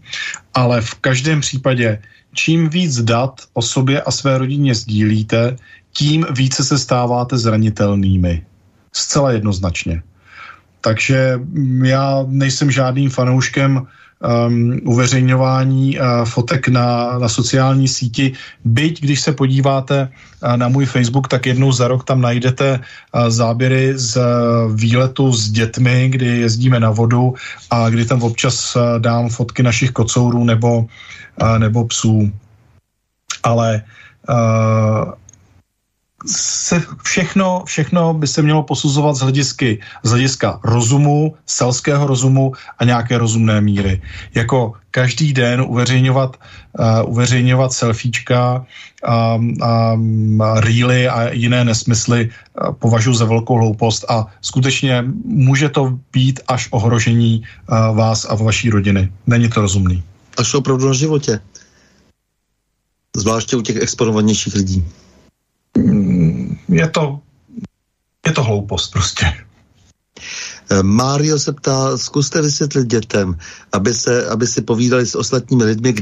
ale v každém případě, čím víc dat o sobě a své rodině sdílíte, tím více se stáváte zranitelnými. Zcela jednoznačně. Takže já nejsem žádným fanouškem uveřejňování fotek na sociální síti. Byť když se podíváte na můj Facebook, tak jednou za rok tam najdete záběry z výletu s dětmi, kdy jezdíme na vodu a kdy tam občas dám fotky našich kocourů nebo psů. Ale všechno by se mělo posuzovat z hlediska rozumu, selského rozumu a nějaké rozumné míry. Jako každý den uveřejňovat selfiečka a reely a jiné nesmysly považuji za velkou hloupost a skutečně může to být až ohrožení vás a vaší rodiny. Není to rozumný. Až opravdu na životě. Zvláště u těch exponovanějších lidí. Je to hloupost prostě. Mário se ptá, zkuste vysvětlit dětem, aby si povídali s ostatními lidmi,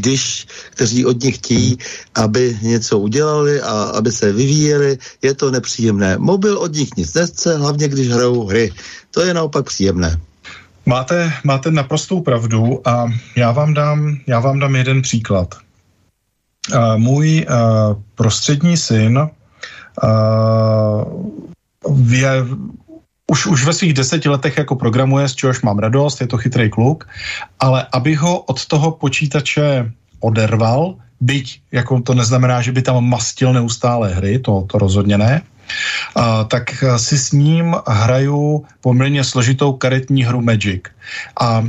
kteří od nich chtějí, aby něco udělali a aby se vyvíjeli. Je to nepříjemné. Mobil od nich nic nechce, hlavně když hrajou hry. To je naopak příjemné. Máte naprostou pravdu a já vám dám jeden příklad. Můj prostřední syn je už ve svých 10 letech jako programuje, z čehož mám radost, je to chytrý kluk, ale aby ho od toho počítače oderval, byť jako to neznamená, že by tam mastil neustále hry, to rozhodně ne, tak si s ním hraju poměrně složitou karetní hru Magic. A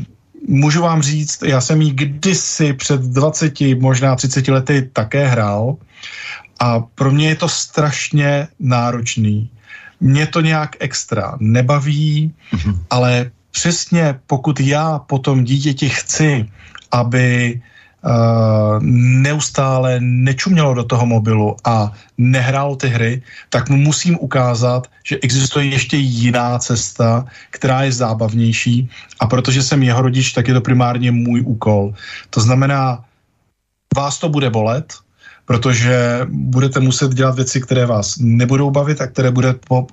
můžu vám říct, já jsem ji kdysi před 20, možná 30 lety také hrál a pro mě je to strašně náročný. Mě to nějak extra nebaví, ale přesně pokud já potom dítěti chci, aby neustále nečumělo do toho mobilu a nehrálo ty hry, tak mu musím ukázat, že existuje ještě jiná cesta, která je zábavnější a protože jsem jeho rodič, tak je to primárně můj úkol. To znamená, vás to bude bolet, protože budete muset dělat věci, které vás nebudou bavit a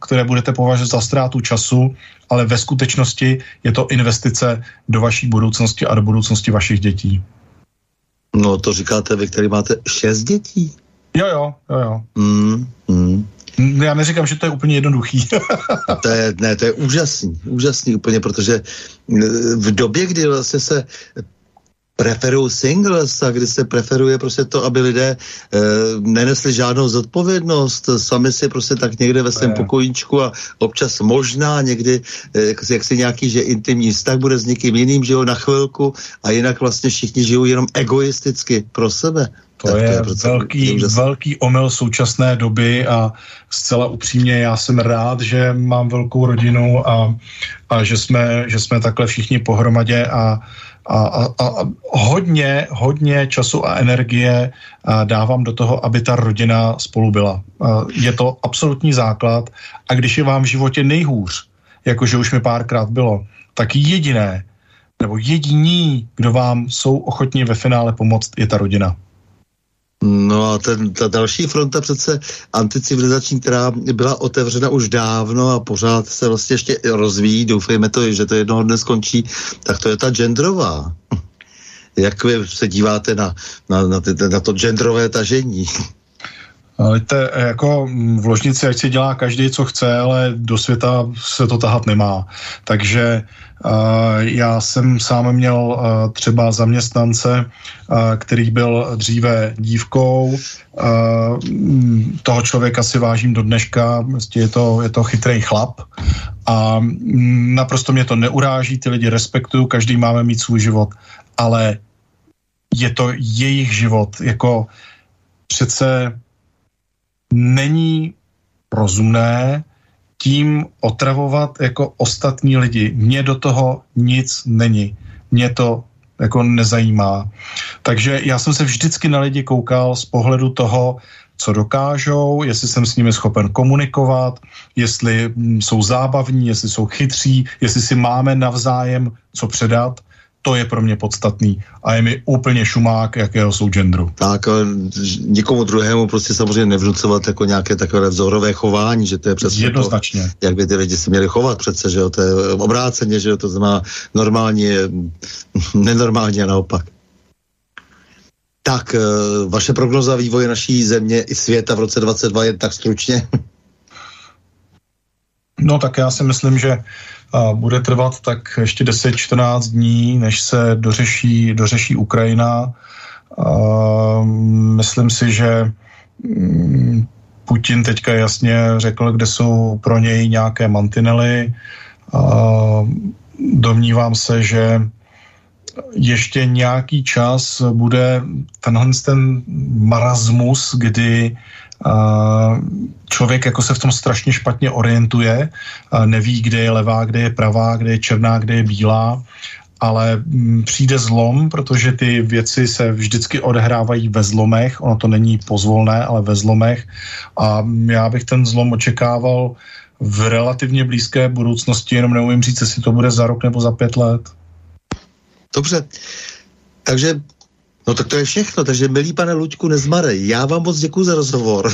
které budete považovat za ztrátu času, ale ve skutečnosti je to investice do vaší budoucnosti a do budoucnosti vašich dětí. No, to říkáte vy, který máte 6 dětí? Jo. Já neříkám, že to je úplně jednoduchý. To je úžasný úplně, protože v době, kdy vlastně se preferují singles a kdy se preferuje prostě to, aby lidé nenesli žádnou zodpovědnost, sami si prostě tak někde ve svém pokojíčku a občas možná někdy jak si nějaký, že intimní vztah bude s někým jiným, žijou na chvilku a jinak vlastně všichni žijou jenom egoisticky pro sebe. To je velký omyl současné doby a zcela upřímně já jsem rád, že mám velkou rodinu a že jsme takhle všichni pohromadě a hodně času a energie dávám do toho, aby ta rodina spolu byla. Je to absolutní základ a když je vám v životě nejhůř, jakože už mi párkrát bylo, tak jediní, kdo vám jsou ochotní ve finále pomoct, je ta rodina. No a ta další fronta přece anticivilizační, která byla otevřena už dávno a pořád se vlastně ještě rozvíjí, doufejme to, že to jednoho dne skončí, tak to je ta genderová. Jak vy se díváte na to genderové tažení? Ale jako v ložnici, ať si dělá každý, co chce, ale do světa se to tahat nemá. Takže já jsem sám měl třeba zaměstnance, který byl dříve dívkou. Toho člověka si vážím do dneška, je to chytrý chlap a naprosto mě to neuráží, ty lidi respektuju, každý máme mít svůj život, ale je to jejich život, jako přece není rozumné tím otravovat jako ostatní lidi. Mně do toho nic není. Mě to jako nezajímá. Takže já jsem se vždycky na lidi koukal z pohledu toho, co dokážou, jestli jsem s nimi schopen komunikovat, jestli jsou zábavní, jestli jsou chytří, jestli si máme navzájem co předat. To je pro mě podstatný a je mi úplně šumák, jakého jsou genderu. Tak, nikomu druhému prostě samozřejmě nevnucovat jako nějaké takové vzorové chování, že to je přesně jednoznačně to, jak by ty lidi se měli chovat přece, že jo, to je obráceně, že jo, to znamená normálně, nenormálně a naopak. Tak, vaše prognoza vývoje naší země i světa v roce 2022 je tak stručně? No tak já si myslím, že bude trvat tak ještě 10-14 dní, než se dořeší Ukrajina. Myslím si, že Putin teďka jasně řekl, kde jsou pro něj nějaké mantinely. Domnívám se, že ještě nějaký čas bude ten marasmus, kdy člověk jako se v tom strašně špatně orientuje, neví, kde je levá, kde je pravá, kde je černá, kde je bílá, ale přijde zlom, protože ty věci se vždycky odehrávají ve zlomech, ono to není pozvolné, ale ve zlomech a já bych ten zlom očekával v relativně blízké budoucnosti, jenom neumím říct, jestli to bude za rok nebo za 5 let. Dobře, takže no tak to je všechno, takže milý pane Luďku Nezmare, já vám moc děkuji za rozhovor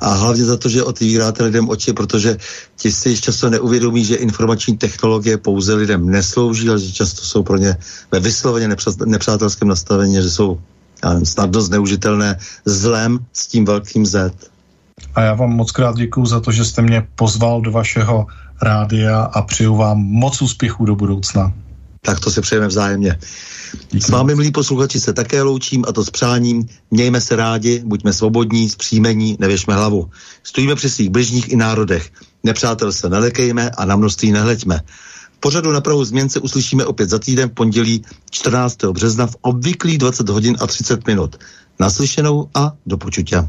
a hlavně za to, že otvíráte lidem oči, protože ti si často neuvědomí, že informační technologie pouze lidem neslouží, ale že často jsou pro ně ve vysloveně nepřátelském nastavení, že jsou snadno zneužitelné zlem s tím velkým Z. A já vám moc krát děkuji za to, že jste mě pozval do vašeho rádia a přeju vám moc úspěchů do budoucna. Tak to si přejeme vzájemně. S vámi, milí posluchači, se také loučím a to s přáním. Mějme se rádi, buďme svobodní, zpříjmení, nevěšme hlavu. Stojíme při svých bližních i národech. Nepřátel se nelekejme a na množství nehleďme. V pořadu Na prahu změn se uslyšíme opět za týden v pondělí 14. března v obvyklých 20 hodin a 30 minut. Naslyšenou a do počutě.